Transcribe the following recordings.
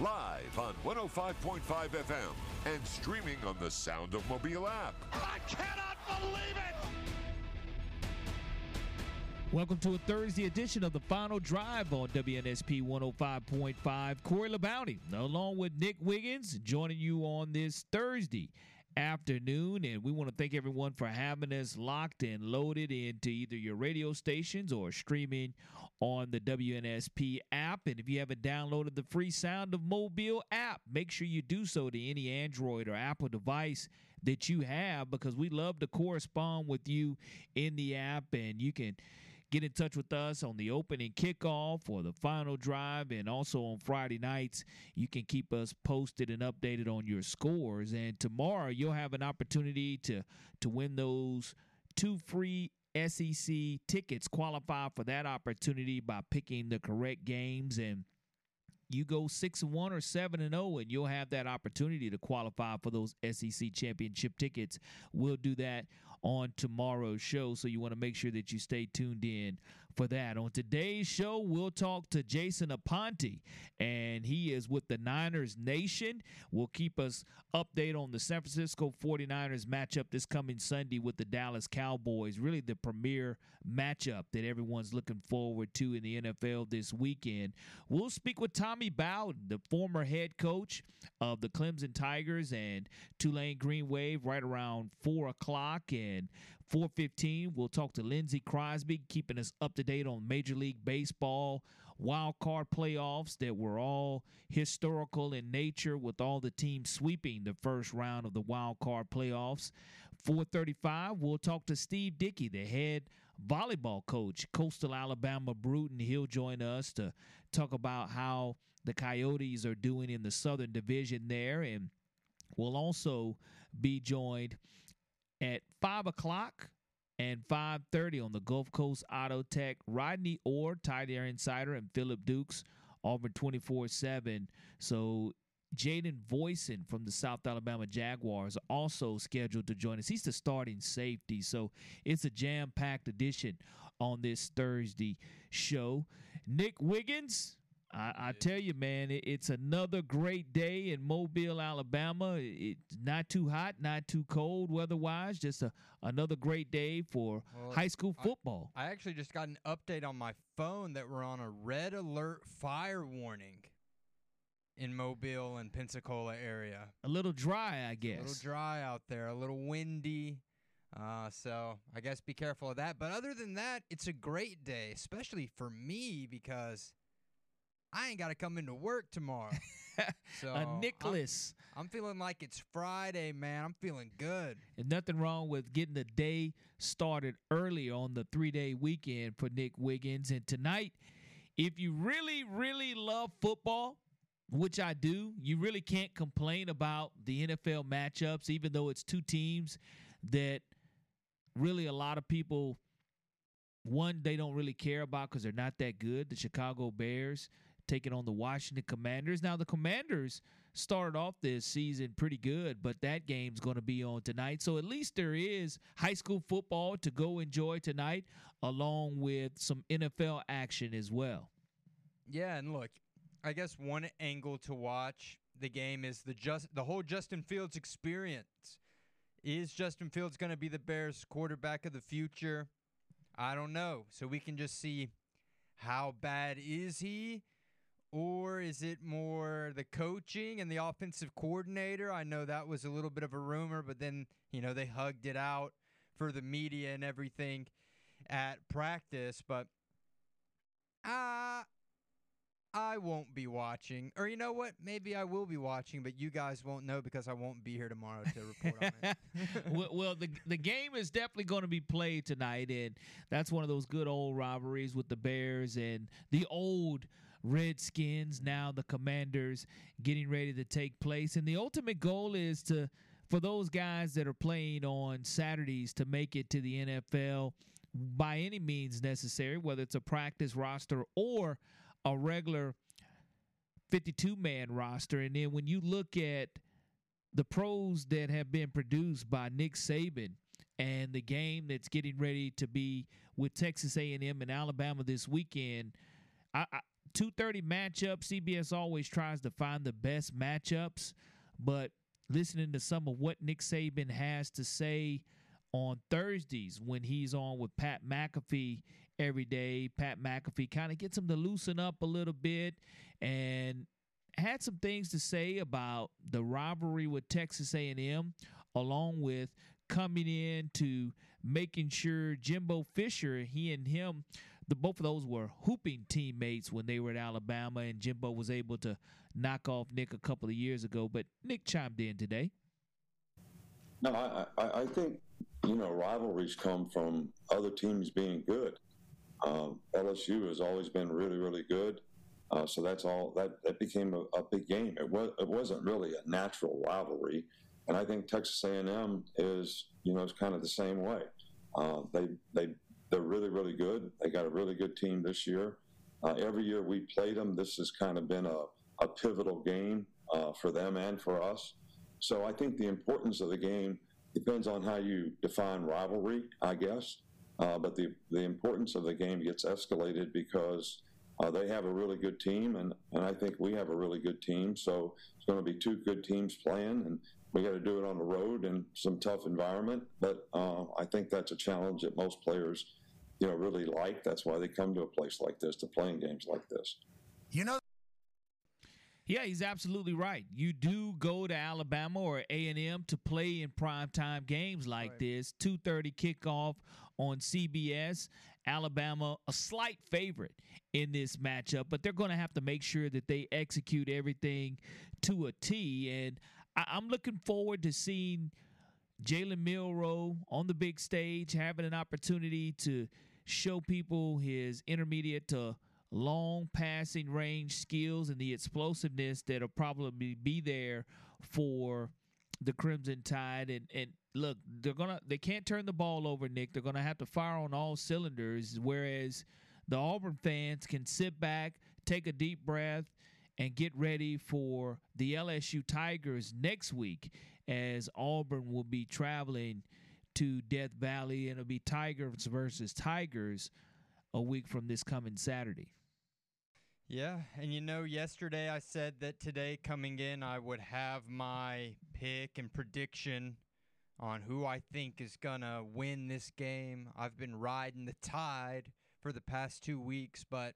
live on 105.5 FM and streaming on the Sound of Mobile app. I cannot believe it! Welcome to a Thursday edition of the Final Drive on WNSP 105.5. Corey LaBounty, along with Nick Wiggins, joining you on this Thursday afternoon, and we want to thank everyone for having us locked and loaded into either your radio stations or streaming on the WNSP app. And if you haven't downloaded the free Sound of Mobile app, make sure you do so to any Android or Apple device that you have, because we love to correspond with you in the app, and you can get in touch with us on the opening kickoff or the Final Drive, and also on Friday nights you can keep us posted and updated on your scores. And tomorrow you'll have an opportunity to win those two free SEC tickets. Qualify for that opportunity by picking the correct games, and you go 6-1 or 7-0, and you'll have that opportunity to qualify for those SEC championship tickets. We'll do that on tomorrow's show, so you want to make sure that you stay tuned in for that. On today's show, we'll talk to Jason Aponte, and he is with the Niners Nation. We'll keep us updated on the San Francisco 49ers matchup this coming Sunday with the Dallas Cowboys, really the premier matchup that everyone's looking forward to in the NFL this weekend. We'll speak with Tommy Bowden, the former head coach of the Clemson Tigers and Tulane Green Wave, right around 4 o'clock and 4:15. We'll talk to Lindsey Crosby, keeping us up to date on Major League Baseball wild card playoffs that were all historical in nature, with all the teams sweeping the first round of the wild card playoffs. 4:35, we'll talk to Steve Dickey, the head volleyball coach, Coastal Alabama Brewton. He'll join us to talk about how the Coyotes are doing in the Southern Division there. And we'll also be joined at 5 o'clock and 5:30 on the Gulf Coast Auto Tech, Rodney Orr, Tider Insider, and Philip Dukes, Auburn 24-7. So Jaden Voisin from the South Alabama Jaguars also scheduled to join us. He's the starting safety, so it's a jam-packed edition on this Thursday show. Nick Wiggins, I tell you, man, it's another great day in Mobile, Alabama. It's not too hot, not too cold weather-wise, just another great day for high school football. I actually just got an update on my phone that we're on a red alert fire warning in Mobile and Pensacola area. A little dry, I guess. A little dry out there, a little windy. So I guess be careful of that. But other than that, it's a great day, especially for me, because I ain't got to come into work tomorrow. So a Nicholas. I'm feeling like it's Friday, man. I'm feeling good. And nothing wrong with getting the day started early on the three-day weekend for Nick Wiggins. And tonight, if you really, really love football, which I do, you really can't complain about the NFL matchups, even though it's two teams that really a lot of people, one, they don't really care about because they're not that good. The Chicago Bears taking on the Washington Commanders. Now, the Commanders started off this season pretty good, but that game's going to be on tonight. So at least there is high school football to go enjoy tonight, along with some NFL action as well. Yeah, and look, I guess one angle to watch the game is the whole Justin Fields experience. Is Justin Fields going to be the Bears quarterback of the future? I don't know. So we can just see how bad is he, or is it more the coaching and the offensive coordinator? I know that was a little bit of a rumor, but then, you know, they hugged it out for the media and everything at practice. But I won't be watching. Or you know what? Maybe I will be watching, but you guys won't know because I won't be here tomorrow to report on it. Well, the game is definitely going to be played tonight, and that's one of those good old rivalries with the Bears and the old Redskins, now the Commanders, getting ready to take place. And the ultimate goal is to for those guys that are playing on Saturdays to make it to the NFL by any means necessary, whether it's a practice roster or a regular 52-man roster. And then when you look at the pros that have been produced by Nick Saban and the game that's getting ready to be with Texas A&M and Alabama this weekend, 2:30 matchup, CBS always tries to find the best matchups, but listening to some of what Nick Saban has to say on Thursdays when he's on with Pat McAfee every day, Pat McAfee kind of gets him to loosen up a little bit and had some things to say about the rivalry with Texas A&M, along with coming in to making sure Jimbo Fisher, he and him, both of those were hooping teammates when they were at Alabama, and Jimbo was able to knock off Nick a couple of years ago. But Nick chimed in today. No, I think, you know, rivalries come from other teams being good. LSU has always been really, really good. So that's all that became a big game. It wasn't really a natural rivalry. And I think Texas A&M is, you know, it's kind of the same way. They're really, really good. They got a really good team this year. Every year we played them, this has kind of been a pivotal game for them and for us. So I think the importance of the game depends on how you define rivalry, I guess. But the importance of the game gets escalated because they have a really good team, and I think we have a really good team. So it's going to be two good teams playing, and we got to do it on the road in some tough environment. But I think that's a challenge that most players, you know, really like. That's why they come to a place like this, to playing games like this. You know. Yeah, he's absolutely right. You do go to Alabama or A&M to play in primetime games like this. 2:30 kickoff on CBS. Alabama, a slight favorite in this matchup, but they're going to have to make sure that they execute everything to a T. And I'm looking forward to seeing Jalen Milroe on the big stage, having an opportunity to show people his intermediate to long passing range skills and the explosiveness that'll probably be there for the Crimson Tide. And look, they can't turn the ball over, Nick. They're gonna have to fire on all cylinders, whereas the Auburn fans can sit back, take a deep breath, and get ready for the LSU Tigers next week, as Auburn will be traveling to Death Valley, and it'll be Tigers versus Tigers a week from this coming Saturday. Yeah, and you know, yesterday I said that today coming in I would have my pick and prediction on who I think is going to win this game. I've been riding the tide for the past 2 weeks, but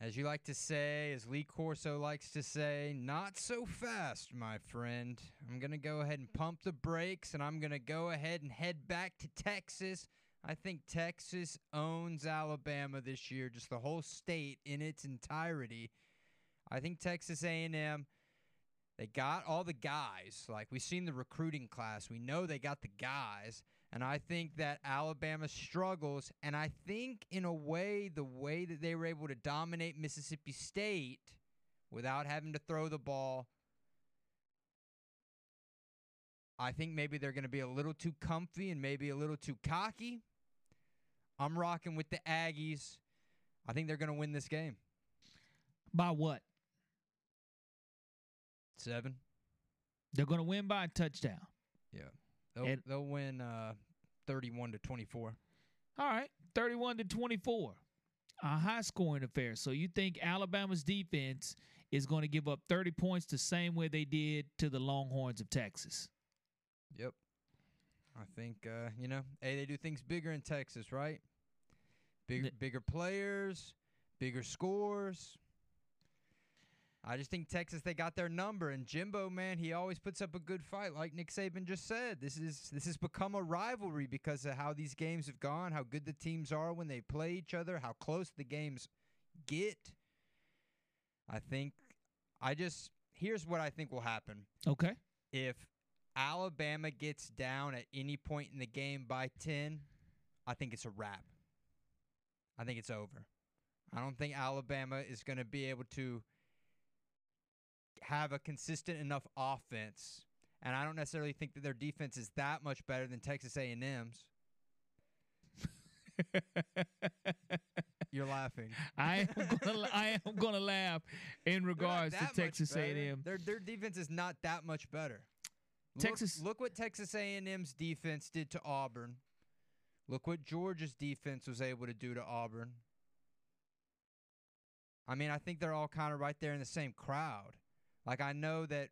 as you like to say, as Lee Corso likes to say, not so fast, my friend. I'm going to go ahead and pump the brakes, and I'm going to go ahead and head back to Texas. I think Texas owns Alabama this year, just the whole state in its entirety. I think Texas A&M, they got all the guys. Like, we've seen the recruiting class. We know they got the guys. And I think that Alabama struggles. And I think, in a way, the way that they were able to dominate Mississippi State without having to throw the ball, I think maybe they're going to be a little too comfy and maybe a little too cocky. I'm rocking with the Aggies. I think they're going to win this game. By what? 7. They're going to win by a touchdown. Yeah. They'll win 31-24. All right, 31-24. A high-scoring affair. So you think Alabama's defense is going to give up 30 points the same way they did to the Longhorns of Texas? Yep. I think, you know, hey, they do things bigger in Texas, right? Bigger players, bigger scores. I just think Texas, they got their number. And Jimbo, man, he always puts up a good fight. Like Nick Saban just said, this has become a rivalry because of how these games have gone, how good the teams are when they play each other, how close the games get. Here's what I think will happen. Okay. If Alabama gets down at any point in the game by 10, I think it's a wrap. I think it's over. I don't think Alabama is going to be able to have a consistent enough offense and I don't necessarily think that their defense is that much better than Texas A&M's. You're laughing. I am gonna laugh in regards to Texas A&M. Their defense is not that much better. Look what Texas A&M's defense did to Auburn. Look what Georgia's defense was able to do to Auburn. I mean, I think they're all kind of right there in the same crowd. Like, I know that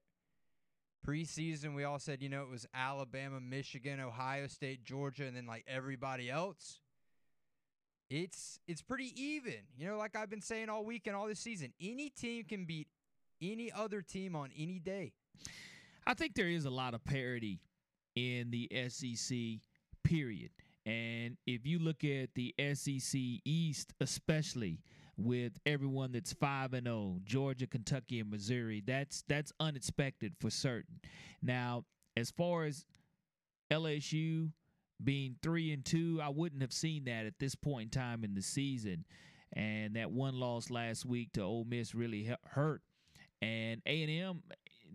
preseason we all said, you know, it was Alabama, Michigan, Ohio State, Georgia, and then, like, everybody else. It's pretty even. You know, like I've been saying all week and all this season, any team can beat any other team on any day. I think there is a lot of parity in the SEC, period. And if you look at the SEC East, especially with everyone that's 5-0, Georgia, Kentucky, and Missouri, that's unexpected for certain. Now, as far as LSU being 3-2, I wouldn't have seen that at this point in time in the season. And that one loss last week to Ole Miss really hurt. And A&M,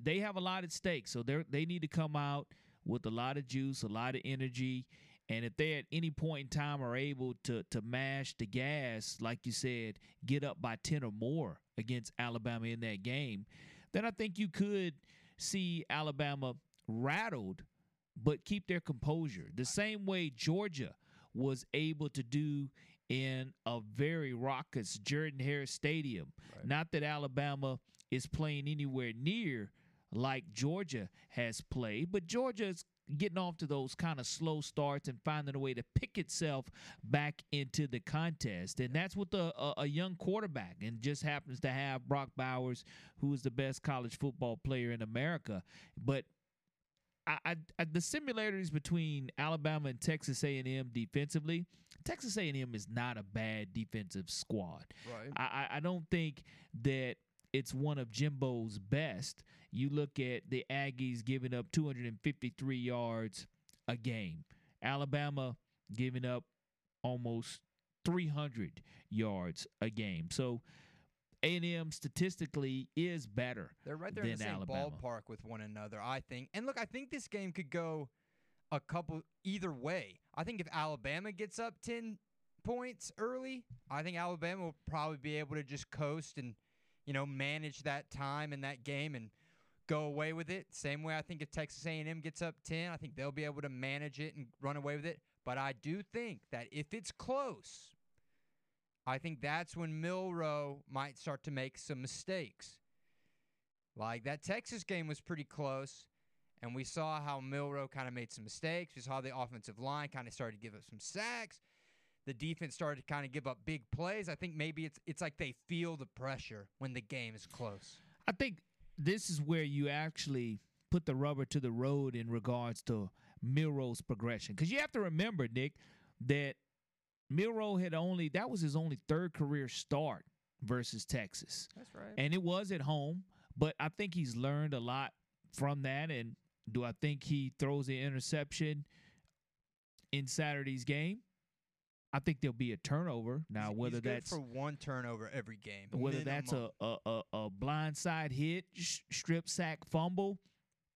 they have a lot at stake, so they need to come out with a lot of juice, a lot of energy. And if they at any point in time are able to mash the gas, like you said, get up by 10 or more against Alabama in that game, then I think you could see Alabama rattled but keep their composure. The same way Georgia was able to do in a very raucous Jordan-Hare Stadium. Right. Not that Alabama is playing anywhere near like Georgia has played, but Georgia is getting off to those kind of slow starts and finding a way to pick itself back into the contest. And that's with a young quarterback, and just happens to have Brock Bowers, who is the best college football player in America. But the similarities between Alabama and Texas A&M defensively, Texas A&M is not a bad defensive squad. Right. I don't think that it's one of Jimbo's best. You look at the Aggies giving up 253 yards a game. Alabama giving up almost 300 yards a game. So A&M statistically is better. They're right there in the same ballpark with one another, I think. And look, I think this game could go a couple either way. I think if Alabama gets up 10 points early, I think Alabama will probably be able to just coast and, you know, manage that time in that game and go away with it. Same way I think if Texas A&M gets up 10, I think they'll be able to manage it and run away with it. But I do think that if it's close, I think that's when Milroe might start to make some mistakes. Like, that Texas game was pretty close, and we saw how Milroe kind of made some mistakes. We saw the offensive line kind of started to give up some sacks. The defense started to kind of give up big plays. I think maybe it's like they feel the pressure when the game is close. I think this is where you actually put the rubber to the road in regards to Milroe's progression. Because you have to remember, Nick, that Milroe that was his only third career start versus Texas. That's right. And it was at home, but I think he's learned a lot from that. And do I think he throws the interception in Saturday's game? I think there'll be a turnover. Now, whether that's for one turnover every game, whether that's a blindside hit, strip sack, fumble,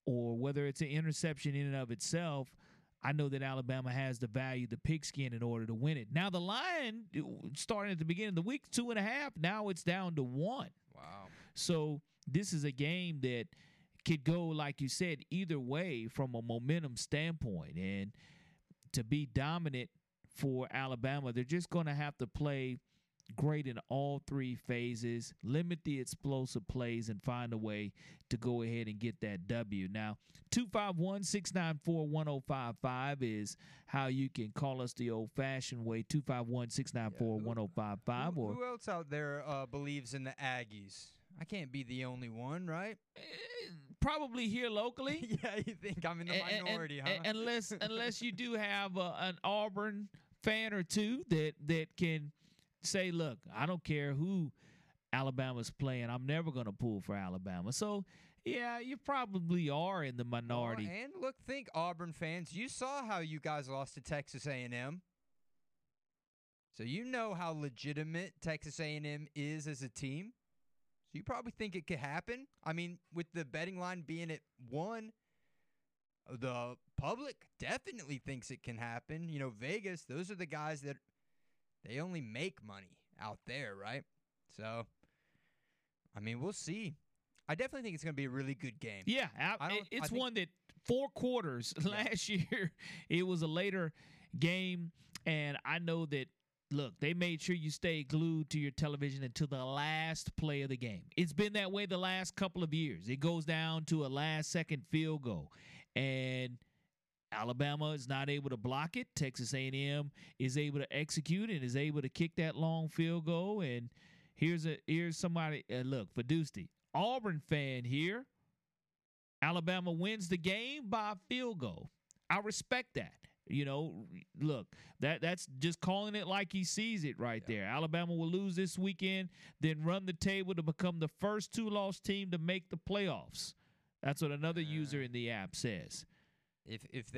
or whether it's an interception in and of itself, I know that Alabama has the value, the pigskin, in order to win it. Now, the line, starting at the beginning of the week, 2.5, now it's down to 1. Wow. So this is a game that could go, like you said, either way from a momentum standpoint. And to be dominant for Alabama, they're just going to have to play great in all three phases, limit the explosive plays, and find a way to go ahead and get that W. Now, 251-694-1055 is how you can call us the old-fashioned way, 251-694-1055. Yeah, who else out there believes in the Aggies? I can't be the only one, right? Probably here locally. Yeah, you think I'm in the minority, huh? Unless you do have an Auburn fan or two that can say, look, I don't care who Alabama's playing, I'm never going to pull for Alabama. So, yeah, you probably are in the minority. Oh, and look, think, Auburn fans, you saw how you guys lost to Texas A&M. So you know how legitimate Texas A&M is as a team. So you probably think it could happen. I mean, with the betting line being at 1, The public definitely thinks it can happen. You know, Vegas, those are the guys that they only make money out there, right? So, I mean, we'll see. I definitely think it's going to be a really good game. Yeah, it's one that four quarters last year, it was a later game. And I know that, look, they made sure you stay glued to your television until the last play of the game. It's been that way the last couple of years. It goes down to a last-second field goal. And Alabama is not able to block it. Texas A&M is able to execute and is able to kick that long field goal. And here's somebody, look, Fadusty, Auburn fan here. Alabama wins the game by a field goal. I respect that. You know, look, that's just calling it like he sees it right there. Alabama will lose this weekend, then run the table to become the first two-loss team to make the playoffs. That's what another user in the app says. If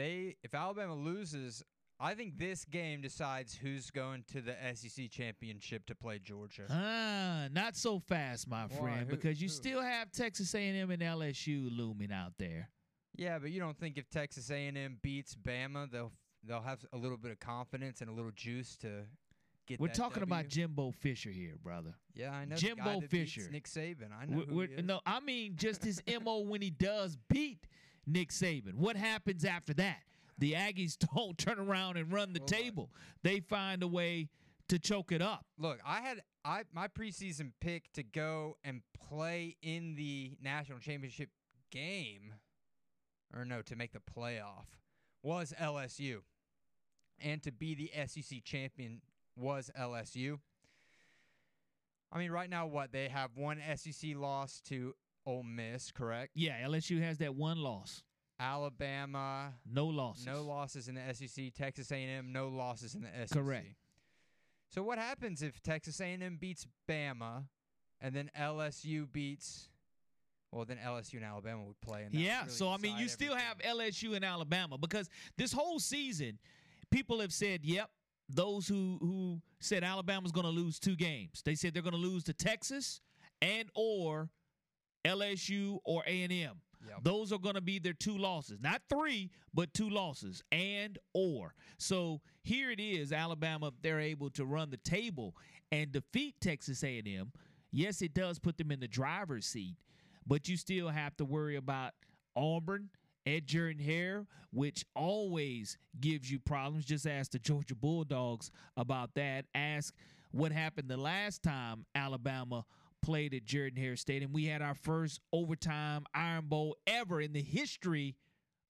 Alabama loses, I think this game decides who's going to the SEC championship to play Georgia. Not so fast, my friend, because you still have Texas A&M and LSU looming out there. Yeah, but you don't think if Texas A&M beats Bama, they'll have a little bit of confidence and a little juice to get that. We're talking about Jimbo Fisher here, brother. Yeah, I know. Jimbo Fisher. Nick Saban. I know who he is. No, I mean just his MO when he does beat Nick Saban. What happens after that? The Aggies don't turn around and run the table. They find a way to choke it up. Look, I had my preseason pick to go and play in the national championship game, or no, to make the playoff, was LSU. And to be the SEC champion was LSU. I mean, right now, they have one SEC loss to Ole Miss, correct? Yeah, LSU has that one loss. Alabama. No losses. No losses in the SEC. Texas A&M, no losses in the SEC. Correct. So what happens if Texas A&M beats Bama and then LSU beats... Well, then LSU and Alabama would play. And yeah, really so, I mean, you still have LSU and Alabama because this whole season people have said, yep, those who said Alabama's going to lose two games. They said they're going to lose to Texas and or LSU or A&M. Yep. Those are going to be their two losses. Not three, but two losses and or. So here it is, Alabama, they're able to run the table and defeat Texas A&M. Yes, it does put them in the driver's seat. But you still have to worry about Auburn, Edger and Hare, which always gives you problems. Just ask the Georgia Bulldogs about that. Ask what happened the last time Alabama played at Jordan-Hare Stadium. We had our first overtime Iron Bowl ever in the history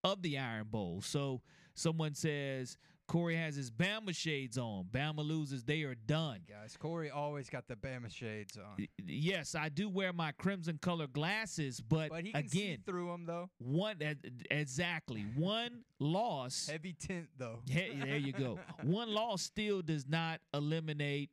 of the Iron Bowl. So someone says Corey has his Bama shades on. Bama loses, they are done. Guys, Corey always got the Bama shades on. Yes, I do wear my crimson-colored glasses, but he can again see through them though. Exactly. One loss. Heavy tint though. There you go. One loss still does not eliminate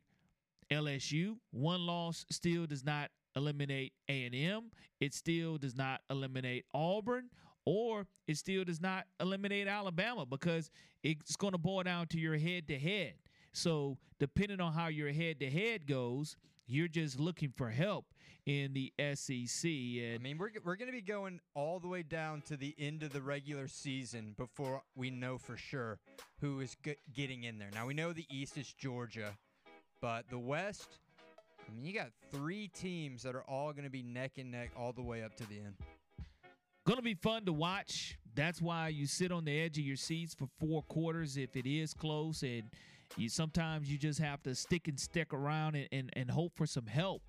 LSU. One loss still does not eliminate A&M. It still does not eliminate Auburn. Or it still does not eliminate Alabama because it's going to boil down to your head-to-head. So depending on how your head-to-head goes, you're just looking for help in the SEC. And I mean, we're going to be going all the way down to the end of the regular season before we know for sure who is getting in there. Now, we know the East is Georgia, but the West, I mean, you got three teams that are all going to be neck and neck all the way up to the end. Going to be fun to watch. That's why you sit on the edge of your seats for four quarters if it is close, and sometimes you just have to stick around and hope for some help.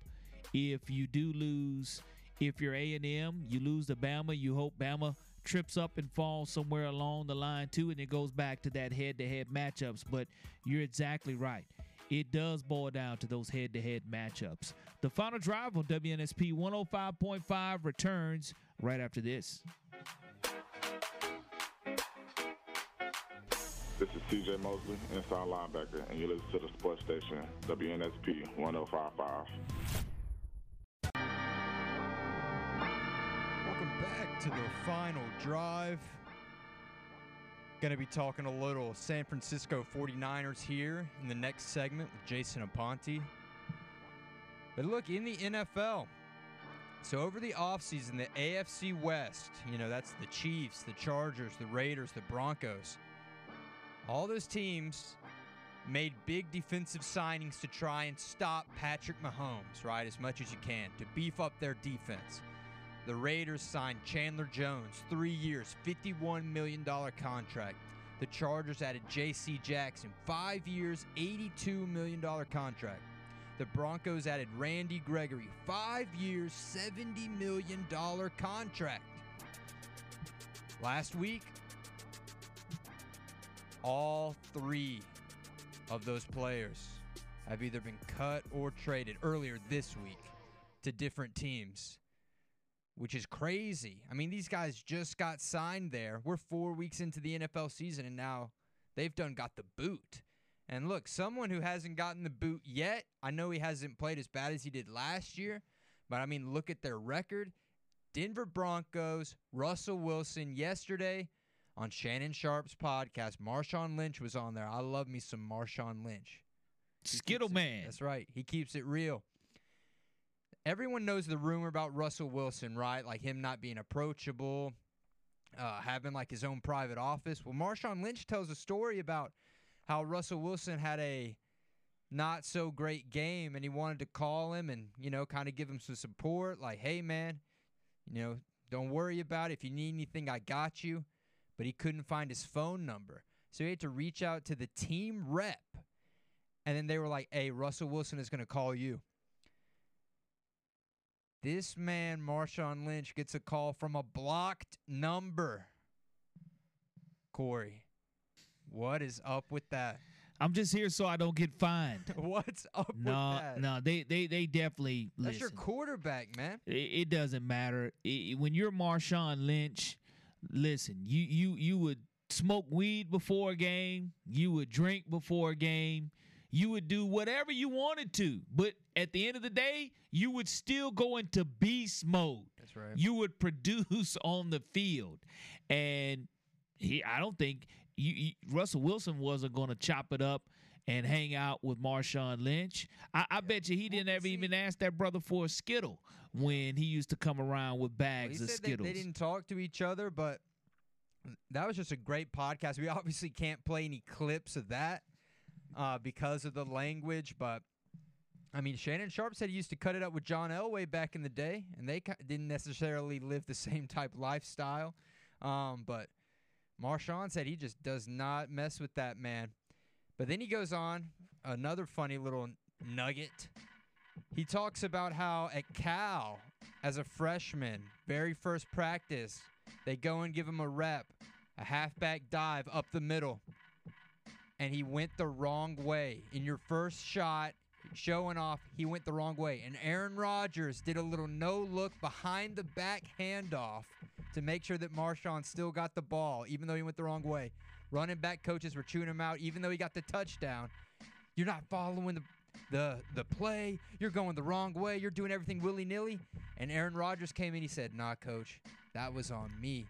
If you do lose, if you're A&M, you lose to Bama, you hope Bama trips up and falls somewhere along the line too, and it goes back to that head-to-head matchups. But you're exactly right. It does boil down to those head-to-head matchups. The Final Drive on WNSP 105.5 returns right after this. This is TJ Mosley, inside linebacker, and you listen to the sports station, WNSP 105.5. Welcome back to the Final Drive. Going to be talking a little San Francisco 49ers here in the next segment with Jason Aponte. But look, in the NFL, So over the offseason, the AFC West, you know, that's the Chiefs, the Chargers, the Raiders, the Broncos. All those teams made big defensive signings to try and stop Patrick Mahomes, right, as much as you can, to beef up their defense. The Raiders signed Chandler Jones, 3 years, $51 million contract. The Chargers added J.C. Jackson, 5 years, $82 million contract. The Broncos added Randy Gregory, 5 years, $70 million contract. Last week, all three of those players have either been cut or traded earlier this week to different teams, which is crazy. I mean, these guys just got signed there. We're 4 weeks into the NFL season, and now they've got the boot. And look, someone who hasn't gotten the boot yet, I know he hasn't played as bad as he did last year, but, I mean, look at their record. Denver Broncos, Russell Wilson yesterday on Shannon Sharp's podcast. Marshawn Lynch was on there. I love me some Marshawn Lynch. Skittle man. That's right. He keeps it real. Everyone knows the rumor about Russell Wilson, right? Like him not being approachable, having like his own private office. Well, Marshawn Lynch tells a story about how Russell Wilson had a not so great game and he wanted to call him and, you know, kind of give him some support. Like, hey, man, you know, don't worry about it. If you need anything, I got you. But he couldn't find his phone number. So he had to reach out to the team rep. And then they were like, hey, Russell Wilson is going to call you. This man, Marshawn Lynch, gets a call from a blocked number. Corey, what is up with that? I'm just here so I don't get fined. What's up with that? No, they definitely listen. That's your quarterback, man. It doesn't matter. When you're Marshawn Lynch, listen, you would smoke weed before a game. You would drink before a game. You would do whatever you wanted to, but at the end of the day, you would still go into beast mode. That's right. You would produce on the field, and I don't think Russell Wilson wasn't going to chop it up and hang out with Marshawn Lynch. I bet you he didn't ever even ask that brother for a Skittle when he used to come around with bags of Skittles. They didn't talk to each other, but that was just a great podcast. We obviously can't play any clips of that. Because of the language, but, I mean, Shannon Sharp said he used to cut it up with John Elway back in the day, and they didn't necessarily live the same type lifestyle, but Marshawn said he just does not mess with that man. But then he goes on, another funny little nugget. He talks about how at Cal, as a freshman, very first practice, they go and give him a rep, a halfback dive up the middle. And he went the wrong way. In your first shot, showing off, he went the wrong way. And Aaron Rodgers did a little no-look behind the back handoff to make sure that Marshawn still got the ball, even though he went the wrong way. Running back coaches were chewing him out, even though he got the touchdown. You're not following the play. You're going the wrong way. You're doing everything willy-nilly. And Aaron Rodgers came in. He said, nah, coach, that was on me.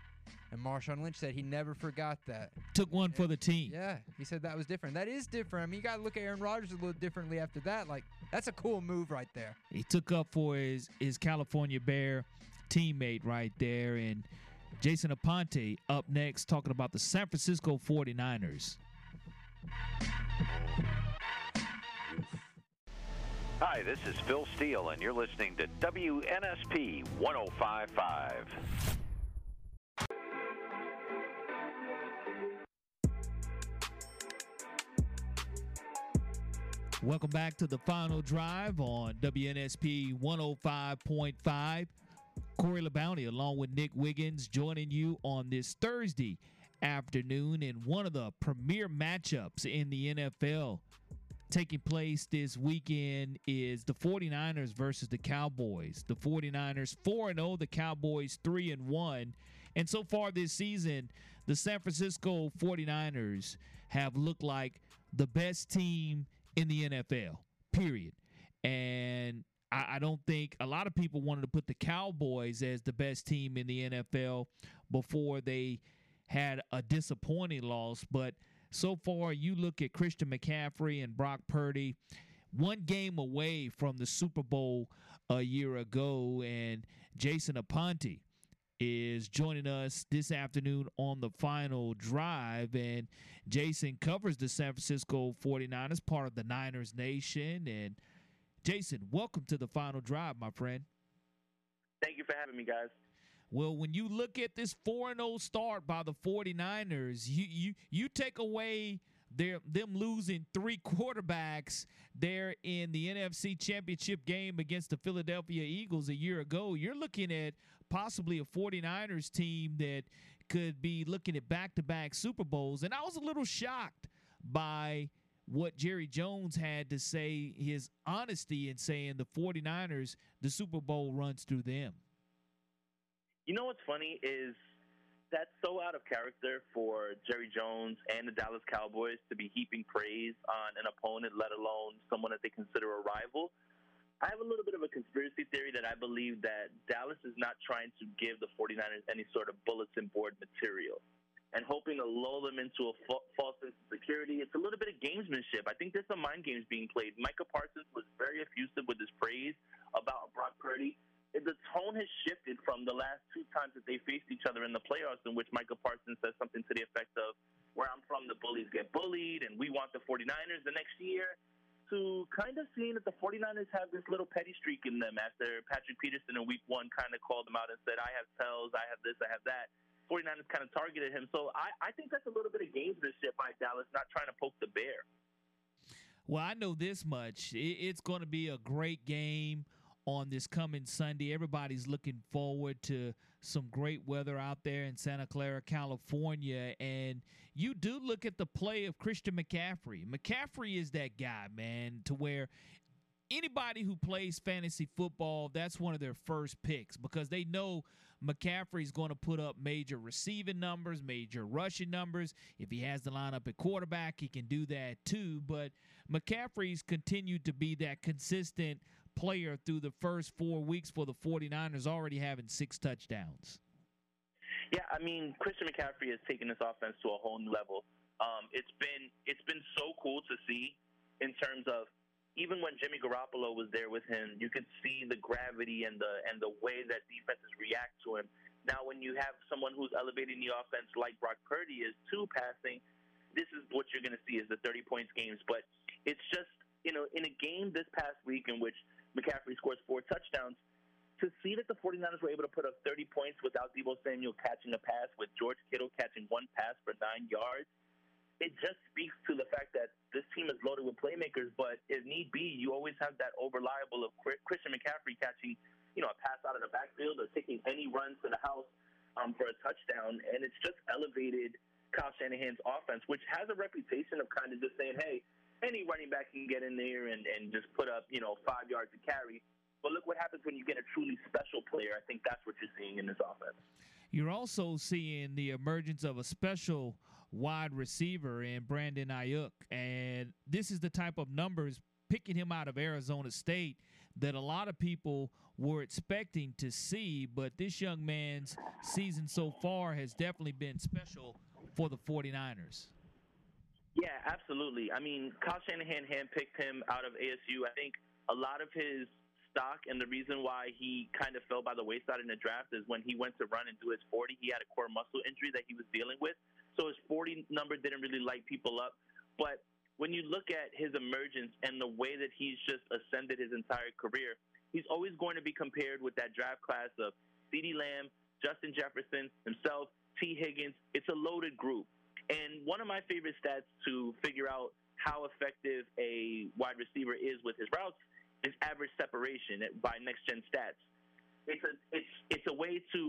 And Marshawn Lynch said he never forgot that. Took one for the team. Yeah, he said that was different. That is different. I mean, you got to look at Aaron Rodgers a little differently after that. Like, that's a cool move right there. He took up for his California Bear teammate right there. And Jason Aponte up next talking about the San Francisco 49ers. Hi, this is Phil Steele, and you're listening to WNSP 105.5. Welcome back to the final drive on WNSP 105.5. Corey LaBounty along with Nick Wiggins joining you on this Thursday afternoon in one of the premier matchups in the NFL. Taking place this weekend is the 49ers versus the Cowboys. The 49ers 4-0, the Cowboys 3-1. And so far this season, the San Francisco 49ers have looked like the best team in the NFL, period. And I don't think a lot of people wanted to put the Cowboys as the best team in the NFL before they had a disappointing loss. But so far, you look at Christian McCaffrey and Brock Purdy, one game away from the Super Bowl a year ago. And Jason Aponte is joining us this afternoon on the Final Drive. And Jason covers the San Francisco 49ers, part of the Niners Nation. And Jason, welcome to the Final Drive, my friend. Thank you for having me, guys. Well, when you look at this 4-0 start by the 49ers, you take away them losing three quarterbacks there in the NFC Championship game against the Philadelphia Eagles a year ago. You're looking at possibly a 49ers team that could be looking at back-to-back Super Bowls. And I was a little shocked by what Jerry Jones had to say, his honesty in saying the 49ers, the Super Bowl runs through them. You know what's funny is that's so out of character for Jerry Jones and the Dallas Cowboys to be heaping praise on an opponent, let alone someone that they consider a rival. I have a little bit of a conspiracy theory that I believe that Dallas is not trying to give the 49ers any sort of bulletin board material and hoping to lull them into a false sense of security. It's a little bit of gamesmanship. I think there's some mind games being played. Micah Parsons was very effusive with his praise about Brock Purdy. The tone has shifted from the last two times that they faced each other in the playoffs, in which Micah Parsons says something to the effect of, where I'm from, the bullies get bullied, and we want the 49ers the next year, to kind of seeing that the 49ers have this little petty streak in them after Patrick Peterson in week one kind of called them out and said, I have tells, I have this, I have that. 49ers kind of targeted him. So I think that's a little bit of gamesmanship by Dallas, not trying to poke the bear. Well, I know this much. It's going to be a great game on this coming Sunday. Everybody's looking forward to some great weather out there in Santa Clara, California. And you do look at the play of Christian McCaffrey. McCaffrey is that guy, man, to where anybody who plays fantasy football, that's one of their first picks because they know McCaffrey's going to put up major receiving numbers, major rushing numbers. If he has the lineup at quarterback, he can do that too. But McCaffrey's continued to be that consistent player through the first 4 weeks for the 49ers, already having 6 touchdowns. Yeah, I mean, Christian McCaffrey has taken this offense to a whole new level. It's been so cool to see in terms of even when Jimmy Garoppolo was there with him, you could see the gravity and the way that defenses react to him. Now, when you have someone who's elevating the offense like Brock Purdy is too passing, this is what you're going to see is the 30-point games. But it's just, you know, in a game this past week in which McCaffrey scores 4 touchdowns, to see that the 49ers were able to put up 30 points without Deebo Samuel catching a pass, with George Kittle catching 1 pass for 9 yards, it just speaks to the fact that this team is loaded with playmakers, but if need be, you always have that over-reliable of Christian McCaffrey catching, you know, a pass out of the backfield or taking any runs to the house for a touchdown, and it's just elevated Kyle Shanahan's offense, which has a reputation of kind of just saying, hey, any running back can get in there and just put up, you know, 5 yards to carry. But look what happens when you get a truly special player. I think that's what you're seeing in this offense. You're also seeing the emergence of a special wide receiver in Brandon Ayuk. And this is the type of numbers, picking him out of Arizona State, that a lot of people were expecting to see. But this young man's season so far has definitely been special for the 49ers. Yeah, absolutely. I mean, Kyle Shanahan handpicked him out of ASU. I think a lot of his stock and the reason why he kind of fell by the wayside in the draft is when he went to run and do his 40, he had a core muscle injury that he was dealing with. So his 40 number didn't really light people up. But when you look at his emergence and the way that he's just ascended his entire career, he's always going to be compared with that draft class of CeeDee Lamb, Justin Jefferson, himself, T. Higgins. It's a loaded group. And one of my favorite stats to figure out how effective a wide receiver is with his routes is average separation by next-gen stats. It's a way to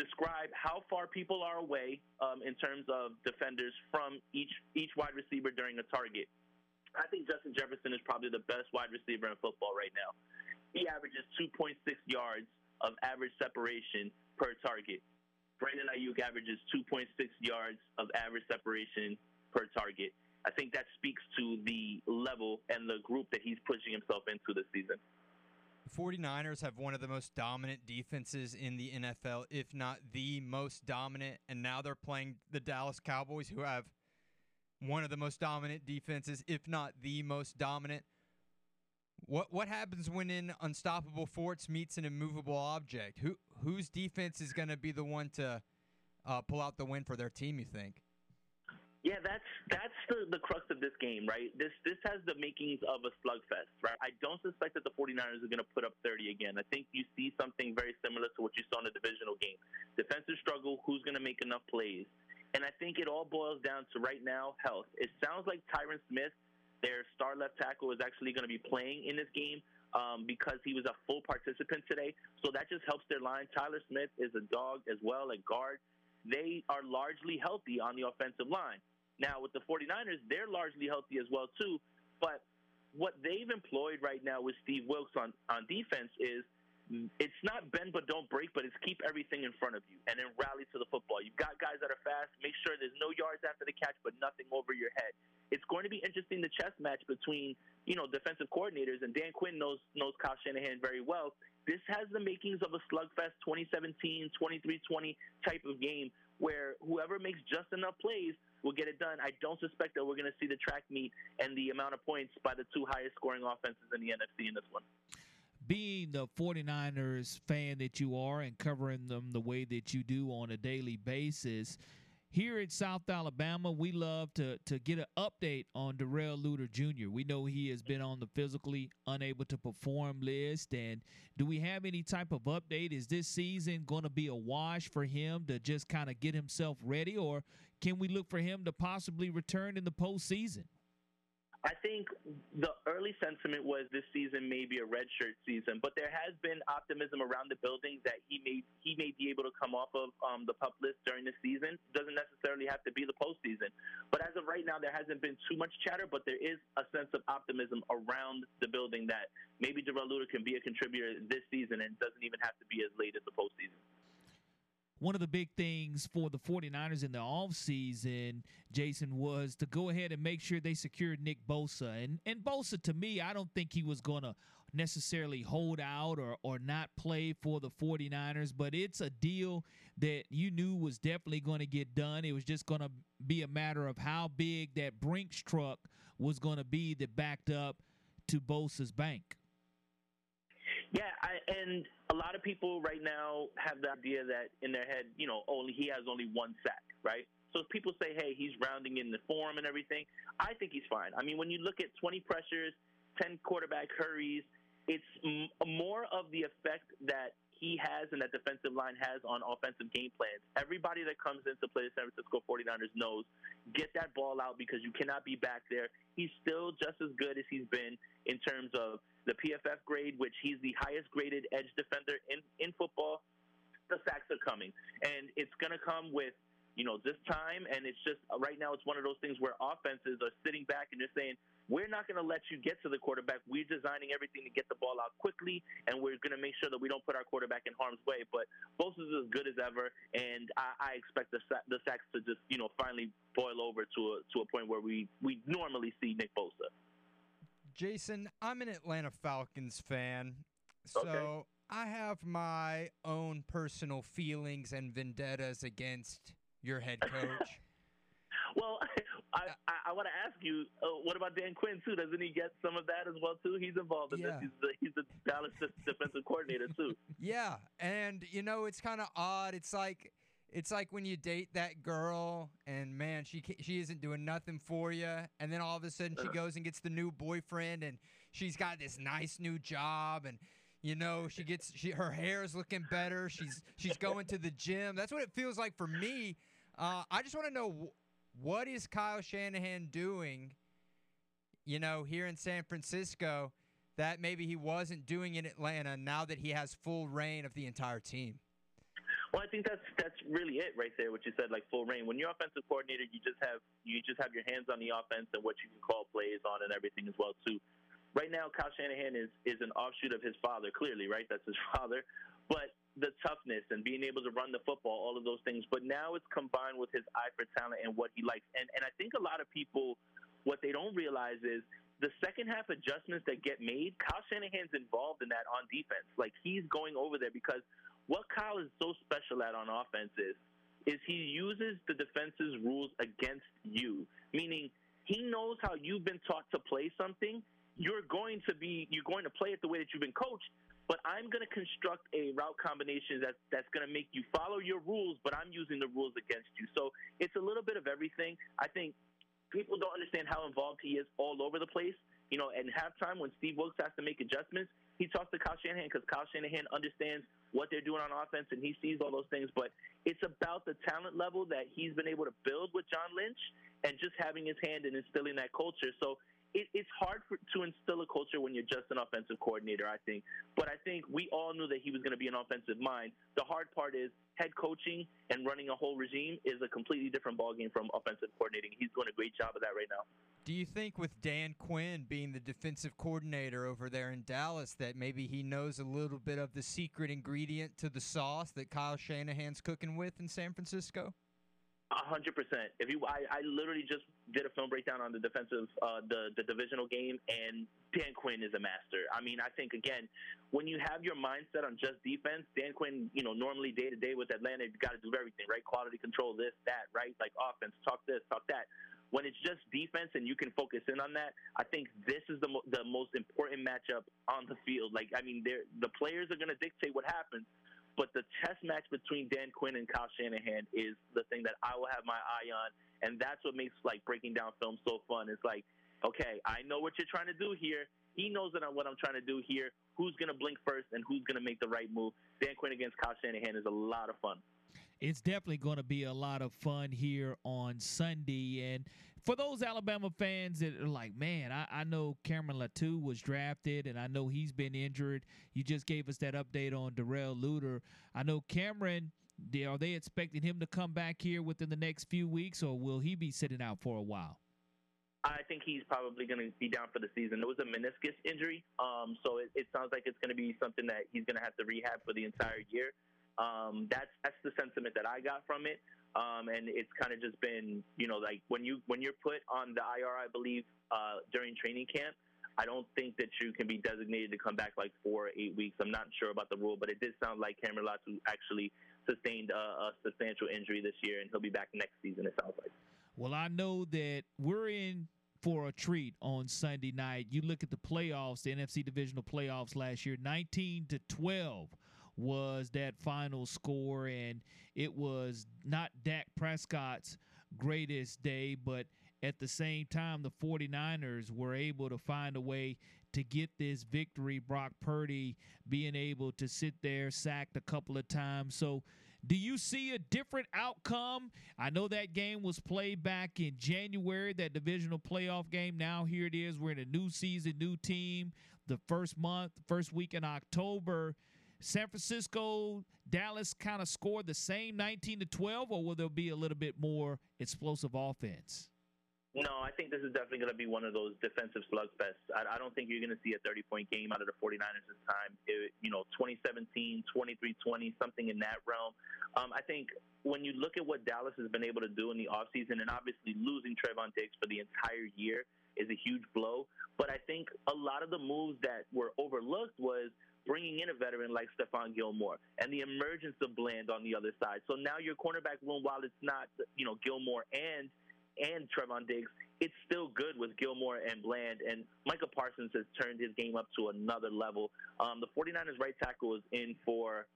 describe how far people are away in terms of defenders from each wide receiver during a target. I think Justin Jefferson is probably the best wide receiver in football right now. He averages 2.6 yards of average separation per target. Brandon Ayuk averages 2.6 yards of average separation per target. I think that speaks to the level and the group that he's pushing himself into this season. The 49ers have one of the most dominant defenses in the NFL, if not the most dominant, and now they're playing the Dallas Cowboys, who have one of the most dominant defenses, if not the most dominant. What happens when an unstoppable force meets an immovable object? Whose defense is going to be the one to pull out the win for their team, you think? Yeah, that's the crux of this game, right? This has the makings of a slugfest, right? I don't suspect that the 49ers are going to put up 30 again. I think you see something very similar to what you saw in the divisional game. Defensive struggle, who's going to make enough plays? And I think it all boils down to, right now, health. It sounds like Tyron Smith, their star left tackle, is actually going to be playing in this game because he was a full participant today. So that just helps their line. Tyler Smith is a dog as well, a guard. They are largely healthy on the offensive line. Now, with the 49ers, they're largely healthy as well, too. But what they've employed right now with Steve Wilks on defense is, it's not bend but don't break, but it's keep everything in front of you and then rally to the football. You've got guys that are fast. Make sure there's no yards after the catch but nothing over your head. It's going to be interesting, the chess match between, you know, defensive coordinators, and Dan Quinn knows Kyle Shanahan very well. This has the makings of a slugfest 2017, 23-20 type of game where whoever makes just enough plays will get it done. I don't suspect that we're going to see the track meet and the amount of points by the two highest scoring offenses in the NFC in this one. Being the 49ers fan that you are and covering them the way that you do on a daily basis, here at South Alabama, we love to get an update on Darrell Luter Jr. We know he has been on the physically unable to perform list. And do we have any type of update? Is this season going to be a wash for him to just kind of get himself ready? Or can we look for him to possibly return in the postseason? I think the early sentiment was this season may be a redshirt season, but there has been optimism around the building that he may be able to come off of the PUP list during the season. Doesn't necessarily have to be the postseason. But as of right now, there hasn't been too much chatter, but there is a sense of optimism around the building that maybe Darrell Luter can be a contributor this season and doesn't even have to be as late as the postseason. One of the big things for the 49ers in the offseason, Jason, was to go ahead and make sure they secured Nick Bosa. And Bosa, to me, I don't think he was going to necessarily hold out or not play for the 49ers, but it's a deal that you knew was definitely going to get done. It was just going to be a matter of how big that Brinks truck was going to be that backed up to Bosa's bank. Yeah, and a lot of people right now have the idea that in their head, you know, he has only one sack, right? So if people say, hey, he's rounding in the form and everything, I think he's fine. I mean, when you look at 20 pressures, 10 quarterback hurries, it's more of the effect that he has and that defensive line has on offensive game plans. Everybody that comes in to play the San Francisco 49ers knows, get that ball out because you cannot be back there. He's still just as good as he's been in terms of the PFF grade, which he's the highest graded edge defender in football. The sacks are coming, and it's going to come with, you know, just time. And it's just right now it's one of those things where offenses are sitting back and they're saying, we're not going to let you get to the quarterback. We're designing everything to get the ball out quickly, and we're going to make sure that we don't put our quarterback in harm's way. But Bosa is as good as ever, and I expect the sacks to just, you know, finally boil over to a point where we normally see Nick Bosa. Jason, I'm an Atlanta Falcons fan, so okay. I have my own personal feelings and vendettas against your head coach. Well, I want to ask you, what about Dan Quinn, too? Doesn't he get some of that as well, too? He's involved in this. He's the Dallas defensive coordinator, too. Yeah, and, you know, it's kind of odd. It's like when you date that girl and, man, she isn't doing nothing for you, and then all of a sudden she goes and gets the new boyfriend, and she's got this nice new job, and, you know, her hair's looking better. She's going to the gym. That's what it feels like for me. I just want to know what is Kyle Shanahan doing, you know, here in San Francisco that maybe he wasn't doing in Atlanta now that he has full reign of the entire team? Well, I think that's really it right there, what you said, like full reign. When you're offensive coordinator, you just have your hands on the offense and what you can call plays on and everything as well, too. Right now, Kyle Shanahan is an offshoot of his father, clearly, right? That's his father. But the toughness and being able to run the football, all of those things. But now it's combined with his eye for talent and what he likes. And I think a lot of people, what they don't realize is the second half adjustments that get made, Kyle Shanahan's involved in that on defense. Like, he's going over there because what Kyle is so special at on offense is he uses the defense's rules against you, meaning he knows how you've been taught to play something. you're going to play it the way that you've been coached, but I'm going to construct a route combination that's going to make you follow your rules, but I'm using the rules against you. So it's a little bit of everything. I think people don't understand how involved he is all over the place. You know, at halftime when Steve Wilkes has to make adjustments, he talks to Kyle Shanahan because Kyle Shanahan understands what they're doing on offense, and he sees all those things. But it's about the talent level that he's been able to build with John Lynch and just having his hand in instilling that culture. So it's hard to instill a culture when you're just an offensive coordinator, I think. But I think we all knew that he was going to be an offensive mind. The hard part is head coaching and running a whole regime is a completely different ballgame from offensive coordinating. He's doing a great job of that right now. Do you think with Dan Quinn being the defensive coordinator over there in Dallas that maybe he knows a little bit of the secret ingredient to the sauce that Kyle Shanahan's cooking with in San Francisco? 100%. I literally just did a film breakdown on the defensive, the divisional game, and Dan Quinn is a master. I mean, I think again, when you have your mindset on just defense, Dan Quinn, you know, normally day to day with Atlanta, you got to do everything, right? Quality control, this, that, right? Like offense, talk this, talk that. When it's just defense and you can focus in on that, I think this is the most important matchup on the field. Like, I mean, the players are going to dictate what happens, but the chess match between Dan Quinn and Kyle Shanahan is the thing that I will have my eye on, and that's what makes, like, breaking down film so fun. It's like, okay, I know what you're trying to do here. He knows that what I'm trying to do here. Who's going to blink first and who's going to make the right move? Dan Quinn against Kyle Shanahan is a lot of fun. It's definitely going to be a lot of fun here on Sunday. And for those Alabama fans that are like, man, I know Cameron Latou was drafted and I know he's been injured. You just gave us that update on Darrell Luter. I know Cameron, are they expecting him to come back here within the next few weeks, or will he be sitting out for a while? I think he's probably going to be down for the season. It was a meniscus injury, so it sounds like it's going to be something that he's going to have to rehab for the entire year. That's the sentiment that I got from it. And it's kind of just been, you know, like when you're put on the IR, I believe, during training camp, I don't think that you can be designated to come back like 4 or 8 weeks. I'm not sure about the rule, but it did sound like Cameron Latou actually sustained a substantial injury this year, and he'll be back next season, it sounds like. Well, I know that we're in for a treat on Sunday night. You look at the playoffs, the NFC divisional playoffs last year, 19-12. Was that final score, and it was not Dak Prescott's greatest day, but at the same time, the 49ers were able to find a way to get this victory. Brock Purdy being able to sit there, sacked a couple of times. So do you see a different outcome? I know that game was played back in January, that divisional playoff game. Now here it is. We're in a new season, new team. The first week in October, San Francisco, Dallas kind of scored the same 19-12, or will there be a little bit more explosive offense? No, I think this is definitely going to be one of those defensive slugfests. I don't think you're going to see a 30-point game out of the 49ers this time. 2017, 23-20, something in that realm. I think when you look at what Dallas has been able to do in the offseason, and obviously losing Trevon Diggs for the entire year is a huge blow, but I think a lot of the moves that were overlooked was bringing in a veteran like Stephon Gilmore and the emergence of Bland on the other side. So now your cornerback room, while it's not, you know, Gilmore and Trevon Diggs, it's still good with Gilmore and Bland, and Micah Parsons has turned his game up to another level. The 49ers right tackle is in for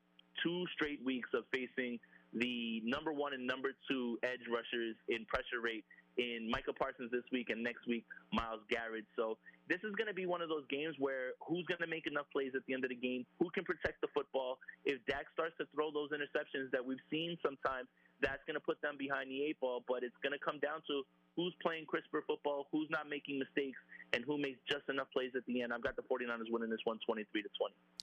2 straight weeks of facing the number 1 and number 2 edge rushers in pressure rate in Micah Parsons this week, and next week Myles Garrett. So this is going to be one of those games where who's going to make enough plays at the end of the game, who can protect the football. If Dak starts to throw those interceptions that we've seen sometimes, that's going to put them behind the 8 ball, but it's going to come down to who's playing crisper football, who's not making mistakes, and who makes just enough plays at the end. I've got the 49ers winning this one 23-20.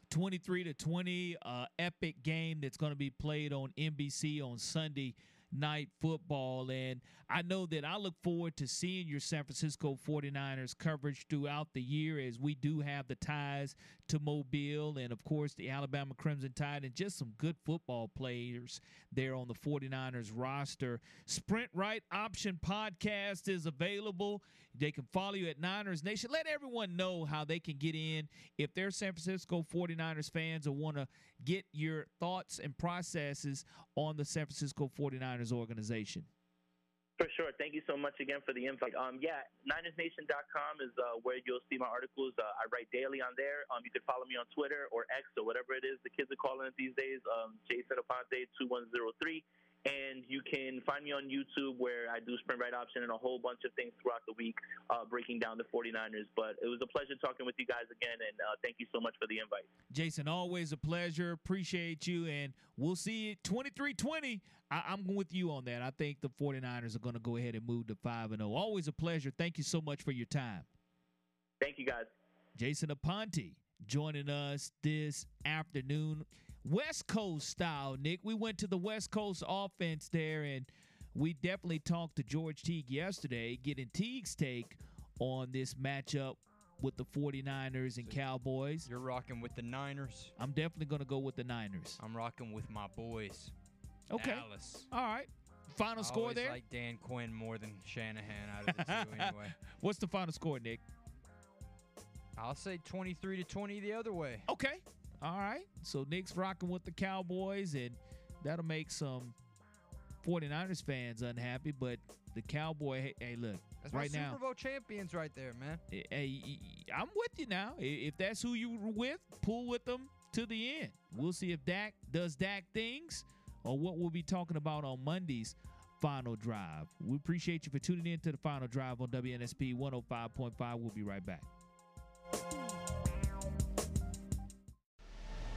23-20, epic game that's going to be played on NBC on Sunday Night Football, and I know that I look forward to seeing your San Francisco 49ers coverage throughout the year, as we do have the ties to Mobile and, of course, the Alabama Crimson Tide, and just some good football players there on the 49ers roster. Sprint Right Option Podcast is available. They can follow you at Niners Nation. Let everyone know how they can get in if they're San Francisco 49ers fans or want to get your thoughts and processes on the San Francisco 49ers organization. For sure. Thank you so much again for the invite. NinersNation.com is where you'll see my articles. I write daily on there. You can follow me on Twitter or X or whatever it is the kids are calling it these days, Jason Aponte 2103. And you can find me on YouTube where I do Sprint Right Option and a whole bunch of things throughout the week breaking down the 49ers. But it was a pleasure talking with you guys again, and thank you so much for the invite. Jason, always a pleasure. Appreciate you, and we'll see you 23-20. I'm with you on that. I think the 49ers are going to go ahead and move to 5-0. Always a pleasure. Thank you so much for your time. Thank you, guys. Jason Aponte joining us this afternoon. West Coast style, Nick. We went to the West Coast offense there, and we definitely talked to George Teague yesterday, getting Teague's take on this matchup with the 49ers and Cowboys. You're rocking with the Niners. I'm definitely going to go with the Niners. I'm rocking with my boys, okay. Dallas. All right. Final score there? I like Dan Quinn more than Shanahan out of the two anyway. What's the final score, Nick? I'll say 23-20 the other way. Okay. All right, so Nick's rocking with the Cowboys, and that'll make some 49ers fans unhappy, but the Cowboy, hey look, that's right now. Super Bowl champions right there, man. Hey, I'm with you now. If that's who you were with, pull with them to the end. We'll see if Dak does Dak things or what we'll be talking about on Monday's Final Drive. We appreciate you for tuning in to the Final Drive on WNSP 105.5. We'll be right back.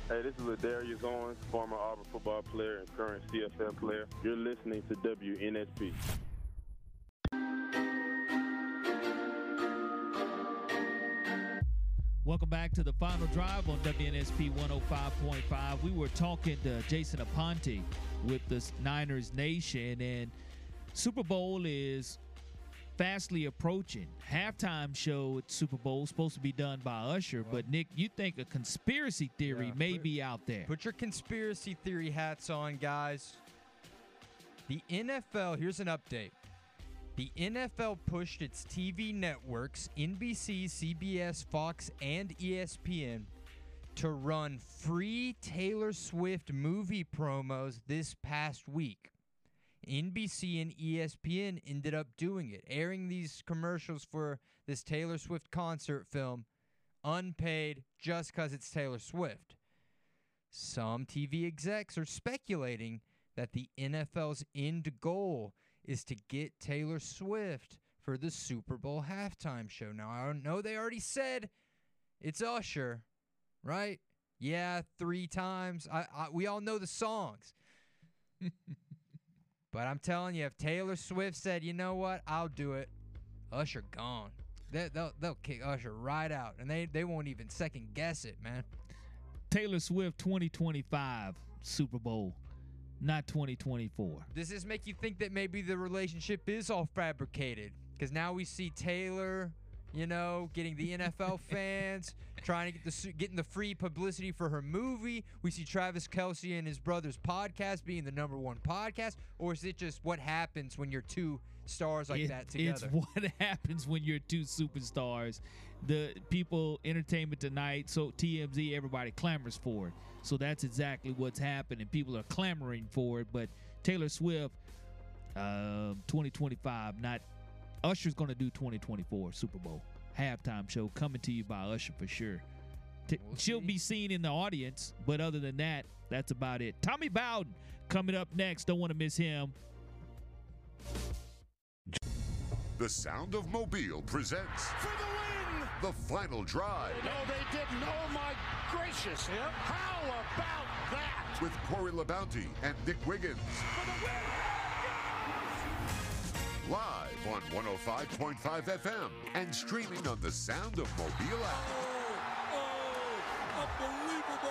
Hey, this is Ladarius Owens, former Auburn football player and current CFL player. You're listening to WNSP. Welcome back to the Final Drive on WNSP 105.5. We were talking to Jason Aponte with the Niners Nation, and Super Bowl is fastly approaching. Halftime show at Super Bowl supposed to be done by Usher, but Nick, you think a conspiracy theory may be out there. Put your conspiracy theory hats on, guys. The NFL, here's an update. The NFL pushed its TV networks, NBC, CBS, Fox, and ESPN, to run free Taylor Swift movie promos this past week. NBC and ESPN ended up doing it, airing these commercials for this Taylor Swift concert film, unpaid, just because it's Taylor Swift. Some TV execs are speculating that the NFL's end goal is to get Taylor Swift for the Super Bowl halftime show. Now, I know they already said it's Usher, right? Yeah, 3 times. We all know the songs. But I'm telling you, if Taylor Swift said, you know what, I'll do it, Usher gone. They'll kick Usher right out, and they won't even second guess it, man. Taylor Swift 2025 Super Bowl, not 2024. Does this make you think that maybe the relationship is all fabricated? Because now we see Taylor, you know, getting the NFL fans, trying to getting the free publicity for her movie. We see Travis Kelce and his brother's podcast being the #1 podcast. Or is it just what happens when you're two stars like that together? It's what happens when you're two superstars. The people, Entertainment Tonight, so TMZ, everybody clamors for it. So that's exactly what's happening. People are clamoring for it. But Taylor Swift, 2025, not Usher's going to do 2024 Super Bowl halftime show, coming to you by Usher for sure. She'll be seen in the audience, but other than that, that's about it. Tommy Bowden coming up next. Don't want to miss him. The Sound of Mobile presents for the win, the Final Drive. No, they didn't. Oh, my gracious. Yep. How about that? With Corey LaBounty and Nick Wiggins. For the win. Live on 105.5 FM and streaming on the Sound of Mobile app. Unbelievable.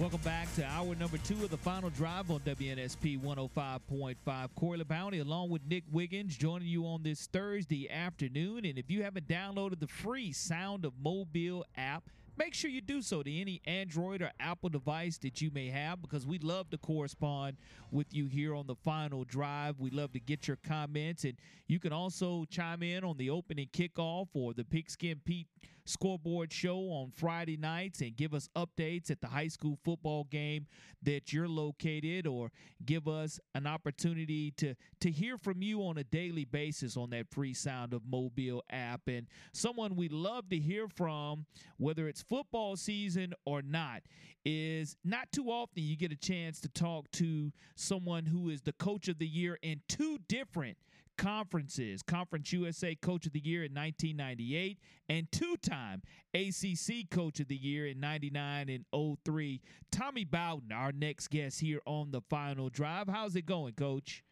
Welcome back to hour number 2 of the Final Drive on WNSP 105.5. Corey LaBounty along with Nick Wiggins joining you on this Thursday afternoon. And if you haven't downloaded the free Sound of Mobile app, make sure you do so to any Android or Apple device that you may have, because we love to correspond with you here on the Final Drive. We love to get your comments, and you can also chime in on the opening kickoff or the Pigskin Pete Scoreboard Show on Friday nights and give us updates at the high school football game that you're located, or give us an opportunity to hear from you on a daily basis on that free Sound of Mobile app. And someone we love to hear from, whether it's football season or not, is not too often you get a chance to talk to someone who is the coach of the year in two different conferences. Conference USA Coach of the Year in 1998 and two-time ACC Coach of the Year in 99 and 03. Tommy Bowden, our next guest here on The Final Drive. How's it going, Coach?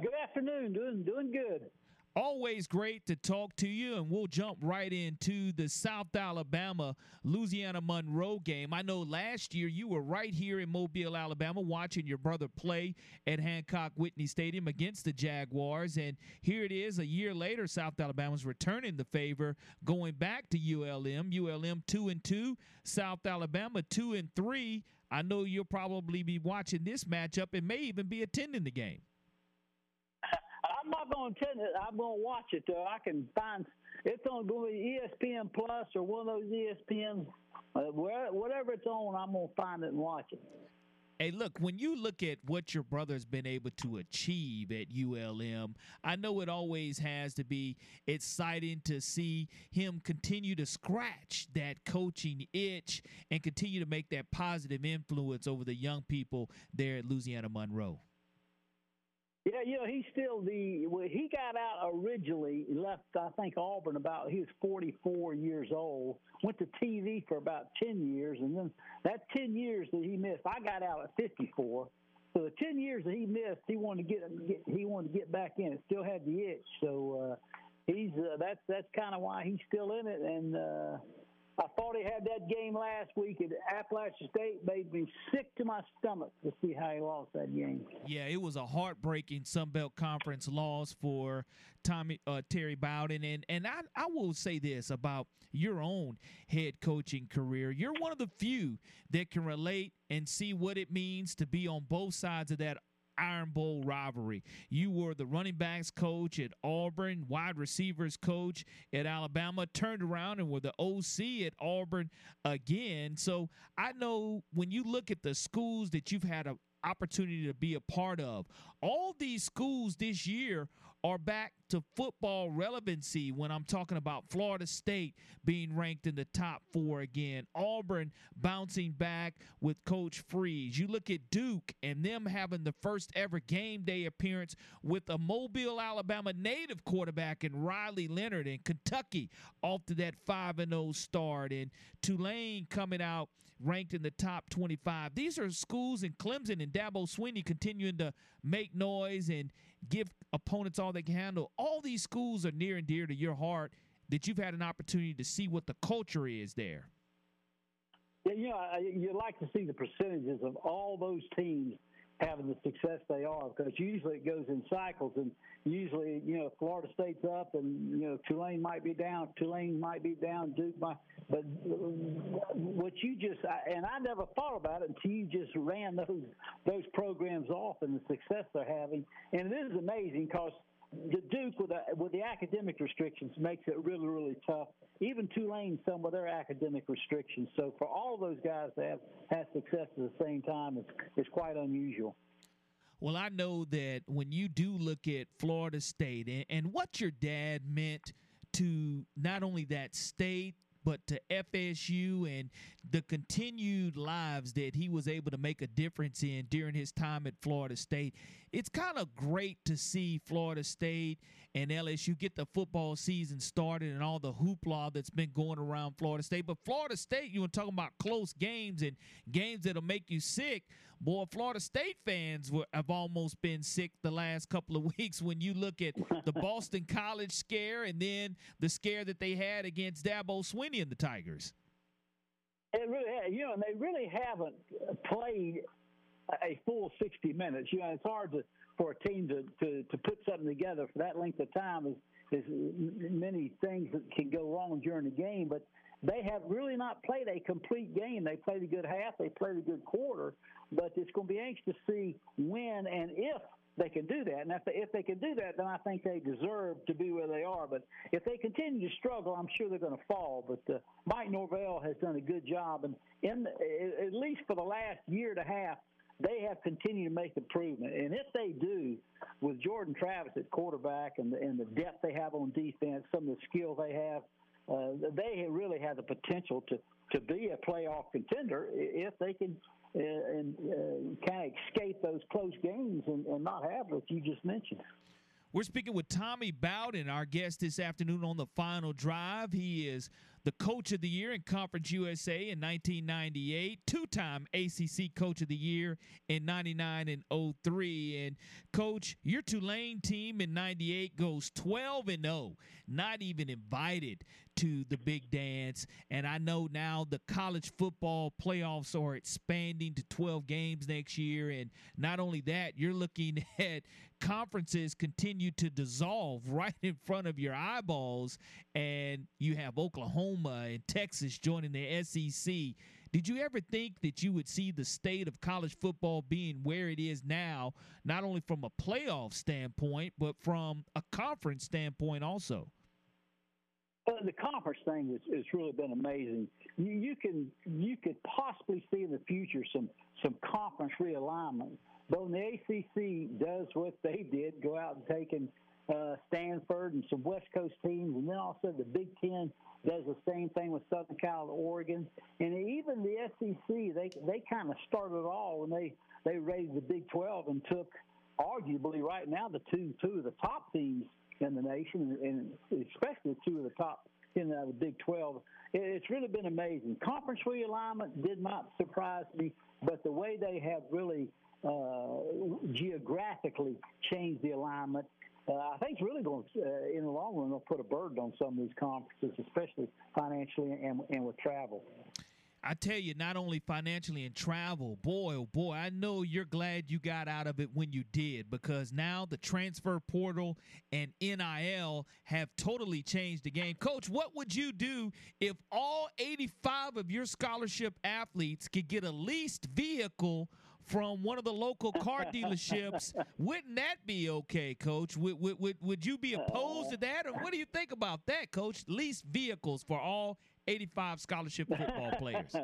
Good afternoon. Doing good. Always great to talk to you, and we'll jump right into the South Alabama-Louisiana Monroe game. I know last year you were right here in Mobile, Alabama, watching your brother play at Hancock-Whitney Stadium against the Jaguars, and here it is a year later. South Alabama's returning the favor, going back to ULM. ULM 2-2, South Alabama 2-3. I know you'll probably be watching this matchup and may even be attending the game. I'm not going to attend it. I'm going to watch it, though. I can find – it's on going to be ESPN Plus or one of those ESPNs. Whatever it's on, I'm going to find it and watch it. Hey, look, when you look at what your brother's been able to achieve at ULM, I know it always has to be exciting to see him continue to scratch that coaching itch and continue to make that positive influence over the young people there at Louisiana Monroe. Yeah, you know, he's still he got out originally, left, I think, Auburn about, he was 44 years old, went to TV for about 10 years, and then that 10 years that he missed, I got out at 54. So the 10 years that he missed, he wanted to get back in. It still had the itch. So that's kind of why he's still in it. And I thought he had that game last week at Appalachian State. Made me sick to my stomach to see how he lost that game. Yeah, it was a heartbreaking Sunbelt Conference loss for Terry Bowden. And I will say this about your own head coaching career. You're one of the few that can relate and see what it means to be on both sides of that Iron Bowl rivalry. You were the running backs coach at Auburn, wide receivers coach at Alabama, turned around and were the OC at Auburn again. So I know when you look at the schools that you've had an opportunity to be a part of, all these schools this year are back to football relevancy when I'm talking about Florida State being ranked in the top four again, Auburn bouncing back with Coach Freeze. You look at Duke and them having the first ever game day appearance with a Mobile, Alabama native quarterback in Riley Leonard, and Kentucky off to that 5-0 start, and Tulane coming out ranked in the top 25. These are schools, in Clemson and Dabo Swinney continuing to make noise and give opponents all they can handle. All these schools are near and dear to your heart that you've had an opportunity to see what the culture is there. Yeah, you know, you like to see the percentages of all those teams having the success they are, because usually it goes in cycles, and usually, you know, Florida State's up and, you know, Tulane might be down, Duke might. But what you just, and I never thought about it until you just ran those programs off and the success they're having. And it is amazing, because the Duke with the academic restrictions makes it really, really tough. Even Tulane, some of their academic restrictions. So for all those guys to have had success at the same time is quite unusual. Well, I know that when you do look at Florida State and what your dad meant to not only that state, but to FSU and the continued lives that he was able to make a difference in during his time at Florida State, it's kind of great to see Florida State and LSU get the football season started and all the hoopla that's been going around Florida State. But Florida State, you were talking about close games and games that'll make you sick. Boy, Florida State fans have almost been sick the last couple of weeks when you look at the Boston College scare and then the scare that they had against Dabo Swinney and the Tigers. It really has. You know, and they really haven't played a full 60 minutes. You know, it's hard for a team to put something together for that length of time. Is many things that can go wrong during the game, but they have really not played a complete game. They played a good half, they played a good quarter, but it's going to be anxious to see when and if they can do that. And if they can do that, then I think they deserve to be where they are. But if they continue to struggle, I'm sure they're going to fall. But Mike Norvell has done a good job. And at least for the last year and a half, they have continued to make improvement. And if they do, with Jordan Travis at quarterback and the depth they have on defense, some of the skill they have, they really have the potential to be a playoff contender if they can kind of escape those close games and not have what you just mentioned. We're speaking with Tommy Bowden, our guest this afternoon on The Final Drive. He is the Coach of the Year in Conference USA in 1998, two-time ACC Coach of the Year in 99 and 03. And, Coach, your Tulane team in 98 goes 12-0, not even invited to the big dance. And I know now the college football playoffs are expanding to 12 games next year. And not only that, you're looking at conferences continue to dissolve right in front of your eyeballs, and you have Oklahoma and Texas joining the SEC. Did you ever think that you would see the state of college football being where it is now, not only from a playoff standpoint, but from a conference standpoint also? The conference thing has really been amazing. You could possibly see in the future some conference realignment. But when the ACC does what they did, go out and take in Stanford and some West Coast teams, and then also the Big Ten does the same thing with Southern Cal and Oregon. And even the SEC, they kind of started all when they raised the Big 12 and took, arguably right now, the two of the top teams in the nation, and especially two of the top in the Big 12. It's really been amazing. Conference realignment did not surprise me, but the way they have really geographically changed the alignment, I think it's really going to, in the long run, they'll put a burden on some of these conferences, especially financially and with travel. I tell you, not only financially and travel, boy, oh boy, I know you're glad you got out of it when you did, because now the transfer portal and NIL have totally changed the game. Coach, what would you do if all 85 of your scholarship athletes could get a leased vehicle from one of the local car dealerships? Wouldn't that be okay, Coach? Would you be opposed to that? Or what do you think about that, Coach? Leased vehicles for all 85 scholarship football players.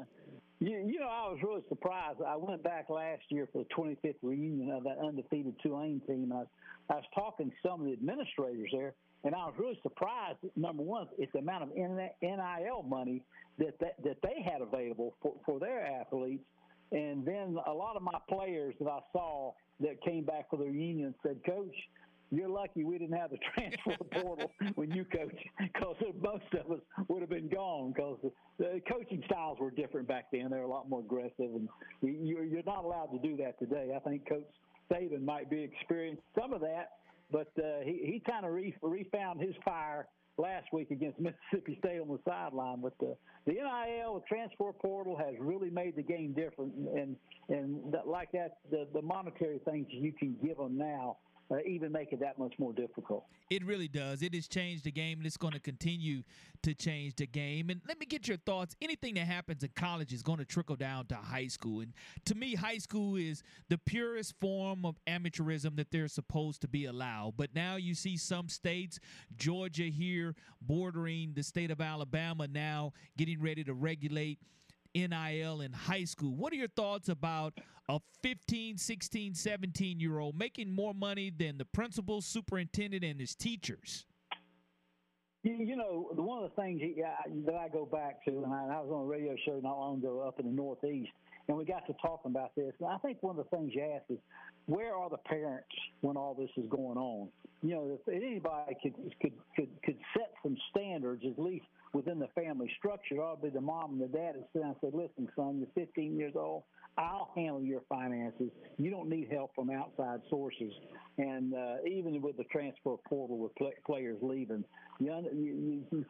You know, I was really surprised. I went back last year for the 25th reunion of that undefeated Tulane team. I was talking to some of the administrators there, and I was really surprised, number one, at the amount of NIL money that they had available for their athletes. And then a lot of my players that I saw that came back for the reunion said, Coach, you're lucky we didn't have the transfer portal when you coached, because most of us would have been gone, because the coaching styles were different back then. They were a lot more aggressive, and you're not allowed to do that today. I think Coach Saban might be experiencing some of that, but he kind of refound his fire last week against Mississippi State on the sideline. But the NIL, the transfer portal, has really made the game different, and like that, the monetary things you can give them now even make it that much more difficult. It really does. It has changed the game, and it's going to continue to change the game. And let me get your thoughts. Anything that happens in college is going to trickle down to high school. And to me, high school is the purest form of amateurism that they're supposed to be allowed. But now you see some states, Georgia here bordering the state of Alabama now, getting ready to regulate NIL in high school. What are your thoughts about a 15, 16, 17-year-old making more money than the principal, superintendent, and his teachers? You know, one of the things that I go back to, and I was on a radio show not long ago up in the Northeast, and we got to talking about this. And I think one of the things you ask is, where are the parents when all this is going on? You know, if anybody could set some standards, at least within the family structure, it ought to be the mom and the dad. And sit down and say, listen, son, you're 15 years old. I'll handle your finances. You don't need help from outside sources. And even with the transfer portal with players leaving, you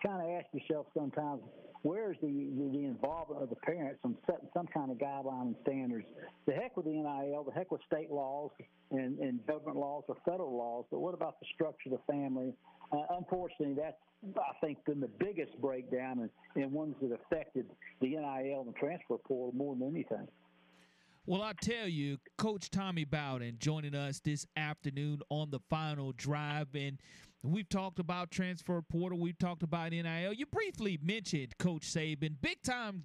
kind of ask yourself sometimes, where's the involvement of the parents in setting some kind of guideline and standards? The heck with the NIL, the heck with state laws and government laws or federal laws, but what about the structure of the family? Unfortunately, that's, I think, been the biggest breakdown and ones that affected the NIL and the transfer portal more than anything. Well, I tell you, Coach Tommy Bowden joining us this afternoon on the Final Drive. And we've talked about transfer portal. We've talked about NIL. You briefly mentioned Coach Saban. Big-time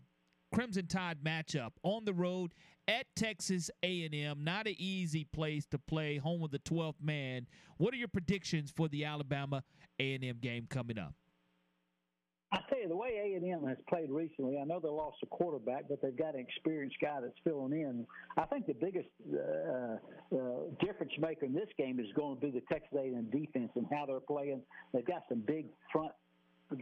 Crimson Tide matchup on the road at Texas A&M. Not an easy place to play, home of the 12th man. What are your predictions for the Alabama A&M game coming up? I tell you, the way A&M has played recently, I know they lost a quarterback, but they've got an experienced guy that's filling in. I think the biggest difference maker in this game is going to be the Texas A&M defense and how they're playing. They've got some big front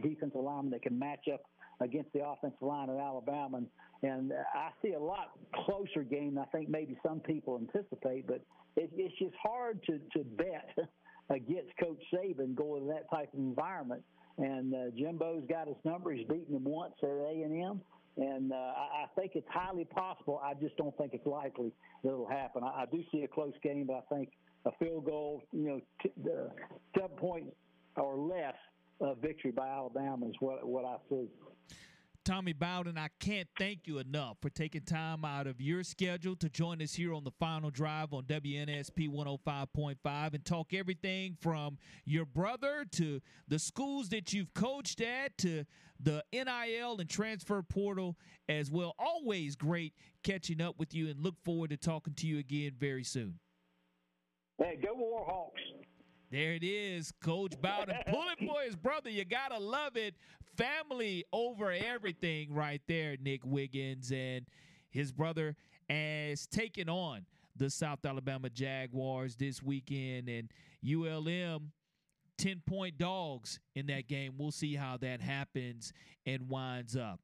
defensive linemen that can match up against the offensive line of Alabama. And I see a lot closer game than I think maybe some people anticipate, but it's just hard to bet against Coach Saban going in that type of environment. And Jimbo's got his number. He's beaten him once at A&M. And I think it's highly possible. I just don't think it's likely that it'll happen. I do see a close game, but I think a field goal, 7 points or less victory by Alabama is what I see. Tommy Bowden, I can't thank you enough for taking time out of your schedule to join us here on the Final Drive on WNSP 105.5 and talk everything from your brother to the schools that you've coached at to the NIL and transfer portal as well. Always great catching up with you, and look forward to talking to you again very soon. Hey, go Warhawks. There it is, Coach Bowden. Pull it for his brother. You got to love it. Family over everything right there, Nick Wiggins. And his brother has taken on the South Alabama Jaguars this weekend. And ULM, 10-point dogs in that game. We'll see how that happens and winds up.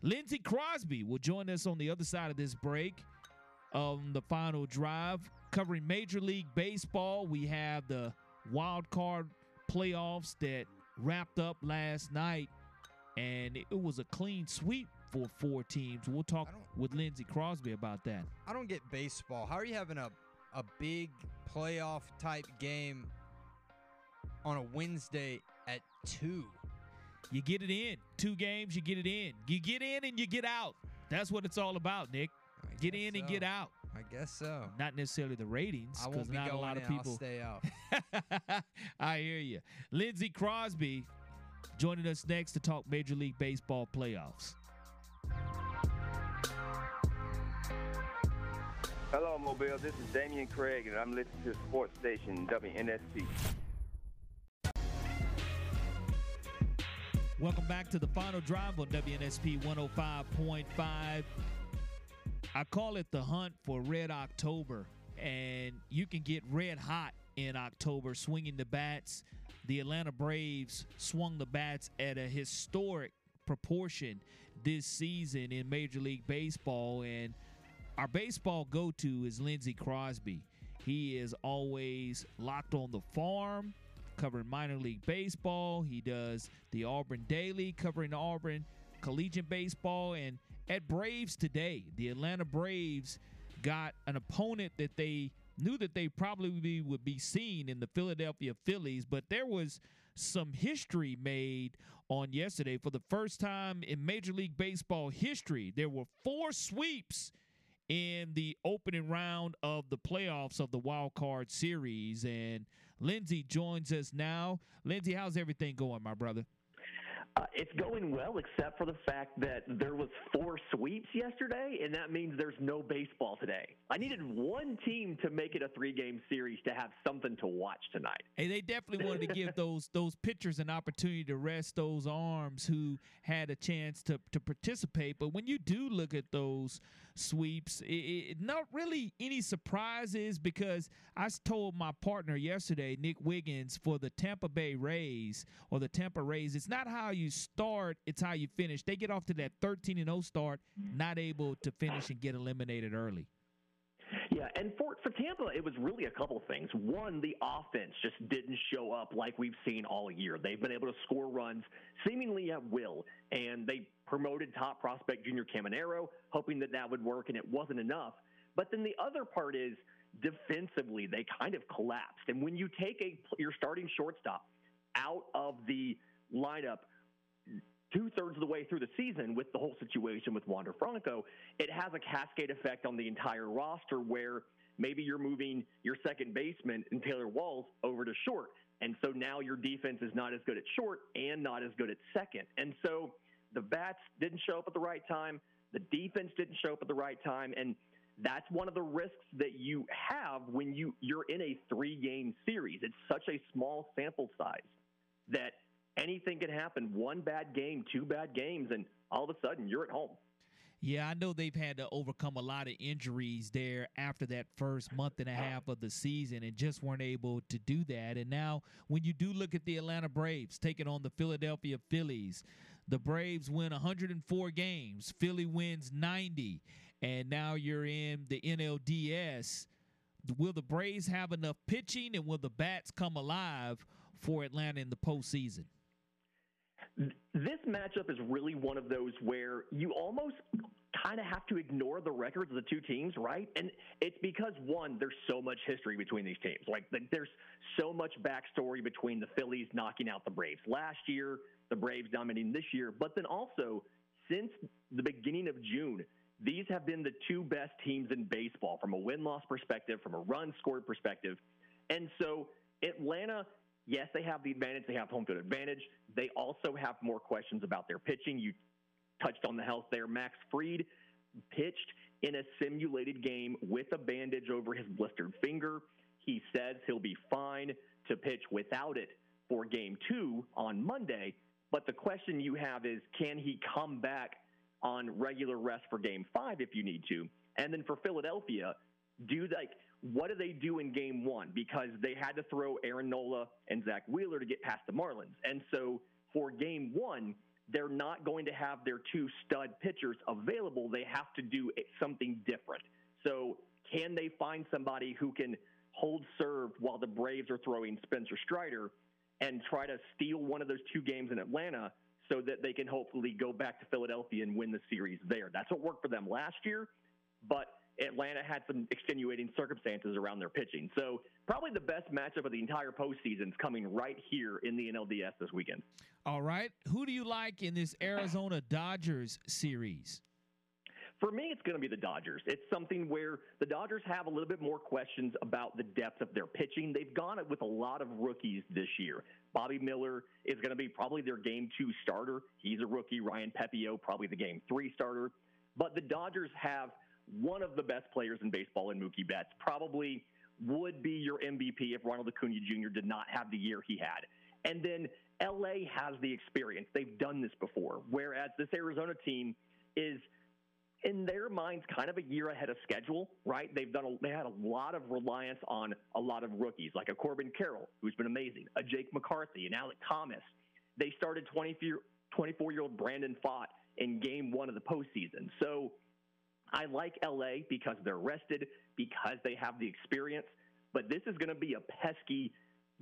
Lindsey Crosby will join us on the other side of this break on the Final Drive, covering Major League Baseball. We have the wild card playoffs that wrapped up last night, and it was a clean sweep for four teams. We'll talk with Lindsey Crosby about that. I don't get baseball. How are you having a big playoff type game on a Wednesday at 2? You get it in. 2 games, you get it in. You get in and you get out. That's what it's all about, Nick. Get in and get out. I guess so. Not necessarily the ratings. I won't be going in. A lot of people. I'll stay out. I hear you. Lindsey Crosby joining us next to talk Major League Baseball playoffs. Hello, Mobile. This is Damian Craig, and I'm listening to Sports Station WNSP. Welcome back to the Final Drive on WNSP 105.5. I call it the hunt for Red October, and you can get red hot in October swinging the bats. The Atlanta Braves swung the bats at a historic proportion this season in Major League Baseball, and our baseball go-to is Lindsey Crosby. He is always locked on the farm, covering minor league baseball. He does the Auburn Daily, covering Auburn collegiate baseball, and at Braves today, the Atlanta Braves got an opponent that they knew that they probably would be seen in the Philadelphia Phillies, but there was some history made on yesterday. For the first time in Major League Baseball history, there were 4 sweeps in the opening round of the playoffs of the Wild Card Series, and Lindsey joins us now. Lindsey, how's everything going, my brother? It's going well, except for the fact that there was 4 sweeps yesterday, and that means there's no baseball today. I needed one team to make it a 3-game series to have something to watch tonight. Hey, they definitely wanted to give those pitchers an opportunity to rest those arms who had a chance to participate. But when you do look at those sweeps, it not really any surprises, because I told my partner yesterday, Nick Wiggins, for the Tampa Bay Rays, or the Tampa Rays, it's not how you start, it's how you finish. They get off to that 13-0 start, not able to finish and get eliminated early. Yeah, and for Tampa, it was really a couple things. One, the offense just didn't show up like we've seen all year. They've been able to score runs seemingly at will, and they promoted top prospect Junior Caminero, hoping that would work, and it wasn't enough. But then the other part is defensively, they kind of collapsed. And when you take your starting shortstop out of the lineup two-thirds of the way through the season with the whole situation with Wander Franco, it has a cascade effect on the entire roster where maybe you're moving your second baseman and Taylor Walls over to short. And so now your defense is not as good at short and not as good at second. And so the bats didn't show up at the right time. The defense didn't show up at the right time. And that's one of the risks that you have when you're in a three-game series. It's such a small sample size that anything can happen. One bad game, two bad games, and all of a sudden you're at home. Yeah, I know they've had to overcome a lot of injuries there after that first month and a half of the season and just weren't able to do that. And now when you do look at the Atlanta Braves taking on the Philadelphia Phillies, the Braves win 104 games. Philly wins 90. And now you're in the NLDS. Will the Braves have enough pitching, and will the bats come alive for Atlanta in the postseason? This matchup is really one of those where you almost kind of have to ignore the records of the two teams, right? And it's because, one, there's so much history between these teams. Like, there's so much backstory between the Phillies knocking out the Braves last year, the Braves dominating this year. But then also, since the beginning of June, these have been the two best teams in baseball from a win-loss perspective, from a run-scored perspective. And so Atlanta, yes, they have the advantage. They have home field advantage. They also have more questions about their pitching. You touched on the health there. Max Fried pitched in a simulated game with a bandage over his blistered finger. He says he'll be fine to pitch without it for game two on Monday. But the question you have is, can he come back on regular rest for game five if you need to? And then for Philadelphia, what do they do in game one? Because they had to throw Aaron Nola and Zach Wheeler to get past the Marlins. And so for game one, they're not going to have their two stud pitchers available. They have to do something different. So can they find somebody who can hold serve while the Braves are throwing Spencer Strider and try to steal one of those two games in Atlanta so that they can hopefully go back to Philadelphia and win the series there? That's what worked for them last year, but Atlanta had some extenuating circumstances around their pitching. So probably the best matchup of the entire postseason is coming right here in the NLDS this weekend. All right. Who do you like in this Arizona Dodgers series? For me, it's going to be the Dodgers. It's something where the Dodgers have a little bit more questions about the depth of their pitching. They've gone with a lot of rookies this year. Bobby Miller is going to be probably their game two starter. He's a rookie. Ryan Pepio, probably the game three starter. But the Dodgers have one of the best players in baseball in Mookie Betts, probably would be your MVP if Ronald Acuna Jr. did not have the year he had. And then L.A. has the experience. They've done this before, whereas this Arizona team is, in their minds, kind of a year ahead of schedule, right? They had a lot of reliance on a lot of rookies, like a Corbin Carroll, who's been amazing, a Jake McCarthy, and Alec Thomas. They started 24-year-old Brandon Pfaadt in game one of the postseason. So I like L.A. because they're rested, because they have the experience. But this is going to be a pesky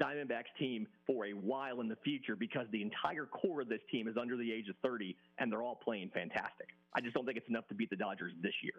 Diamondbacks team for a while in the future because the entire core of this team is under the age of 30, and they're all playing fantastic. I just don't think it's enough to beat the Dodgers this year.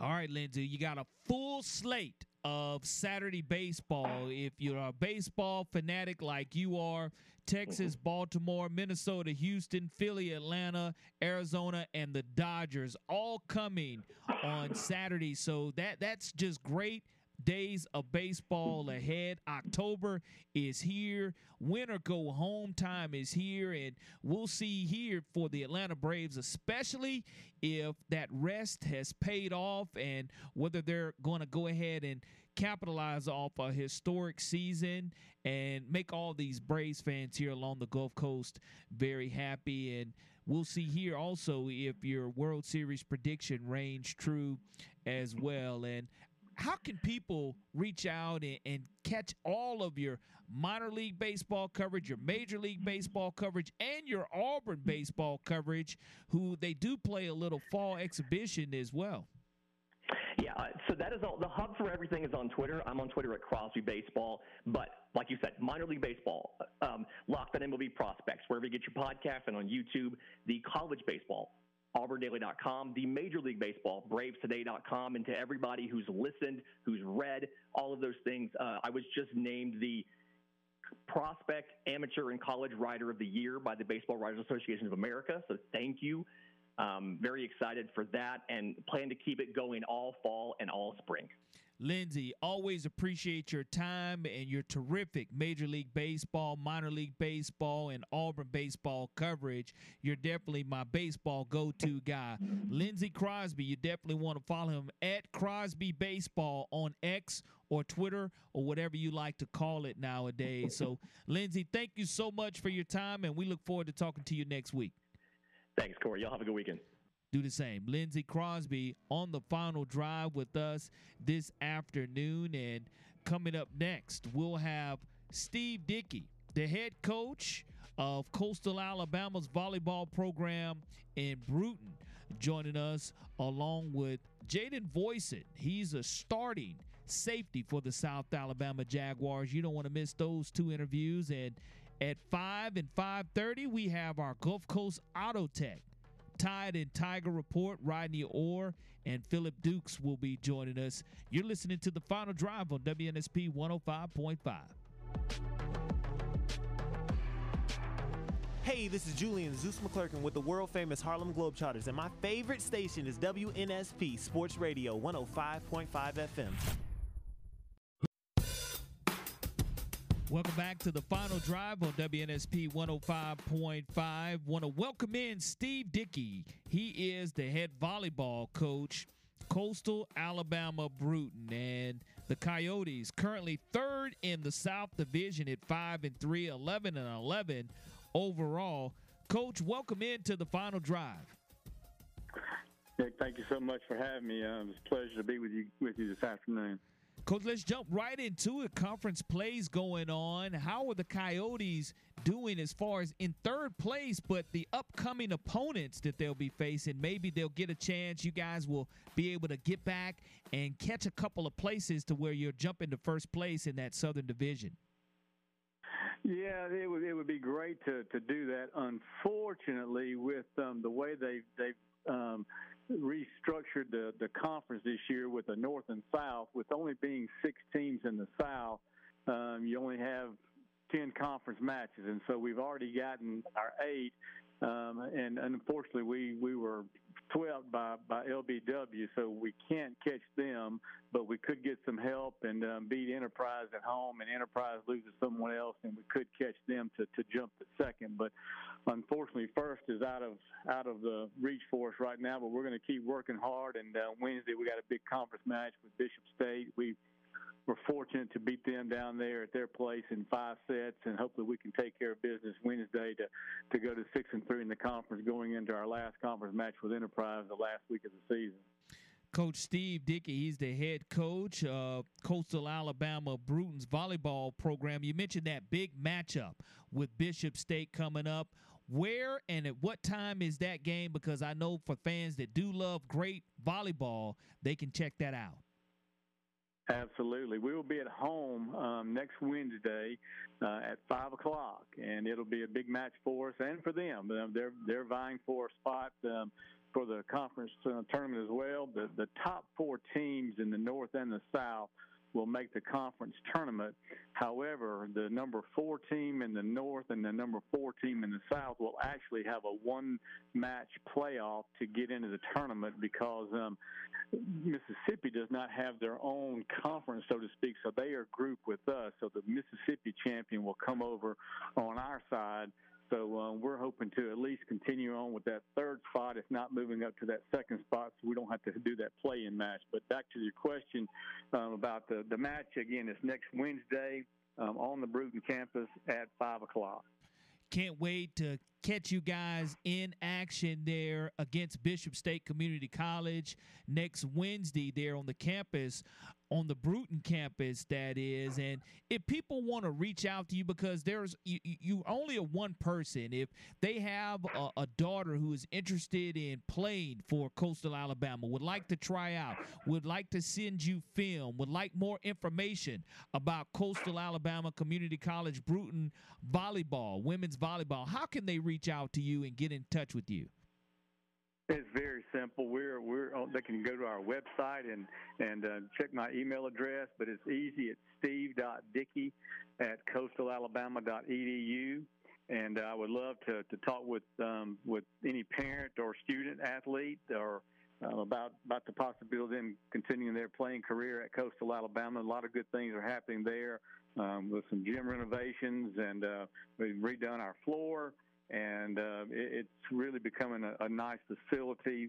All right, Lindsey, you got a full slate of Saturday baseball. If you're a baseball fanatic like you are, Texas, Baltimore, Minnesota, Houston, Philly, Atlanta, Arizona, and the Dodgers all coming on Saturday. So that's just great days of baseball ahead. October is here. Win or go home time is here. And we'll see here for the Atlanta Braves, especially if that rest has paid off and whether they're going to go ahead and capitalize off a historic season and make all these Braves fans here along the Gulf Coast very happy. And we'll see here also if your World Series prediction reigns true as well. And how can people reach out and catch all of your minor league baseball coverage, your major league baseball coverage, and your Auburn baseball coverage, who they do play a little fall exhibition as well? Yeah, so that is all. The hub for everything is on Twitter. I'm on Twitter at Crosby Baseball. But like you said, minor league baseball, Locked On MLB Prospects, wherever you get your podcast, and on YouTube, the college baseball, AuburnDaily.com, the Major League Baseball, BravesToday.com, and to everybody who's listened, who's read, all of those things. I was just named the Prospect, Amateur, and College Writer of the Year by the Baseball Writers Association of America. So thank you. Very excited for that and plan to keep it going all fall and all spring. Lindsey, always appreciate your time and your terrific Major League Baseball, Minor League Baseball, and Auburn baseball coverage. You're definitely my baseball go-to guy. Lindsey Crosby, you definitely want to follow him at Crosby Baseball on X or Twitter or whatever you like to call it nowadays. So, Lindsey, thank you so much for your time, and we look forward to talking to you next week. Thanks, Corey. Y'all have a good weekend. Do the same. Lindsey Crosby on the final drive with us this afternoon. And coming up next, we'll have Steve Dickey, the head coach of Coastal Alabama's volleyball program in Brewton, joining us along with Jaden Voisin. He's a starting safety for the South Alabama Jaguars. You don't want to miss those two interviews. And at 5 and 5:30, we have our Gulf Coast Auto Tech Tide and Tiger Report. Rodney Orr and Philip Dukes will be joining us. You're listening to The Final Drive on WNSP 105.5. Hey, this is Julian Zeus McClurkin with the world-famous Harlem Globetrotters, and my favorite station is WNSP Sports Radio 105.5 FM. Welcome back to The Final Drive on WNSP 105.5. Want to welcome in Steve Dickey. He is the head volleyball coach, Coastal Alabama Brewton, and the Coyotes currently third in the South Division at 5-3, 11-11 overall. Coach, welcome in to The Final Drive. Nick, thank you so much for having me. It's a pleasure to be with you this afternoon. Coach, let's jump right into it. Conference plays going on. How are the Coyotes doing as far as in third place, but the upcoming opponents that they'll be facing, maybe they'll get a chance. You guys will be able to get back and catch a couple of places to where you're jumping to first place in that Southern Division. Yeah, it would be great to do that. Unfortunately, with the way they've restructured the conference this year with the North and South, with only being 6 teams in the South, you only have 10 conference matches, and so we've already gotten our 8, and unfortunately we were 12 by LBW, so we can't catch them, but we could get some help and beat Enterprise at home, and Enterprise loses someone else, and we could catch them to jump to second. But unfortunately, first is out of the reach for us right now, but we're going to keep working hard, and Wednesday we got a big conference match with Bishop State. We're fortunate to beat them down there at their place in 5 sets, and hopefully we can take care of business Wednesday to go to 6-3 in the conference, going into our last conference match with Enterprise the last week of the season. Coach Steve Dickey, he's the head coach of Coastal Alabama Brewton's volleyball program. You mentioned that big matchup with Bishop State coming up. Where and at what time is that game? Because I know for fans that do love great volleyball, they can check that out. Absolutely. We will be at home next Wednesday at 5 o'clock, and it'll be a big match for us and for them. They're vying for a spot for the conference tournament as well. The top 4 teams in the North and the South will make the conference tournament. However, the number 4 team in the North and the number 4 team in the South will actually have a 1-match playoff to get into the tournament, because Mississippi does not have their own conference, so to speak, so they are grouped with us. So the Mississippi champion will come over on our side. So we're hoping to at least continue on with that third spot, if not moving up to that second spot, so we don't have to do that play-in match. But back to your question about the match, again, it's next Wednesday on the Brewton campus at 5 o'clock. Can't wait to catch you guys in action there against Bishop State Community College next Wednesday there on the campus, on the Brewton campus, that is. And if people want to reach out to you, because you only are one person, if they have a daughter who is interested in playing for Coastal Alabama, would like to try out, would like to send you film, would like more information about Coastal Alabama Community College Brewton volleyball, women's volleyball, how can they reach out to you and get in touch with you? It's very simple. They can go to our website and check my email address, but it's easy. It's steve.dickey@coastalalabama.edu. And I would love to talk with any parent or student athlete or about the possibility of them continuing their playing career at Coastal Alabama. A lot of good things are happening there with some gym renovations, and we've redone our floor. And it's really becoming a nice facility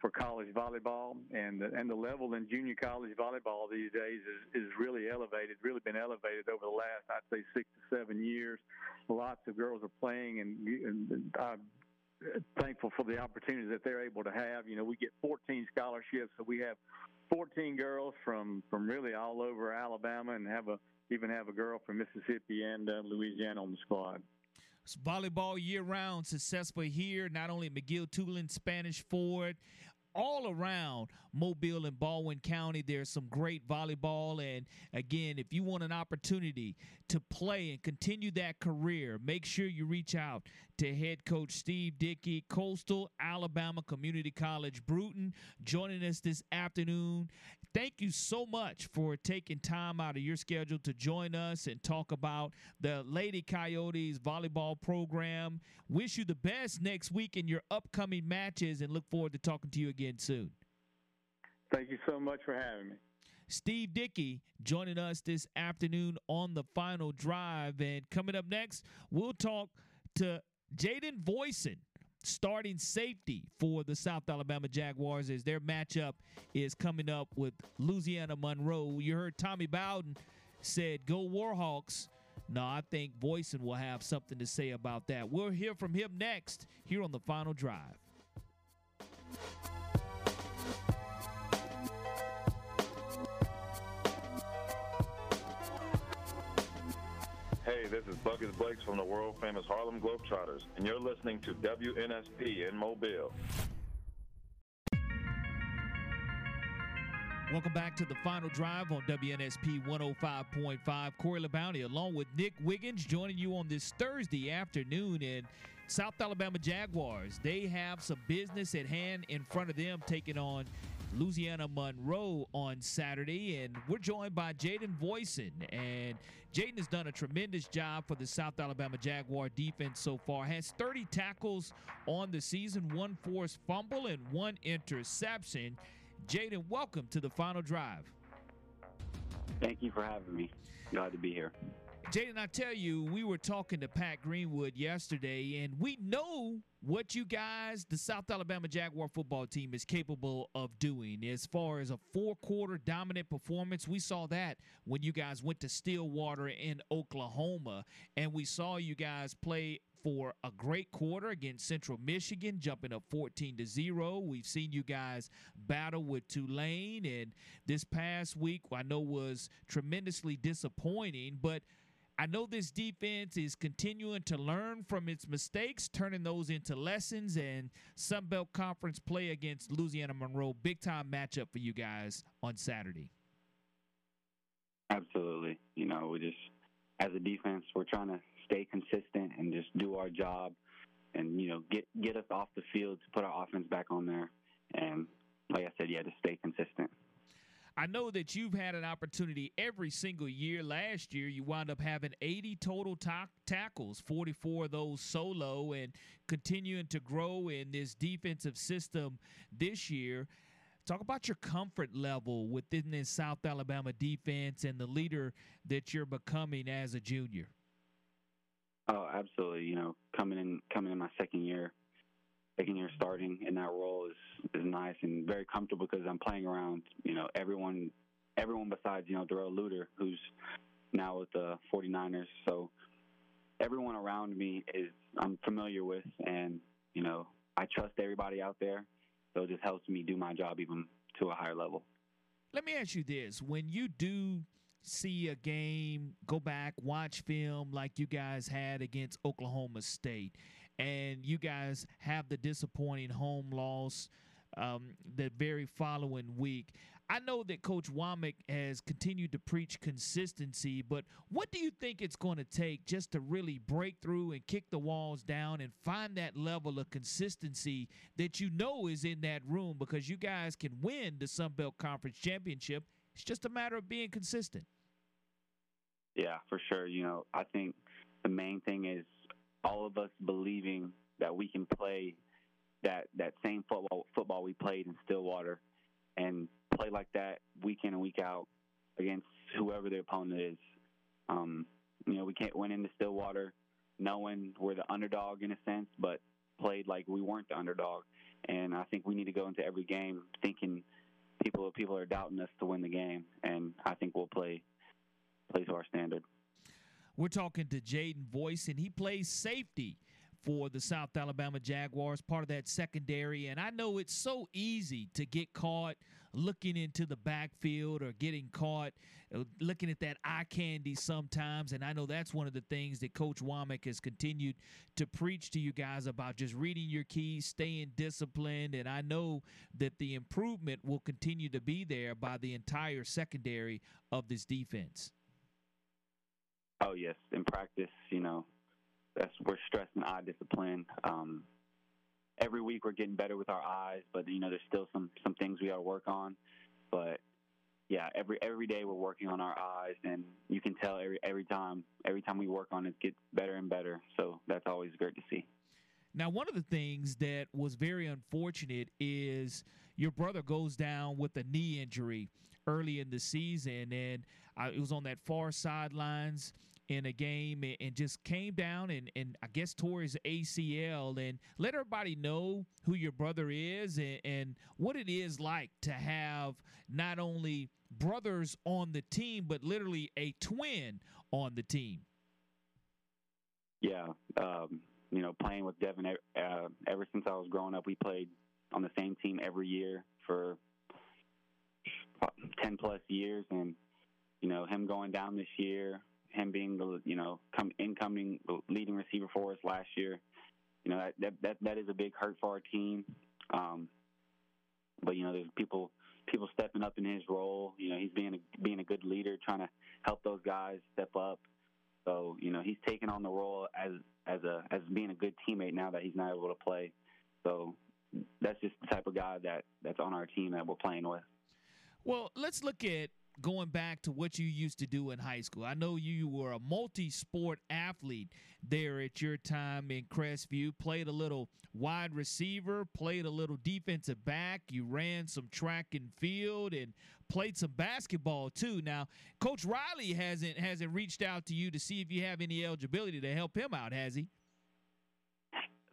for college volleyball, and the level in junior college volleyball these days is really elevated. Really been elevated over the last, I'd say, 6 to 7 years. Lots of girls are playing, and I'm thankful for the opportunities that they're able to have. You know, we get 14 scholarships, so we have 14 girls from really all over Alabama, and have a girl from Mississippi and Louisiana on the squad. It's volleyball year-round, successful here, not only at McGill-Tulane, Spanish Ford, all around Mobile and Baldwin County. There's some great volleyball, and again, if you want an opportunity to play and continue that career, make sure you reach out to head coach Steve Dickey, Coastal Alabama Community College Brewton, joining us this afternoon. Thank you so much for taking time out of your schedule to join us and talk about the Lady Coyotes volleyball program. Wish you the best next week in your upcoming matches, and look forward to talking to you again soon. Thank you so much for having me. Steve Dickey joining us this afternoon on The Final Drive. And coming up next, we'll talk to Jaden Voisin, starting safety for the South Alabama Jaguars, as their matchup is coming up with Louisiana Monroe. You heard Tommy Bowden said, "Go Warhawks." No, I think Voisin will have something to say about that. We'll hear from him next here on The Final Drive. Hey, this is Buckets Blakes from the world-famous Harlem Globetrotters, and you're listening to WNSP in Mobile. Welcome back to The Final Drive on WNSP 105.5. Corey LaBounty along with Nick Wiggins joining you on this Thursday afternoon. And South Alabama Jaguars, they have some business at hand in front of them, taking on Louisiana Monroe on Saturday, and we're joined by Jaden Voisin. And Jaden has done a tremendous job for the South Alabama Jaguar defense so far. Has 30 tackles on the season, one forced fumble, and one interception. Jaden, welcome to The Final Drive. Thank you for having me. Glad to be here. Jaden, I tell you, we were talking to Pat Greenwood yesterday, and we know what you guys, the South Alabama Jaguar football team, is capable of doing as far as a four-quarter dominant performance. We saw that when you guys went to Stillwater in Oklahoma, and we saw you guys play for a great quarter against Central Michigan, jumping up 14-0. We've seen you guys battle with Tulane, and this past week I know was tremendously disappointing, but I know this defense is continuing to learn from its mistakes, turning those into lessons, and Sun Belt Conference play against Louisiana Monroe. Big-time matchup for you guys on Saturday. Absolutely. You know, we just, as a defense, we're trying to stay consistent and just do our job and, you know, get us off the field to put our offense back on there. And like I said, yeah, to stay consistent. I know that you've had an opportunity every single year. Last year, you wound up having 80 total tackles, 44 of those solo, and continuing to grow in this defensive system this year. Talk about your comfort level within this South Alabama defense and the leader that you're becoming as a junior. Oh, absolutely. You know, coming in my second year starting in that role is nice and very comfortable because I'm playing around, you know, everyone besides, you know, Darrell Luter, who's now with the 49ers. So everyone around me I'm familiar with, and, you know, I trust everybody out there. So it just helps me do my job even to a higher level. Let me ask you this. When you do see a game, go back, watch film like you guys had against Oklahoma State, and you guys have the disappointing home loss the very following week. I know that Coach Womack has continued to preach consistency, but what do you think it's going to take just to really break through and kick the walls down and find that level of consistency that you know is in that room? Because you guys can win the Sun Belt Conference Championship. It's just a matter of being consistent. Yeah, for sure. You know, I think the main thing is all of us believing that we can play that same football we played in Stillwater and play like that week in and week out against whoever their opponent is. You know, we can't win into Stillwater knowing we're the underdog in a sense, but played like we weren't the underdog. And I think we need to go into every game thinking people are doubting us to win the game, and I think we'll play to our standard. We're talking to Jaden Voisin. He plays safety for the South Alabama Jaguars, part of that secondary. And I know it's so easy to get caught looking into the backfield or getting caught looking at that eye candy sometimes. And I know that's one of the things that Coach Womack has continued to preach to you guys about, just reading your keys, staying disciplined. And I know that the improvement will continue to be there by the entire secondary of this defense. Oh, yes. In practice, you know, we're stressing eye discipline. Every week we're getting better with our eyes, but, you know, there's still some things we got to work on. But, yeah, every day we're working on our eyes, and you can tell every time we work on it gets better and better. So that's always great to see. Now, one of the things that was very unfortunate is your brother goes down with a knee injury early in the season, and it was on that far sidelines in a game, and just came down and I guess tore his ACL. And let everybody know who your brother is and what it is like to have not only brothers on the team, but literally a twin on the team. Yeah, you know, playing with Devin ever since I was growing up, we played on the same team every year for 10 plus years. And, you know, him going down this year, him being the, you know, incoming leading receiver for us last year, you know, that is a big hurt for our team. But, you know, there's people stepping up in his role. You know, he's being a good leader, trying to help those guys step up. So, you know, he's taking on the role as being a good teammate now that he's not able to play. So that's just the type of guy that's on our team that we're playing with. Well, let's look at going back to what you used to do in high school. I know you were a multi-sport athlete there at your time in Crestview, played a little wide receiver, played a little defensive back. You ran some track and field and played some basketball too. Now, Coach Riley hasn't reached out to you to see if you have any eligibility to help him out, has he?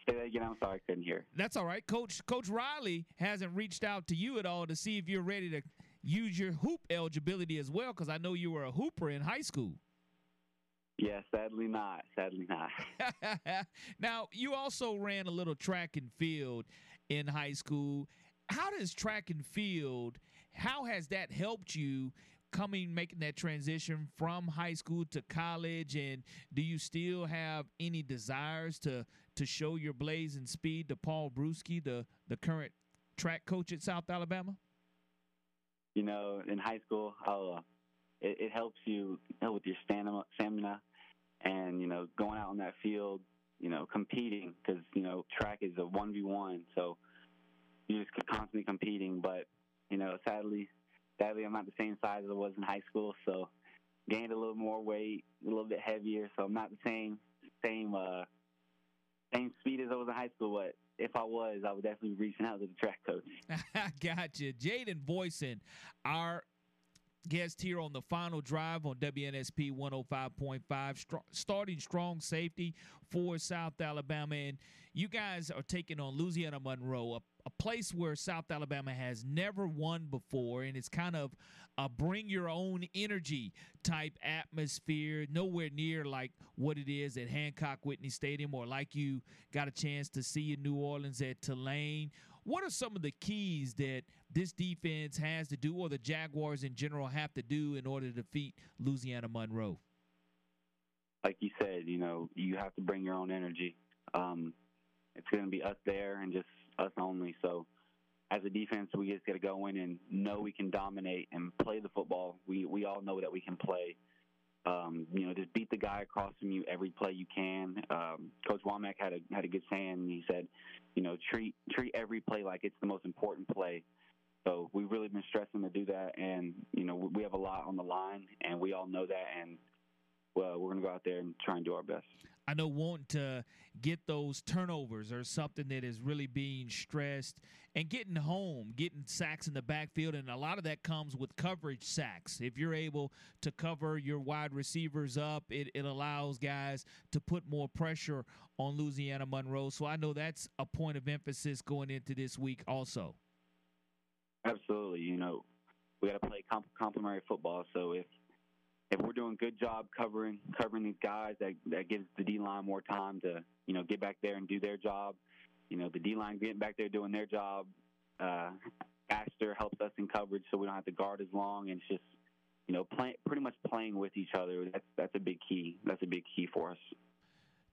Say that again. I'm sorry, I couldn't hear. That's all right. Coach Riley hasn't reached out to you at all to see if you're ready to use your hoop eligibility as well, because I know you were a hooper in high school. Yeah, sadly not. Sadly not. Now, you also ran a little track and field in high school. How has that helped you making that transition from high school to college? And do you still have any desires to show your blaze and speed to Paul Brewski, the current track coach at South Alabama? You know, in high school, it helps you with your stamina and, you know, going out on that field, you know, competing, because, you know, track is a 1v1. So you're just constantly competing. But, you know, sadly, I'm not the same size as I was in high school. So gained a little more weight, a little bit heavier. So I'm not the same speed as I was in high school, but if I was, I would definitely be reaching out to the track coach. Gotcha. Jaden Voisin, our guest here on The Final Drive on WNSP 105.5, starting strong safety for South Alabama. And you guys are taking on Louisiana Monroe, a place where South Alabama has never won before, and it's kind of a bring-your-own-energy type atmosphere, nowhere near like what it is at Hancock-Whitney Stadium or like you got a chance to see in New Orleans at Tulane. What are some of the keys that this defense has to do, or the Jaguars in general have to do, in order to defeat Louisiana Monroe? Like you said, you know, you have to bring your own energy. It's going to be us there and just us only. So as a defense, we just got to go in and know we can dominate and play the football. We all know that we can play. Just beat the guy across from you every play you can. Coach Womack had a good saying. He said, treat every play like it's the most important play. So we've really been stressing to do that, and we have a lot on the line, and we all know that, and well, we're going to go out there and try and do our best. I know wanting to get those turnovers are something that is really being stressed, and getting home, getting sacks in the backfield, and a lot of that comes with coverage sacks. If you're able to cover your wide receivers up, it allows guys to put more pressure on Louisiana Monroe. So I know that's a point of emphasis going into this week also. Absolutely. We got to play complementary football. So if we're doing a good job covering these guys, that gives the D-line more time to, get back there and do their job. The D-line getting back there doing their job faster helps us in coverage, so we don't have to guard as long. And it's just, pretty much playing with each other. That's a big key. That's a big key for us.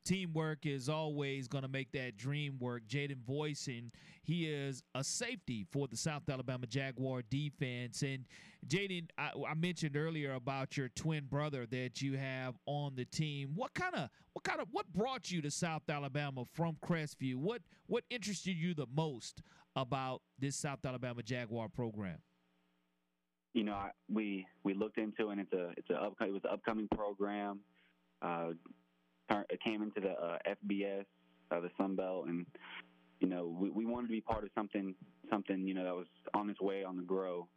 Teamwork is always going to make that dream work. Jaden Voisin, he is a safety for the South Alabama Jaguar defense. And Jaden, I mentioned earlier about your twin brother that you have on the team. What brought you to South Alabama from Crestview? What interested you the most about this South Alabama Jaguar program? We looked into it, and it was an upcoming program. It came into the FBS, the Sun Belt, and we wanted to be part of something that was on its way on the grow,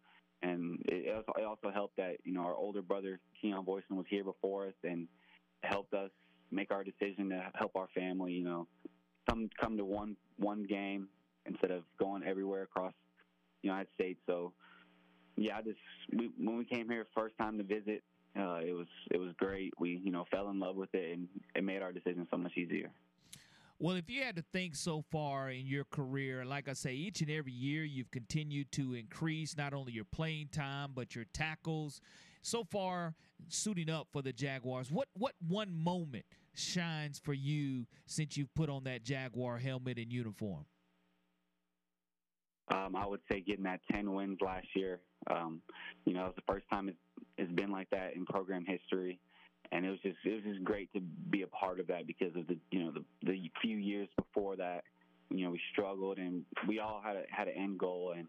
and it also helped that our older brother Keon Voisin was here before us and helped us make our decision to help our family. Come to one game instead of going everywhere across the United States. So yeah, when we came here first time to visit. It was great. We, fell in love with it, and it made our decision so much easier. Well, if you had to think so far in your career, like I say, each and every year you've continued to increase not only your playing time but your tackles. So far, suiting up for the Jaguars, what one moment shines for you since you've put on that Jaguar helmet and uniform? I would say getting that 10 wins last year. It was the first time it's been like that in program history, and it was just great to be a part of that because of the few years before that, we struggled, and we all had an end goal, and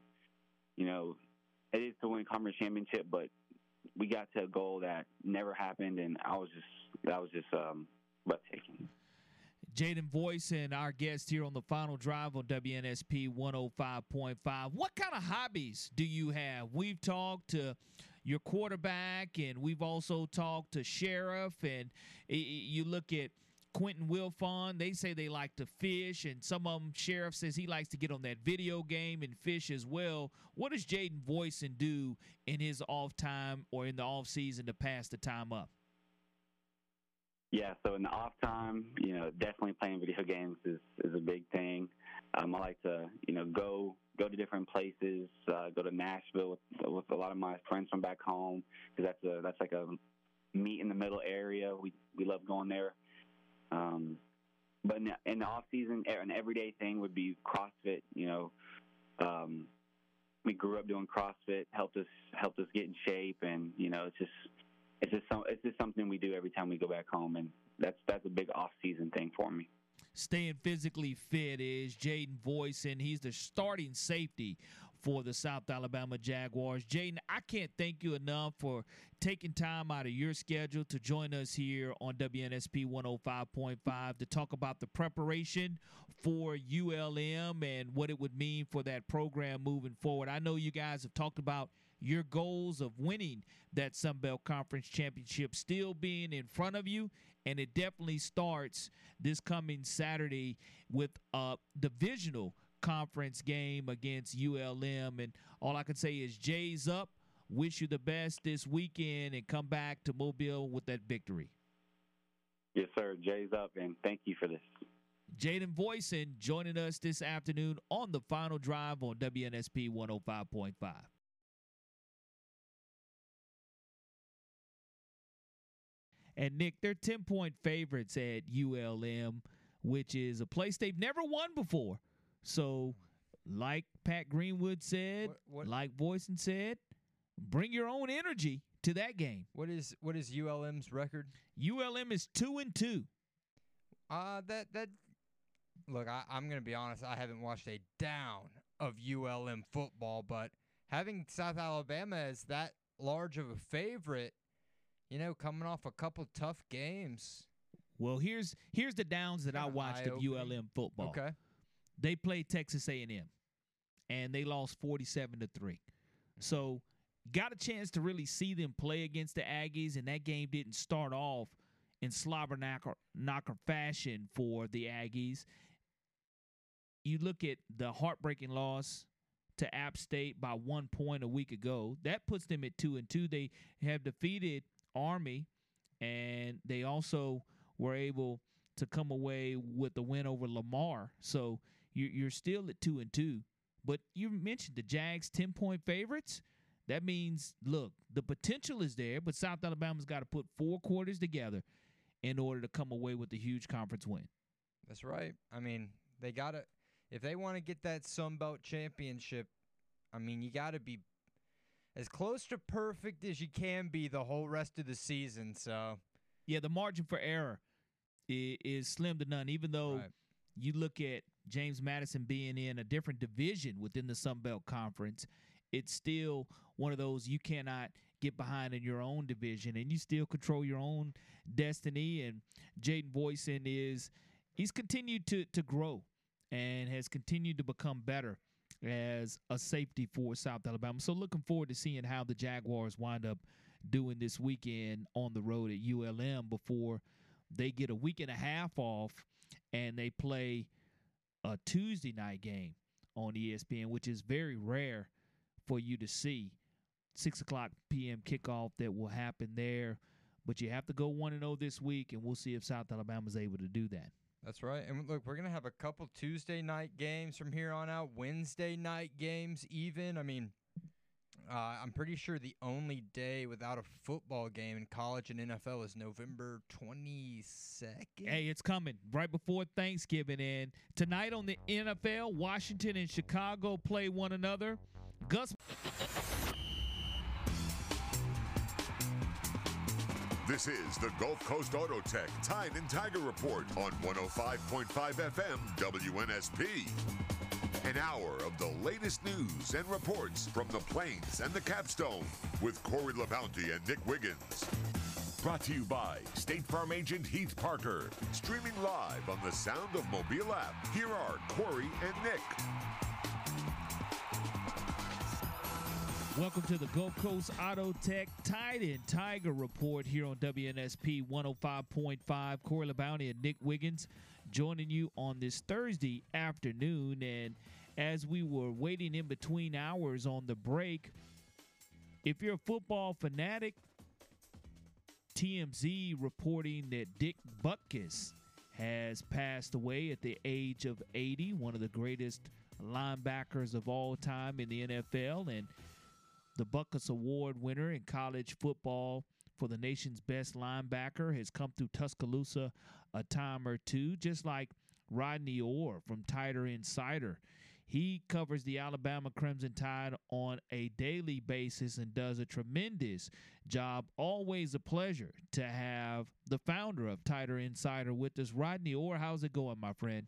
it is to win conference championship, but we got to a goal that never happened, and I was just butt taking. Jaden Voisin, our guest here on The Final Drive on WNSP 105.5. What kind of hobbies do you have? We've talked to your quarterback, and we've also talked to Sheriff, and you look at Quentin Wilfon. They say they like to fish, and some of them, Sheriff says he likes to get on that video game and fish as well. What does Jaden Voisin do in his off time or in the off season to pass the time up? Yeah, so in the off time, definitely playing video games is a big thing. I like to, go to different places, go to Nashville with a lot of my friends from back home, because that's like a meet in the middle area. We love going there. But in the off season, an everyday thing would be CrossFit. We grew up doing CrossFit, helped us get in shape, and it's just something we do every time we go back home, and that's a big off-season thing for me. Staying physically fit is Jaden Voisin. He's the starting safety for the South Alabama Jaguars. Jaden, I can't thank you enough for taking time out of your schedule to join us here on WNSP 105.5 to talk about the preparation for ULM and what it would mean for that program moving forward. I know you guys have talked about your goals of winning that Sunbelt Conference Championship still being in front of you, and it definitely starts this coming Saturday with a divisional conference game against ULM. And all I can say is Jay's up. Wish you the best this weekend, and come back to Mobile with that victory. Yes, sir. Jay's up, and thank you for this. Jaden Voisin joining us this afternoon on The Final Drive on WNSP 105.5. And, Nick, they're 10-point favorites at ULM, which is a place they've never won before. So like Pat Greenwood said, like Voisin said, bring your own energy to that game. What is ULM's record? ULM is 2-2. Look, I'm going to be honest. I haven't watched a down of ULM football, but having South Alabama as that large of a favorite, you know, coming off a couple tough games. Well, here's the downs that I watched of ULM football. Okay. They played Texas A&M, and they lost 47-3. So got a chance to really see them play against the Aggies, and that game didn't start off in slobber knocker fashion for the Aggies. You look at the heartbreaking loss to App State by 1 point a week ago. That puts them at 2-2. They have defeated Army, and they also were able to come away with the win over Lamar. So you're still at 2-2. But you mentioned the Jags 10-point favorites. That means, look, the potential is there, but South Alabama's got to put four quarters together in order to come away with a huge conference win. That's right. I mean, they got to – if they want to get that Sun Belt championship, I mean, you got to be as close to perfect as you can be the whole rest of the season. So, yeah, the margin for error is slim to none, even though you look at James Madison being in a different division within the Sun Belt Conference. It's still one of those you cannot get behind in your own division, and you still control your own destiny. And Jaden Voisin he's continued to grow and has continued to become better as a safety for South Alabama. So looking forward to seeing how the Jaguars wind up doing this weekend on the road at ULM before they get a week and a half off and they play a Tuesday night game on ESPN, which is very rare for you to see. 6:00 p.m. kickoff that will happen there. But you have to go 1-0 this week, and we'll see if South Alabama is able to do that. That's right. And look, we're going to have a couple Tuesday night games from here on out, Wednesday night games even. I mean, I'm pretty sure the only day without a football game in college and NFL is November 22nd. Hey, it's coming right before Thanksgiving. And tonight on the NFL, Washington and Chicago play one another. Gus. This is the Gulf Coast Auto Tech Tide and Tiger Report on 105.5 FM WNSP. An hour of the latest news and reports from the Plains and the Capstone with Corey LaBounty and Nick Wiggins. Brought to you by State Farm agent Heath Parker. Streaming live on the Sound of Mobile app. Here are Corey and Nick. Welcome to the Gulf Coast Auto Tech Tide and Tiger Report here on WNSP 105.5. Corey LaBounty and Nick Wiggins joining you on this Thursday afternoon. And as we were waiting in between hours on the break, if you're a football fanatic, TMZ reporting that Dick Butkus has passed away at the age of 80, one of the greatest linebackers of all time in the NFL, and the Butkus Award winner in college football for the nation's best linebacker has come through Tuscaloosa a time or two, just like Rodney Orr from Tider Insider. He covers the Alabama Crimson Tide on a daily basis and does a tremendous job. Always a pleasure to have the founder of Tider Insider with us. Rodney Orr, how's it going, my friend?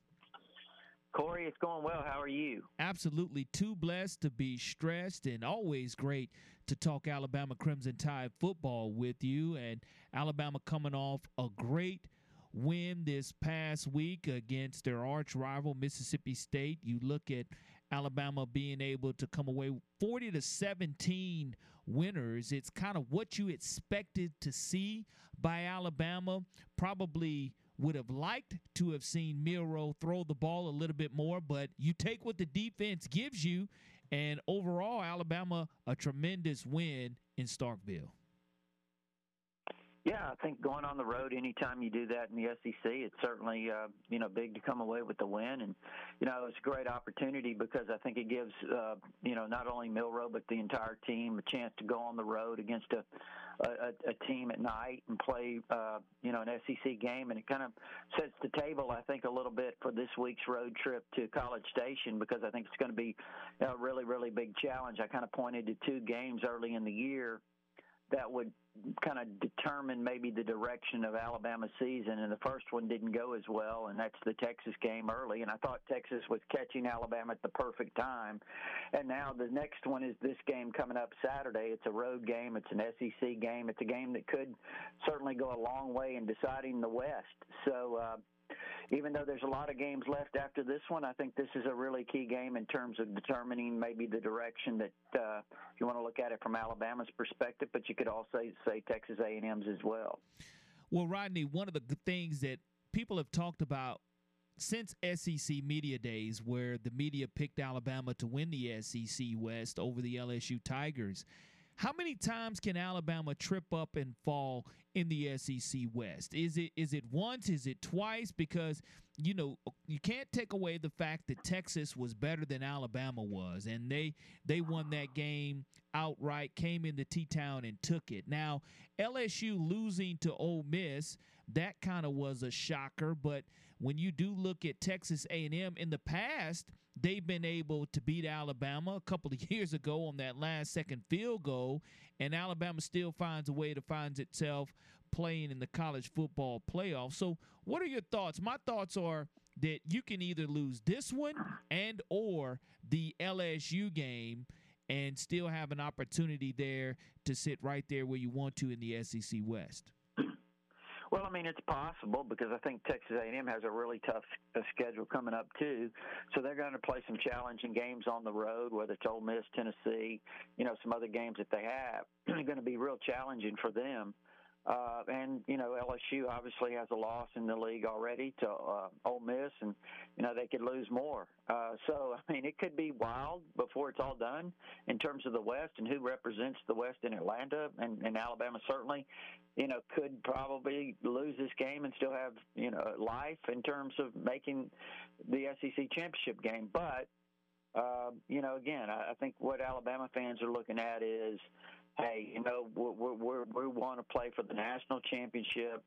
Corey, it's going well. How are you? Absolutely too blessed to be stressed, and always great to talk Alabama Crimson Tide football with you. And Alabama coming off a great win this past week against their arch rival, Mississippi State. You look at Alabama being able to come away 40-17 winners. It's kind of what you expected to see by Alabama. Probably would have liked to have seen Milroe throw the ball a little bit more, but you take what the defense gives you, and overall, Alabama, a tremendous win in Starkville. Yeah, I think going on the road, anytime you do that in the SEC, it's certainly, big to come away with the win. And, it's a great opportunity because I think it gives, not only Milroe but the entire team a chance to go on the road against a team at night and play, an SEC game. And it kind of sets the table, I think, a little bit for this week's road trip to College Station because I think it's going to be a really, really big challenge. I kind of pointed to two games early in the year that would kind of determine maybe the direction of Alabama's season, and the first one didn't go as well, and that's the Texas game early. And I thought Texas was catching Alabama at the perfect time. And now the next one is this game coming up Saturday. It's a road game. It's an SEC game. It's a game that could certainly go a long way in deciding the West. So even though there's a lot of games left after this one, I think this is a really key game in terms of determining maybe the direction that you want to look at it from Alabama's perspective, but you could also say Texas A&M's as well. Well, Rodney, one of the things that people have talked about since SEC Media Days, where the media picked Alabama to win the SEC West over the LSU Tigers, how many times can Alabama trip up and fall in the SEC West? Is it once? Is it twice? Because, you can't take away the fact that Texas was better than Alabama was, and they won that game outright, came into T-Town and took it. Now, LSU losing to Ole Miss, that kind of was a shocker, but when you do look at Texas A&M in the past, they've been able to beat Alabama a couple of years ago on that last second field goal, and Alabama still finds a way to find itself playing in the college football playoff. So what are your thoughts? My thoughts are that you can either lose this one and or the LSU game and still have an opportunity there to sit right there where you want to in the SEC West. Well, I mean, it's possible because I think Texas A&M has a really tough schedule coming up, too. So they're going to play some challenging games on the road, whether it's Ole Miss, Tennessee, some other games that they have. It's going to be real challenging for them. And LSU obviously has a loss in the league already to Ole Miss, and, they could lose more. So, it could be wild before it's all done in terms of the West and who represents the West in Atlanta. And Alabama certainly, could probably lose this game and still have, life in terms of making the SEC championship game. But, again, I think what Alabama fans are looking at is, hey, we want to play for the national championship.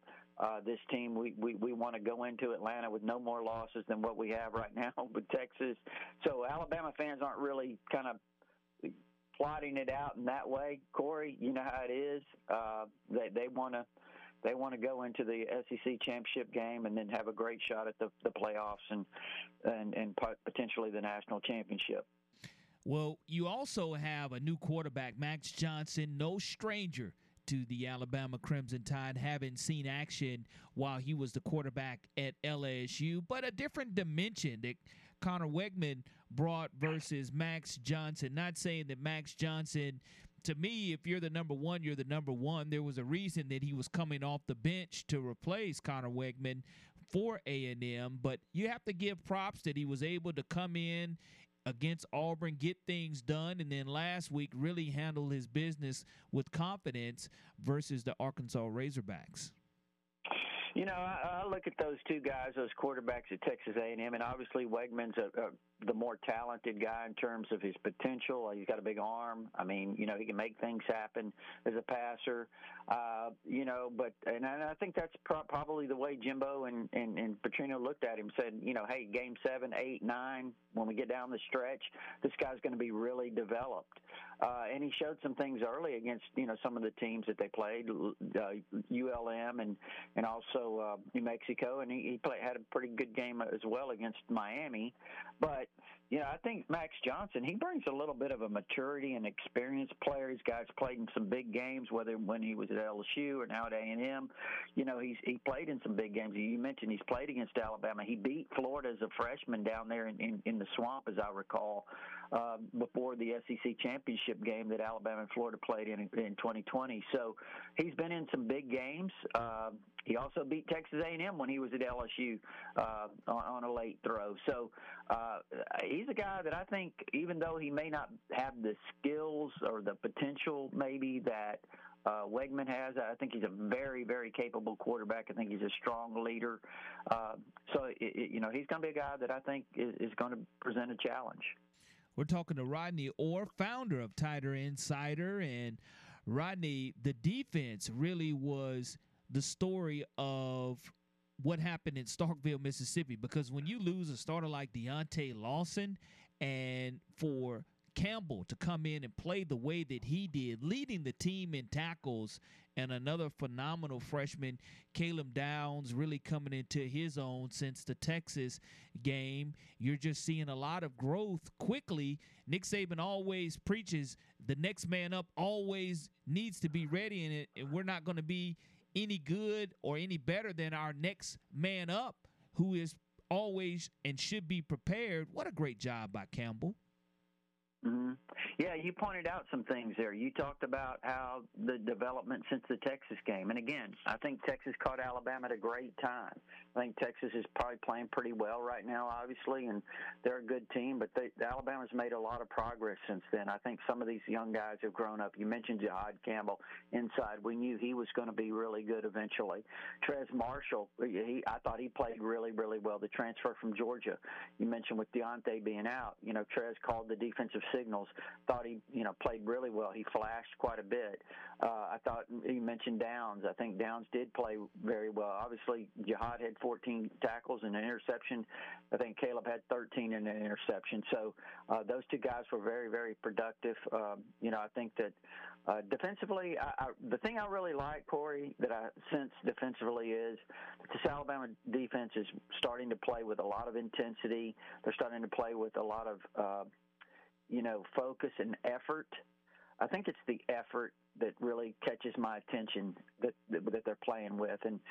This team, we want to go into Atlanta with no more losses than what we have right now with Texas. So Alabama fans aren't really kind of plotting it out in that way, Corey. You know how it is. They want to go into the SEC championship game and then have a great shot at the playoffs and potentially the national championship. Well, you also have a new quarterback, Max Johnson, no stranger to the Alabama Crimson Tide, having seen action while he was the quarterback at LSU, but a different dimension that Connor Wegman brought versus Max Johnson. Not saying that Max Johnson, to me, if you're the number one, you're the number one. There was a reason that he was coming off the bench to replace Connor Wegman for A&M, but you have to give props that he was able to come in against Auburn, get things done, and then last week really handled his business with confidence versus the Arkansas Razorbacks. I look at those two guys, those quarterbacks at Texas A&M, and obviously Wegman's the more talented guy in terms of his potential. He's got a big arm. He can make things happen as a passer. But I think that's probably the way Jimbo and Petrino looked at him, said, hey, game 7, 8, 9, when we get down the stretch, this guy's going to be really developed. And he showed some things early against, some of the teams that they played, ULM and also New Mexico, and he had a pretty good game as well against Miami. But, I think Max Johnson, he brings a little bit of a maturity and experienced player. He's guys played in some big games, whether when he was at LSU or now at A&M. He played in some big games. You mentioned he's played against Alabama. He beat Florida as a freshman down there in the swamp, as I recall, before the SEC championship game that Alabama and Florida played in 2020. So he's been in some big games. He also beat Texas A&M when he was at LSU on a late throw. So he's a guy that I think, even though he may not have the skills or the potential maybe that Wegman has. I think he's a very, very capable quarterback. I think he's a strong leader. So he's going to be a guy that I think is going to present a challenge. We're talking to Rodney Orr, founder of Tider Insider. And Rodney, the defense really was the story of what happened in Starkville, Mississippi, because when you lose a starter like Deontay Lawson, and for Campbell to come in and play the way that he did, leading the team in tackles, and another phenomenal freshman, Caleb Downs, really coming into his own since the Texas game. You're just seeing a lot of growth quickly. Nick Saban always preaches the next man up always needs to be ready in it, and we're not going to be any good or any better than our next man up, who is always and should be prepared. What a great job by Campbell. Mm-hmm. Yeah, you pointed out some things there. You talked about how the development since the Texas game. And again, I think Texas caught Alabama at a great time. I think Texas is probably playing pretty well right now, obviously, and they're a good team. But Alabama's made a lot of progress since then. I think some of these young guys have grown up. You mentioned Jahad Campbell inside. We knew he was going to be really good eventually. Trez Marshall, I thought he played really, really well, the transfer from Georgia. You mentioned with Deontay being out, Trez called the defensive signals. Thought he, played really well. He flashed quite a bit. I thought you mentioned Downs. I think Downs did play very well. Obviously, Jihad had 14 tackles and an interception. I think Caleb had 13 and an interception. So those two guys were very, very productive. I think that defensively, the thing I really like, Corey, that I sense defensively is this Alabama defense is starting to play with a lot of intensity. They're starting to play with a lot of focus and effort. I think it's the effort that really catches my attention that they're playing with. And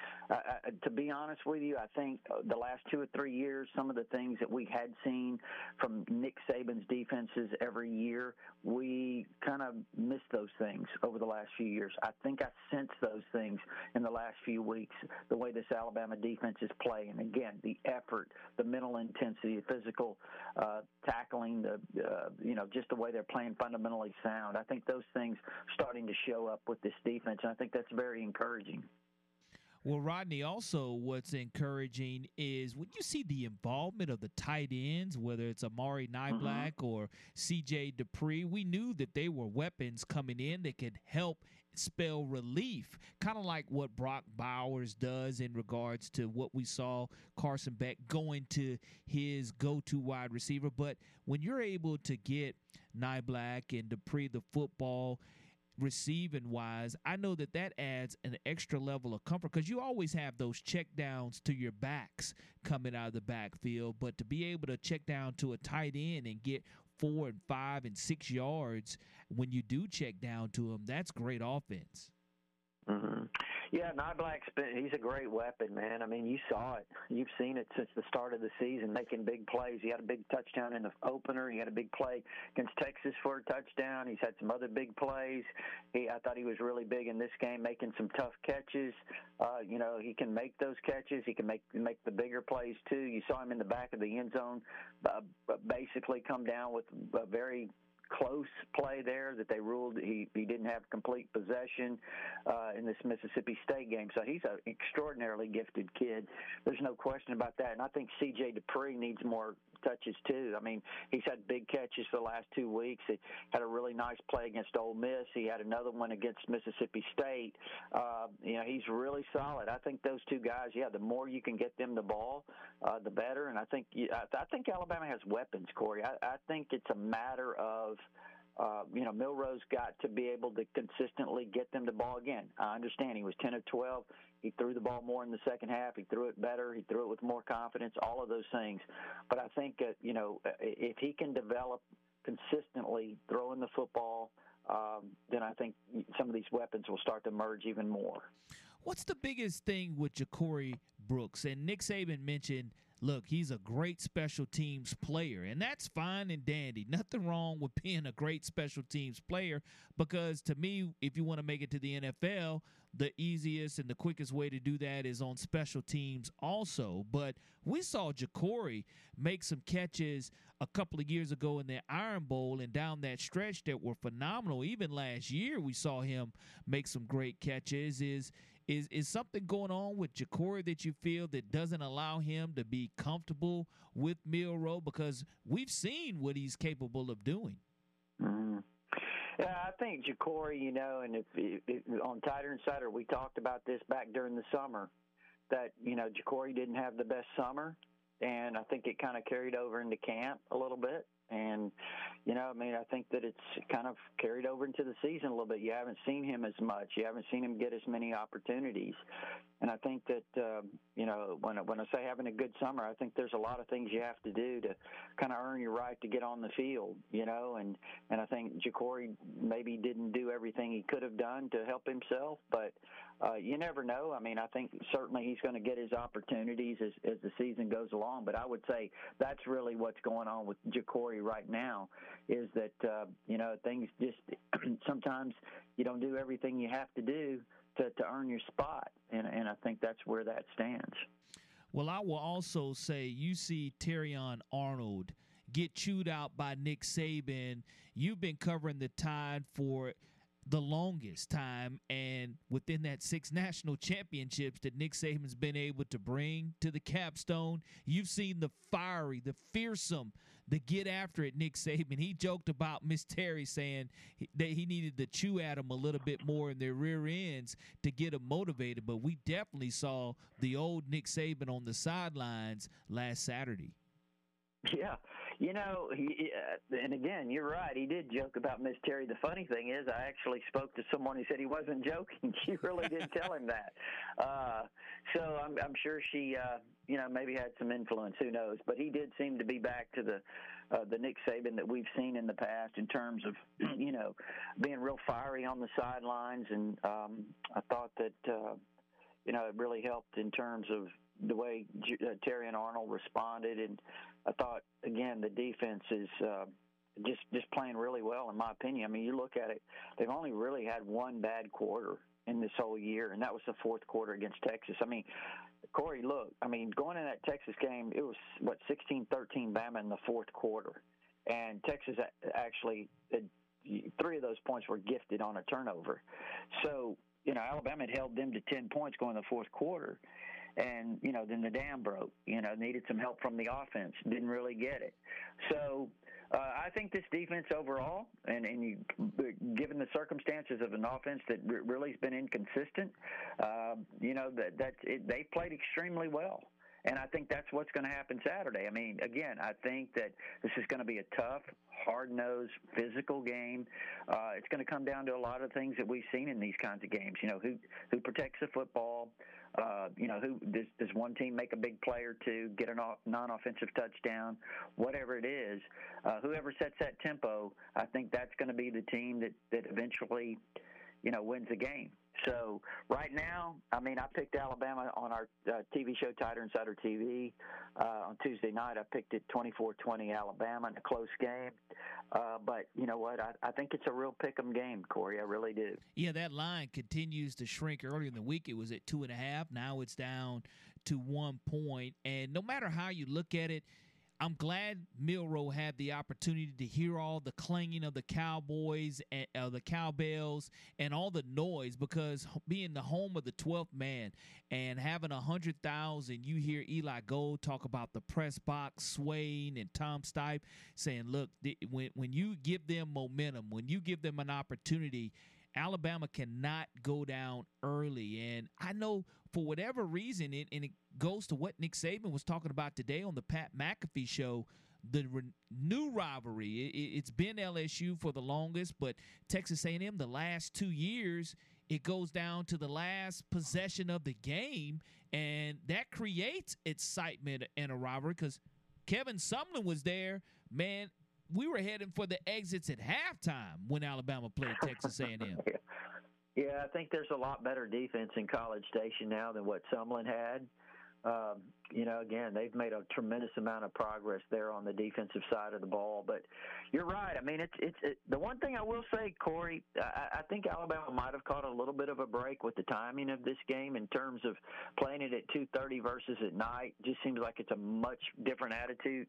to be honest with you, I think the last 2 or 3 years, some of the things that we had seen from Nick Saban's defenses every year, we kind of missed those things over the last few years. I think I sensed those things in the last few weeks, the way this Alabama defense is playing. Again, the effort, the mental intensity, the physical tackling, just the way they're playing fundamentally sound. I think those things starting to show up with this defense, and I think that's very encouraging. Well, Rodney, also what's encouraging is when you see the involvement of the tight ends, whether it's Amari Nyblack or C.J. Dupree, we knew that they were weapons coming in that could help spell relief, kind of like what Brock Bowers does in regards to what we saw Carson Beck going to his go-to wide receiver. But when you're able to get Nyblack and Dupree the football receiving-wise, I know that adds an extra level of comfort, because you always have those checkdowns to your backs coming out of the backfield, but to be able to check down to a tight end and get 4 and 5 and 6 yards when you do check down to him, that's great offense. Mm-hmm. Yeah, Nyblack's he's a great weapon, man. I mean, you saw it. You've seen it since the start of the season, making big plays. He had a big touchdown in the opener. He had a big play against Texas for a touchdown. He's had some other big plays. I thought he was really big in this game, making some tough catches. He can make those catches. He can make the bigger plays, too. You saw him in the back of the end zone basically come down with a very close play there that they ruled he didn't have complete possession in this Mississippi State game. So he's an extraordinarily gifted kid. There's no question about that. And I think C.J. Dupree needs more touches, too. I mean, he's had big catches the last 2 weeks. He had a really nice play against Ole Miss. He had another one against Mississippi State. He's really solid. I think those two guys, the more you can get them the ball, the better. And I think Alabama has weapons, Corey. I think it's a matter of Milroe's got to be able to consistently get them the ball again. I understand he was 10 of 12. He threw the ball more in the second half. He threw it better. He threw it with more confidence, all of those things. But I think, if he can develop consistently throwing the football, then I think some of these weapons will start to emerge even more. What's the biggest thing with Ja'Cory Brooks? And Nick Saban mentioned look, he's a great special teams player, and that's fine and dandy. Nothing wrong with being a great special teams player, because to me, if you want to make it to the NFL, the easiest and the quickest way to do that is on special teams also. But we saw Ja'Cory make some catches a couple of years ago in the Iron Bowl and down that stretch that were phenomenal. Even last year, we saw him make some great catches. Is something going on with Ja'Cory that you feel that doesn't allow him to be comfortable with Milroe? Because we've seen what he's capable of doing. Yeah, I think Ja'Cory, you know, and on Tider Insider, we talked about this back during the summer, that, you know, Ja'Cory didn't have the best summer, and I think it kind of carried over into camp a little bit. And, you know, I mean, I think that it's kind of carried over into the season a little bit. You haven't seen him as much. You haven't seen him get as many opportunities. And I think that, you know, when I say having a good summer, I think there's a lot of things you have to do to kind of earn your right to get on the field, you know. And I think Ja'Cory maybe didn't do everything he could have done to help himself. But you never know. I mean, I think certainly he's going to get his opportunities as the season goes along. But I would say that's really what's going on with Ja'Cory right now, is that you know, things just sometimes you don't do everything you have to do to earn your spot, and I think that's where that stands. Well, I will also say, you see Terrion Arnold get chewed out by Nick Saban. You've been covering the Tide for the longest time, and within that 6 national championships that Nick Saban's been able to bring to the capstone, you've seen the fiery, the fearsome, the get after it Nick Saban. He joked about Miss Terry saying that he needed to chew at him a little bit more in their rear ends to get him motivated, but we definitely saw the old Nick Saban on the sidelines last Saturday. Yeah. You know, and again, you're right. He did joke about Miss Terry. The funny thing is, I actually spoke to someone who said he wasn't joking. She really did tell him that. So I'm sure she, you know, maybe had some influence. Who knows? But he did seem to be back to the Nick Saban that we've seen in the past, in terms of, you know, being real fiery on the sidelines. And I thought that, you know, it really helped in terms of the way Terrion Arnold responded. And I thought, again, the defense is just playing really well, in my opinion. I mean, you look at it, they've only really had one bad quarter in this whole year, and that was the fourth quarter against Texas. I mean, Corey, look, I mean, going in that Texas game, it was, what, 16-13 Bama in the fourth quarter. And Texas actually, 3 of those points were gifted on a turnover. So, you know, Alabama had held them to 10 points going in the fourth quarter. And, you know, then the dam broke, you know, needed some help from the offense, didn't really get it. So I think this defense overall, given the circumstances of an offense that really has been inconsistent, you know, they've played extremely well. And I think that's what's going to happen Saturday. I mean, again, I think that this is going to be a tough, hard-nosed, physical game. It's going to come down to a lot of things that we've seen in these kinds of games. You know, who protects the football? You know, who does one team make a big play or two, get a non-offensive touchdown, whatever it is. Whoever sets that tempo, I think that's going to be the team that eventually, you know, wins the game. So right now, I mean, I picked Alabama on our TV show, Tider Insider TV. On Tuesday night, I picked it 24-20 Alabama in a close game. But you know what? I think it's a real pick'em game, Corey. I really do. Yeah, that line continues to shrink. Earlier in the week, it was at 2.5. Now it's down to 1 point. And no matter how you look at it, I'm glad Milroe had the opportunity to hear all the clanging of the Cowboys and the cowbells and all the noise, because being the home of the 12th man and having 100,000, you hear Eli Gold talk about the press box swaying and Tom Stipe saying, look, when you give them momentum, when you give them an opportunity, Alabama cannot go down early. And I know for whatever reason, it goes to what Nick Saban was talking about today on the Pat McAfee show, the new rivalry. It's been LSU for the longest, but Texas A&M the last 2 years, it goes down to the last possession of the game, and that creates excitement and a rivalry, because Kevin Sumlin was there, man. We were heading for the exits at halftime when Alabama played Texas A&M. Yeah, I think there's a lot better defense in College Station now than what Sumlin had. you know, again, they've made a tremendous amount of progress there on the defensive side of the ball. But you're right. I mean, it's the one thing I will say, Corey, I think Alabama might have caught a little bit of a break with the timing of this game in terms of playing it at 2:30 versus at night. Just seems like it's a much different attitude,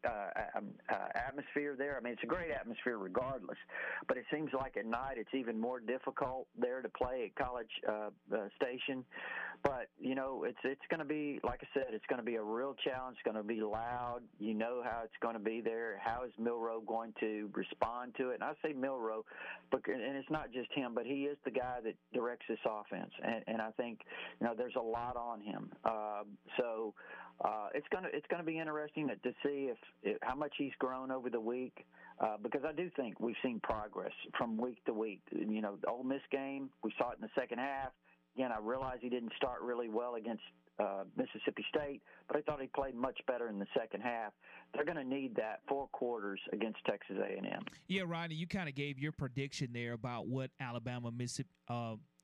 atmosphere there. I mean, it's a great atmosphere regardless, but it seems like at night it's even more difficult there to play at College Station. But, you know, it's going to be, like I said, it's going to be a real challenge. It's going to be loud. You know how it's going to be there. How is Milroe going to respond to it? And I say Milroe, and it's not just him, but he is the guy that directs this offense. And I think, you know, there's a lot on him. So it's gonna be interesting to see if how much he's grown over the week. Because I do think we've seen progress from week to week. You know, the Ole Miss game, we saw it in the second half. Again, I realize he didn't start really well against Mississippi State, but I thought he played much better in the second half. They're going to need that four quarters against Texas A&M. Yeah, Rodney, you kind of gave your prediction there about what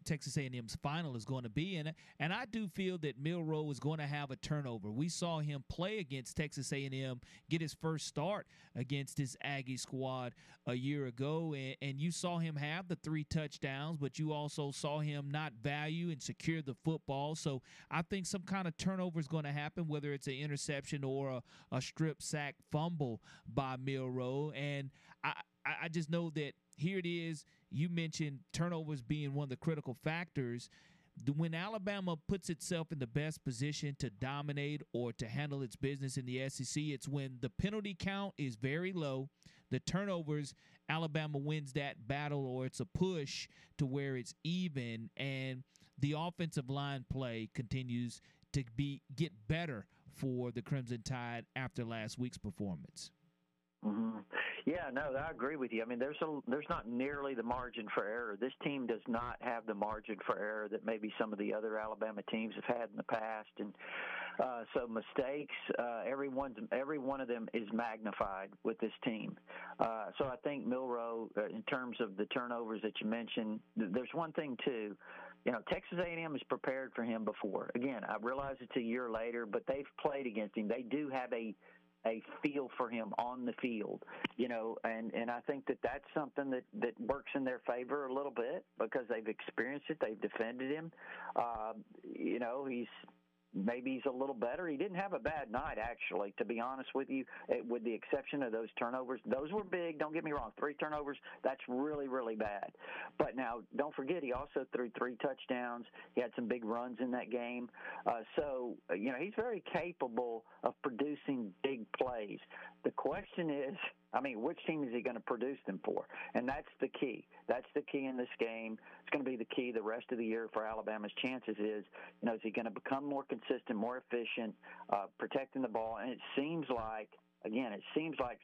Texas A&M's final is going to be. And I do feel that Milroe is going to have a turnover. We saw him play against Texas A&M, get his first start against this Aggie squad a year ago. And you saw him have the 3 touchdowns, but you also saw him not value and secure the football. So I think some kind of turnover is going to happen, whether it's an interception or a strip sack fumble by Milroe. And I just know that here it is. You mentioned turnovers being one of the critical factors. When Alabama puts itself in the best position to dominate or to handle its business in the SEC, it's when the penalty count is very low, the turnovers, Alabama wins that battle, or it's a push to where it's even, and the offensive line play continues to get better for the Crimson Tide after last week's performance. Mm-hmm. Yeah, no, I agree with you. I mean, there's not nearly the margin for error. This team does not have the margin for error that maybe some of the other Alabama teams have had in the past. And so mistakes, every one of them is magnified with this team. So I think Milroe, in terms of the turnovers that you mentioned, there's one thing, too. You know, Texas A&M is prepared for him before. Again, I realize it's a year later, but they've played against him. They do have a feel for him on the field, you know, and I think that that's something that works in their favor a little bit because they've experienced it. They've defended him. You know, maybe he's a little better. He didn't have a bad night, actually, to be honest with you, with the exception of those turnovers. Those were big. Don't get me wrong. 3 turnovers, that's really, really bad. But now, don't forget, he also threw 3 touchdowns. He had some big runs in that game. So, you know, he's very capable of producing big plays. The question is, I mean, which team is he going to produce them for? And that's the key. That's the key in this game. It's going to be the key the rest of the year for Alabama's chances is, you know, is he going to become more consistent, more efficient, protecting the ball? And it seems like,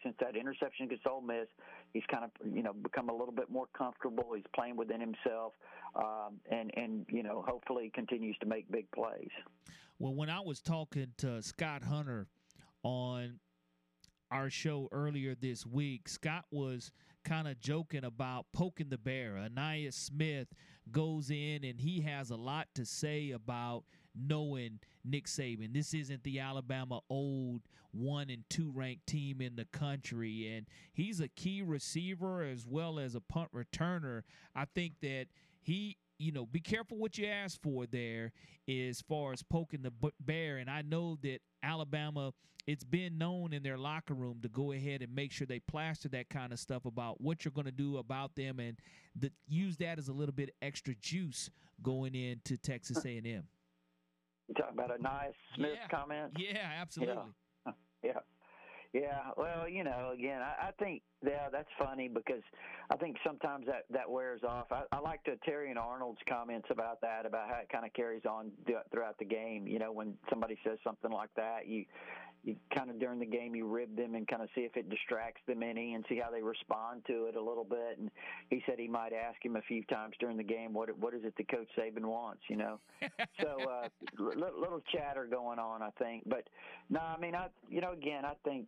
since that interception against Ole Miss, he's kind of, you know, become a little bit more comfortable. He's playing within himself and you know, hopefully continues to make big plays. Well, when I was talking to Scott Hunter on our show earlier this week, Scott was kind of joking about poking the bear. Anaya Smith goes in, and he has a lot to say about knowing Nick Saban. This isn't the Alabama old 1- and 2 ranked team in the country, and he's a key receiver as well as a punt returner. I think that he, you know, be careful what you ask for there as far as poking the bear. And I know that Alabama, it's been known in their locker room to go ahead and make sure they plaster that kind of stuff about what you're going to do about them and use that as a little bit extra juice going into Texas A&M. You talking about a nice Smith comment? Yeah, absolutely. Yeah. Yeah, well, you know, again, I think, that's funny because I think sometimes that wears off. I like Terry and Arnold's comments about that, about how it kind of carries on throughout the game. You know, when somebody says something like that, you kind of during the game you rib them and kind of see if it distracts them any and see how they respond to it a little bit. And he said he might ask him a few times during the game, what is it that Coach Saban wants, you know? So little chatter going on, I think. But, no, I mean, you know, again, I think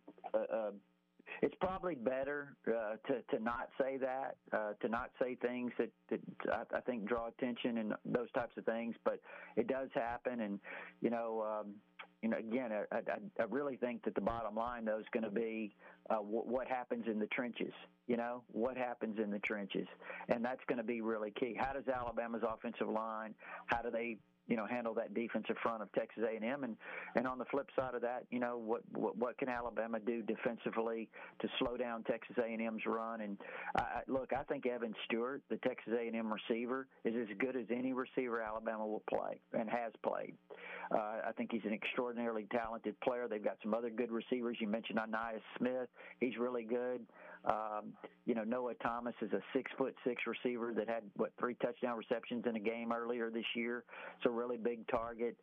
it's probably better to not say that, to not say things that I think draw attention and those types of things. But it does happen, and, you know, you know, again, I really think that the bottom line, though, is going to be what happens in the trenches, you know, what happens in the trenches. And that's going to be really key. How does Alabama's offensive line, how do they, you know, handle that defensive front of Texas A&M? And on the flip side of that, you know, what can Alabama do defensively to slow down Texas A&M's run? And, look, I think Evan Stewart, the Texas A&M receiver, is as good as any receiver Alabama will play and has played. I think he's an extraordinarily talented player. They've got some other good receivers. You mentioned Anaya Smith. He's really good. You know, Noah Thomas is a 6'6" receiver that had, what, 3 touchdown receptions in a game earlier this year. So really big target.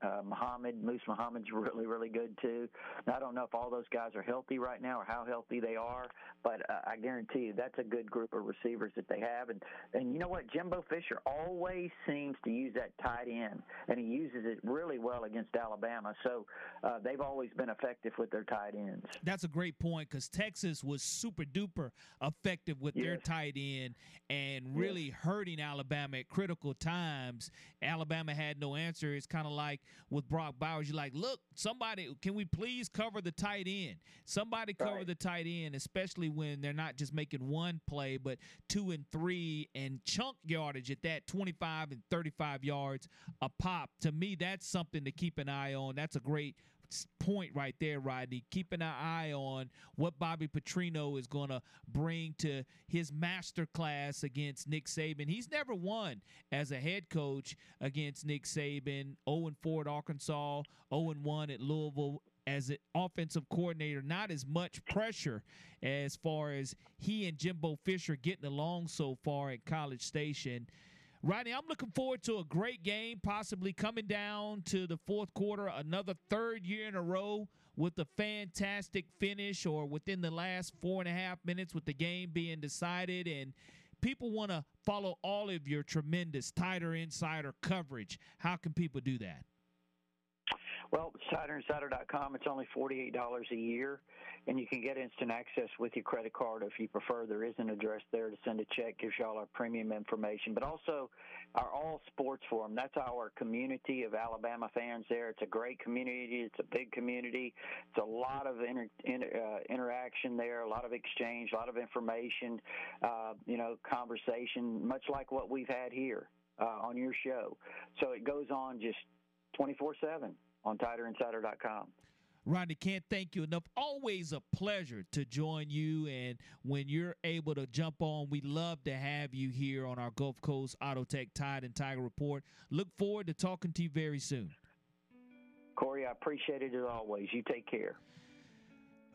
Moose Muhammad's really, really good too. Now, I don't know if all those guys are healthy right now or how healthy they are, but I guarantee you that's a good group of receivers that they have. And you know what? Jimbo Fisher always seems to use that tight end, and he uses it really well against Alabama. So they've always been effective with their tight ends. That's a great point, because Texas was super duper effective with their tight end and really hurting Alabama at critical times. Alabama had no answer. It's kind of like with Brock Bowers, you're like, look, somebody, can we please cover the tight end? Somebody cover the tight end, especially when they're not just making one play, but 2 and 3 and chunk yardage at that, 25 and 35 yards a pop. To me, that's something to keep an eye on. That's a great point right there, Rodney, keeping an eye on what Bobby Petrino is going to bring to his master class against Nick Saban. He's never won as a head coach against Nick Saban. 0-4 at Arkansas, 0-1 at Louisville as an offensive coordinator. Not as much pressure as far as he and Jimbo Fisher getting along so far at College Station. Rodney, I'm looking forward to a great game, possibly coming down to the fourth quarter, another third year in a row with a fantastic finish, or within the last 4.5 minutes with the game being decided. And people want to follow all of your tremendous Tider Insider coverage. How can people do that? Well, TiderInsider.com, it's only $48 a year, and you can get instant access with your credit card if you prefer. There is an address there to send a check, gives you all our premium information, but also our All Sports Forum. That's our community of Alabama fans there. It's a great community. It's a big community. It's a lot of interaction there, a lot of exchange, a lot of information, you know, conversation, much like what we've had here on your show. So it goes on just 24/7. On TiderInsider.com. Rodney, can't thank you enough. Always a pleasure to join you, and when you're able to jump on, we love to have you here on our Gulf Coast Auto Tech Tide and Tiger Report. Look forward to talking to you very soon. Corey, I appreciate it as always. You take care.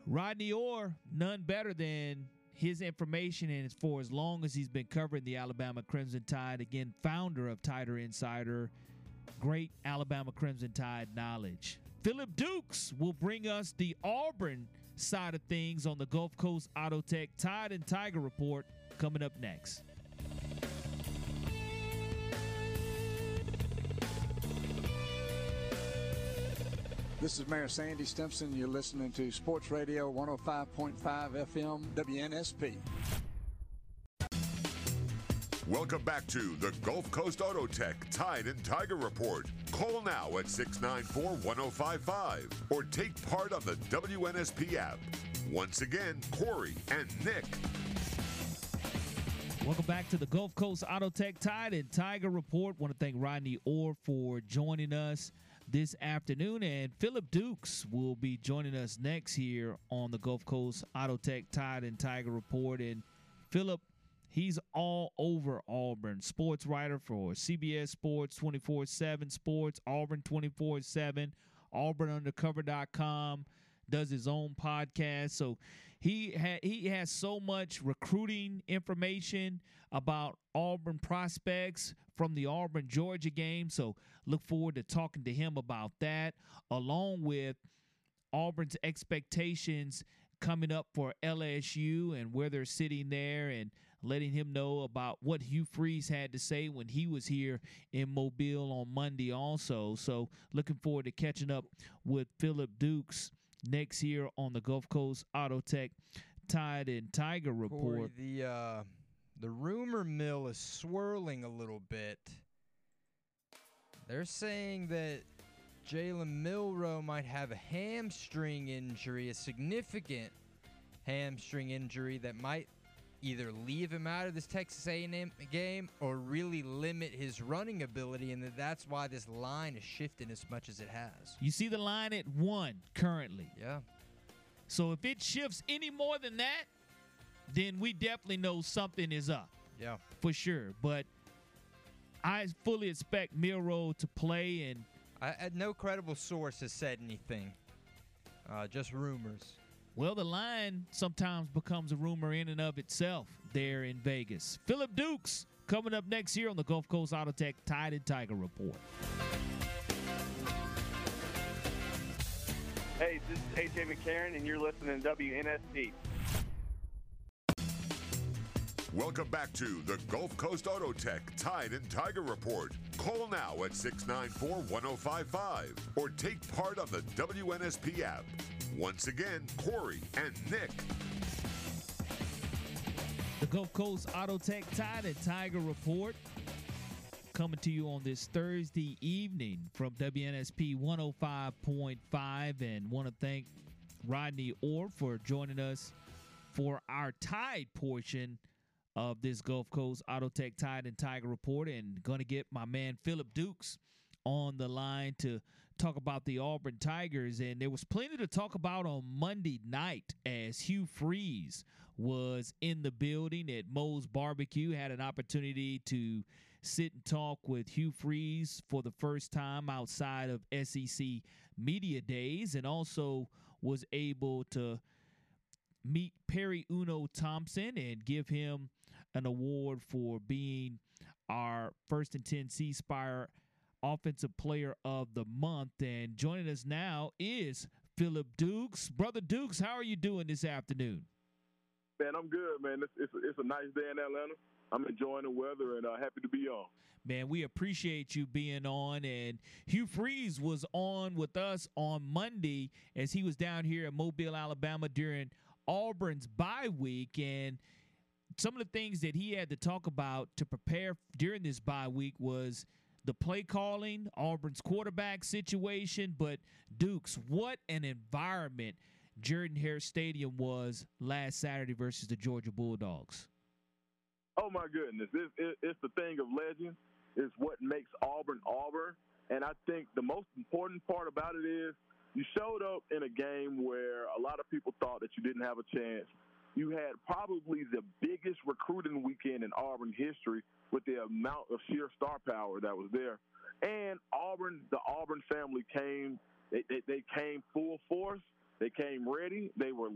Rodney Orr, none better than his information, and it's for as long as he's been covering the Alabama Crimson Tide. Again, founder of Tider Insider. Great Alabama Crimson Tide knowledge. Philip Dukes will bring us the Auburn side of things on the Gulf Coast Auto Tech Tide and Tiger Report coming up next. This is Mayor Sandy Stimson. You're listening to Sports Radio 105.5 FM WNSP. Welcome back to the Gulf Coast Auto Tech Tide and Tiger Report. Call now at 694-1055 or take part on the WNSP app. Once again, Corey and Nick. Welcome back to the Gulf Coast Auto Tech Tide and Tiger Report. Want to thank Rodney Orr for joining us this afternoon, and Philip Dukes will be joining us next here on the Gulf Coast Auto Tech Tide and Tiger Report. And Philip, he's all over Auburn, sports writer for CBS Sports, 24/7 Sports, Auburn 24/7, AuburnUndercover.com, does his own podcast. So he has so much recruiting information about Auburn prospects from the Auburn-Georgia game. So look forward to talking to him about that, along with Auburn's expectations coming up for LSU and where they're sitting there, and letting him know about what Hugh Freeze had to say when he was here in Mobile on Monday also. So looking forward to catching up with Philip Dukes next here on the Gulf Coast Auto Tech Tide and Tiger Report. Corey, the rumor mill is swirling a little bit. They're saying that Jalen Milroe might have a hamstring injury, a significant hamstring injury that might either leave him out of this Texas A&M game or really limit his running ability, and that's why this line is shifting as much as it has. You see the line at 1 currently. Yeah. So if it shifts any more than that, then we definitely know something is up. Yeah. For sure. But I fully expect Milroe to play, and no credible source has said anything, just rumors. Well, the line sometimes becomes a rumor in and of itself there in Vegas. Philip Dukes coming up next here on the Gulf Coast Auto Tech Tide and Tiger Report. Hey, this is A.J. McCarron, and you're listening to WNSP. Welcome back to the Gulf Coast Auto Tech Tide and Tiger Report. Call now at 694-1055 or take part on the WNSP app. Once again, Corey and Nick. The Gulf Coast Auto Tech Tide and Tiger Report coming to you on this Thursday evening from WNSP 105.5, and want to thank Rodney Orr for joining us for our Tide portion of this Gulf Coast Auto Tech Tide and Tiger Report, and going to get my man Philip Dukes on the line to talk about the Auburn Tigers. And there was plenty to talk about on Monday night as Hugh Freeze was in the building at Moe's Barbecue. Had an opportunity to sit and talk with Hugh Freeze for the first time outside of SEC Media Days, and also was able to meet Perry Uno Thompson and give him an award for being our First and 10 C-Spire Offensive Player of the Month. And joining us now is Philip Dukes. Brother Dukes, how are you doing this afternoon? Man, I'm good, man. It's a nice day in Atlanta. I'm enjoying the weather and happy to be on. Man, we appreciate you being on. And Hugh Freeze was on with us on Monday as he was down here in Mobile, Alabama during Auburn's bye week, and some of the things that he had to talk about to prepare during this bye week was the play calling, Auburn's quarterback situation. But Dukes, what an environment Jordan-Hare Stadium was last Saturday versus the Georgia Bulldogs. Oh my goodness, it's the thing of legend. It's what makes Auburn Auburn, and I think the most important part about it is you showed up in a game where a lot of people thought that you didn't have a chance. You had probably the biggest recruiting weekend in Auburn history with the amount of sheer star power that was there. And Auburn, the Auburn family came. They came full force. They came ready. They were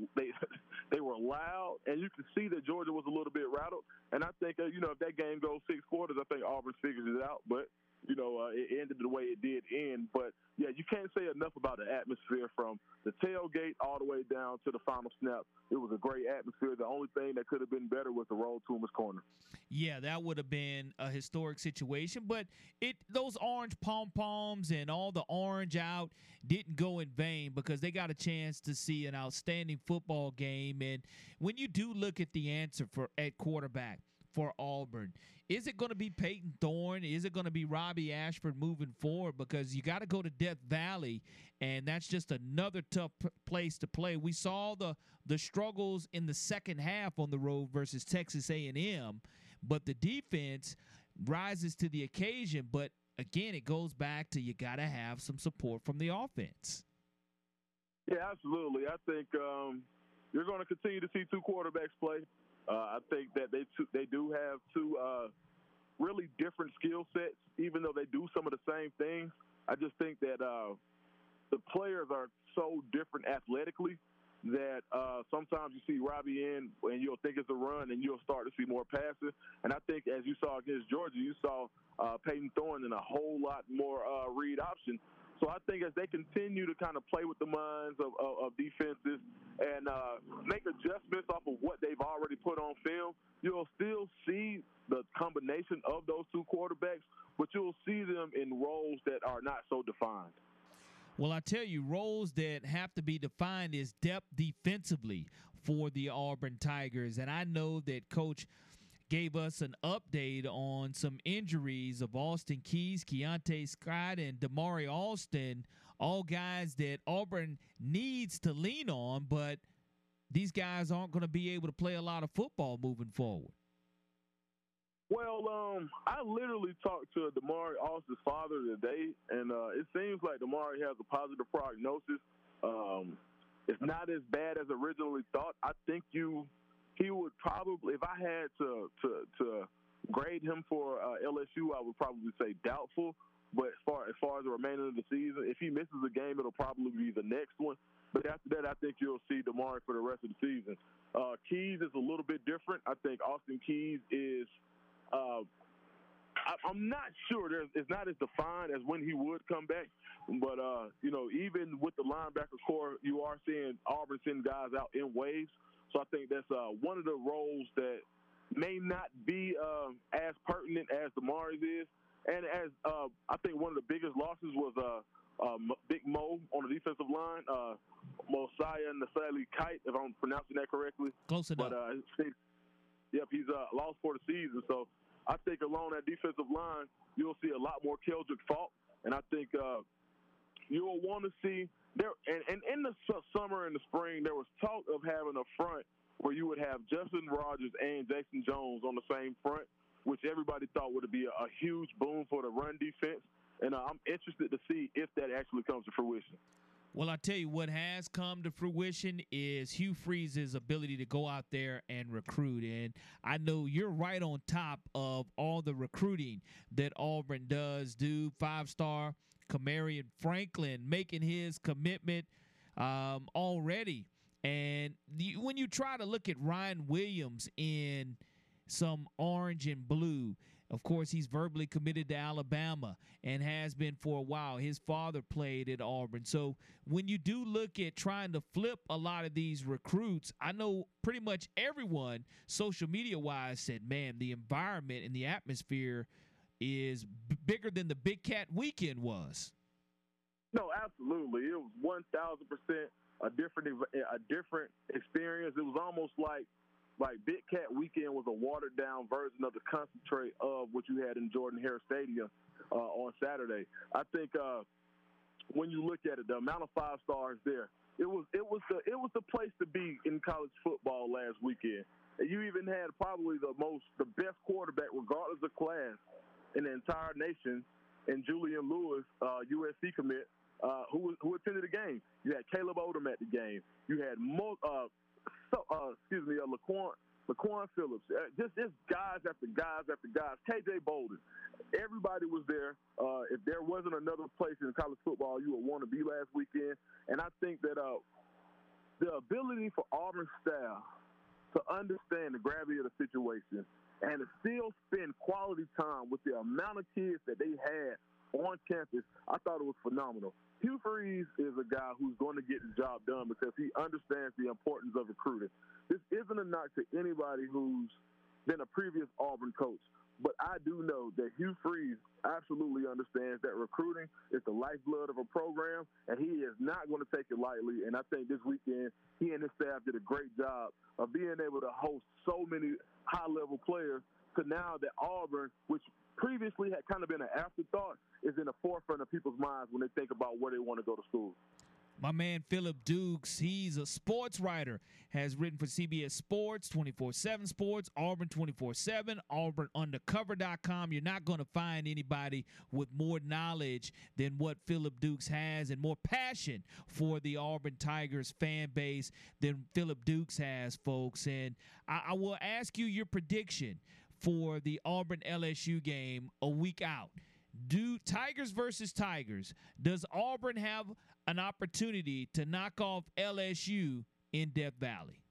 loud. And you could see that Georgia was a little bit rattled. And I think, if that game goes 6 quarters, I think Auburn figures it out. But it ended the way it did end. But, yeah, you can't say enough about the atmosphere from the tailgate all the way down to the final snap. It was a great atmosphere. The only thing that could have been better was the roll to Toomer's Corner. Yeah, that would have been a historic situation. But those orange pom-poms and all the orange out didn't go in vain, because they got a chance to see an outstanding football game. And when you do look at the answer at quarterback for Auburn, is it going to be Peyton Thorne? Is it going to be Robbie Ashford moving forward? Because you got to go to Death Valley, and that's just another tough place to play. We saw the struggles in the second half on the road versus Texas A&M, but the defense rises to the occasion. But, again, it goes back to you got to have some support from the offense. Yeah, absolutely. I think you're going to continue to see two quarterbacks play. I think that they do have two really different skill sets, even though they do some of the same things. I just think that the players are so different athletically that sometimes you see Robbie in and you'll think it's a run, and you'll start to see more passing. And I think as you saw against Georgia, you saw Peyton Thorne in a whole lot more read option. So I think as they continue to kind of play with the minds of defenses and make adjustments off of what they've already put on film, you'll still see the combination of those two quarterbacks, but you'll see them in roles that are not so defined. Well, I tell you, roles that have to be defined is depth defensively for the Auburn Tigers. And I know that Coach gave us an update on some injuries of Austin Keys, Keontae Scott, and Damari Alston, all guys that Auburn needs to lean on, but these guys aren't going to be able to play a lot of football moving forward. Well, I literally talked to Damari Alston's father today, and it seems like Damari has a positive prognosis. It's not as bad as originally thought. I think he would probably, if I had to grade him for LSU, I would probably say doubtful. But as far as the remainder of the season, if he misses a game, it'll probably be the next one. But after that, I think you'll see Damari for the rest of the season. Keys is a little bit different. I think Austin Keys is I'm not sure. It's not as defined as when he would come back. But, even with the linebacker core, you are seeing Auburn send guys out in waves. So I think that's one of the roles that may not be as pertinent as Damari's is. And as I think one of the biggest losses was Big Mo on the defensive line, Mosiah Nasali Kite, if I'm pronouncing that correctly. Close enough. But, yep, he's lost for the season. So I think along that defensive line, you'll see a lot more Keldrick Faulk. And I think you'll want to see there. And in the summer and the spring, there was talk of having a front where you would have Justin Rogers and Jason Jones on the same front, which everybody thought would be a huge boom for the run defense. And I'm interested to see if that actually comes to fruition. Well, I tell you what has come to fruition is Hugh Freeze's ability to go out there and recruit. And I know you're right on top of all the recruiting that Auburn does. Do five-star Camarion Franklin making his commitment already. And when you try to look at Ryan Williams in some orange and blue, of course, he's verbally committed to Alabama and has been for a while. His father played at Auburn. So when you do look at trying to flip a lot of these recruits, I know pretty much everyone social media-wise said, man, the environment and the atmosphere is bigger than the Big Cat Weekend was. No, absolutely. It was 1,000% a different experience. It was almost like Big Cat Weekend was a watered-down version of the concentrate of what you had in Jordan-Hare Stadium on Saturday. I think when you look at it, the amount of five stars there, it was the place to be in college football last weekend. And you even had probably the best quarterback, regardless of class, in the entire nation, and Julian Lewis, USC commit, who attended the game. You had Caleb Odom at the game. You had Laquan Phillips, just guys after guys after guys. K.J. Bolden, everybody was there. If there wasn't another place in college football you would want to be last weekend. And I think that the ability for Auburn staff to understand the gravity of the situation and to still spend quality time with the amount of kids that they had on campus, I thought it was phenomenal. Hugh Freeze is a guy who's going to get the job done because he understands the importance of recruiting. This isn't a knock to anybody who's been a previous Auburn coach, but I do know that Hugh Freeze absolutely understands that recruiting is the lifeblood of a program, and he is not going to take it lightly. And I think this weekend he and his staff did a great job of being able to host so many high-level players to now that Auburn, which previously had kind of been an afterthought, is in the forefront of people's minds when they think about where they want to go to school. My man Philip Dukes, he's a sports writer, has written for CBS Sports, 24-7 Sports, Auburn 24-7, AuburnUndercover.com. You're not going to find anybody with more knowledge than what Philip Dukes has and more passion for the Auburn Tigers fan base than Philip Dukes has, folks. And I will ask you your prediction for the Auburn-LSU game a week out. Do Tigers versus Tigers, does Auburn have an opportunity to knock off LSU in Death Valley?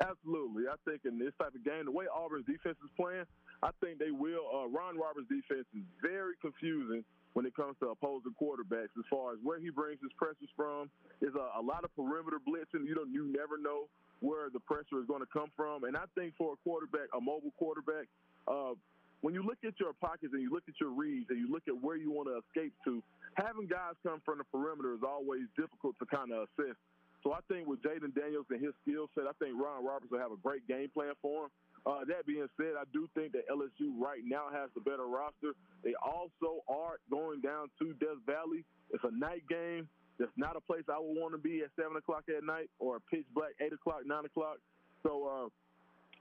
Absolutely. I think in this type of game, the way Auburn's defense is playing, I think they will. Ron Roberts' defense is very confusing when it comes to opposing quarterbacks as far as where he brings his pressures from. There's a lot of perimeter blitzing. You never know where the pressure is going to come from. And I think for a quarterback, a mobile quarterback, when you look at your pockets and you look at your reads and you look at where you want to escape to, having guys come from the perimeter is always difficult to kind of assess. So I think with Jaden Daniels and his skill set, I think Ron Roberts will have a great game plan for him. That being said, I do think that LSU right now has the better roster. They also are going down to Death Valley. It's a night game. That's not a place I would want to be at 7 o'clock at night or pitch black 8 o'clock, 9 o'clock. So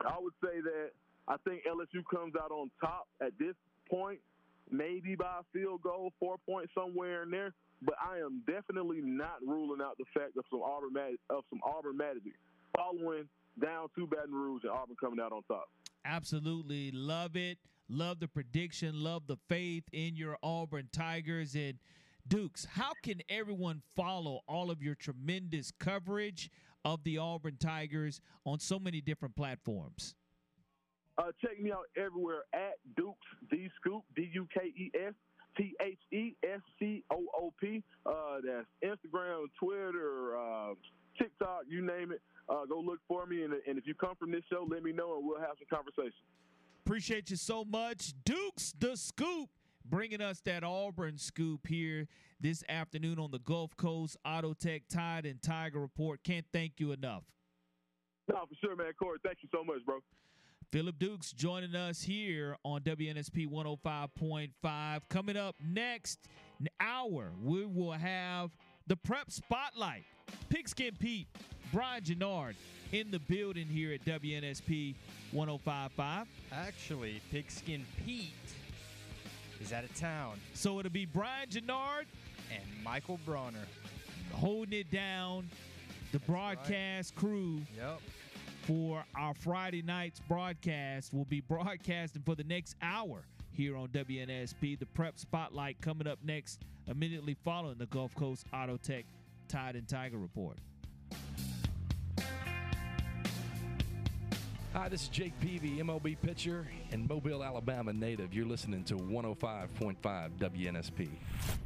I would say that I think LSU comes out on top at this point, maybe by a field goal, 4 points somewhere in there. But I am definitely not ruling out the fact of some Auburn magic following down to Baton Rouge and Auburn coming out on top. Absolutely. Love it. Love the prediction. Love the faith in your Auburn Tigers. And Dukes, how can everyone follow all of your tremendous coverage of the Auburn Tigers on so many different platforms? Check me out everywhere at Dukes D Scoop, DUKESTHESCOOP. That's Instagram, Twitter, TikTok, you name it. Go look for me, and if you come from this show, let me know, and we'll have some conversation. Appreciate you so much. Dukes the Scoop, bringing us that Auburn scoop here this afternoon on the Gulf Coast Auto Tech Tide and Tiger Report. Can't thank you enough. No, for sure, man. Corey, thank you so much, bro. Philip Dukes joining us here on WNSP 105.5. Coming up next hour, we will have the Prep Spotlight. Pigskin Pete, Brian Gennard in the building here at WNSP 105.5. Actually, Pigskin Pete is out of town. So it'll be Brian Gennard and Michael Bronner holding it down, the That's broadcast right. crew. Yep. For our Friday night's broadcast, we'll be broadcasting for the next hour here on WNSP. The Prep Spotlight coming up next, immediately following the Gulf Coast Auto Tech Tide and Tiger Report. Hi, this is Jake Peavy, MLB pitcher and Mobile, Alabama native. You're listening to 105.5 WNSP.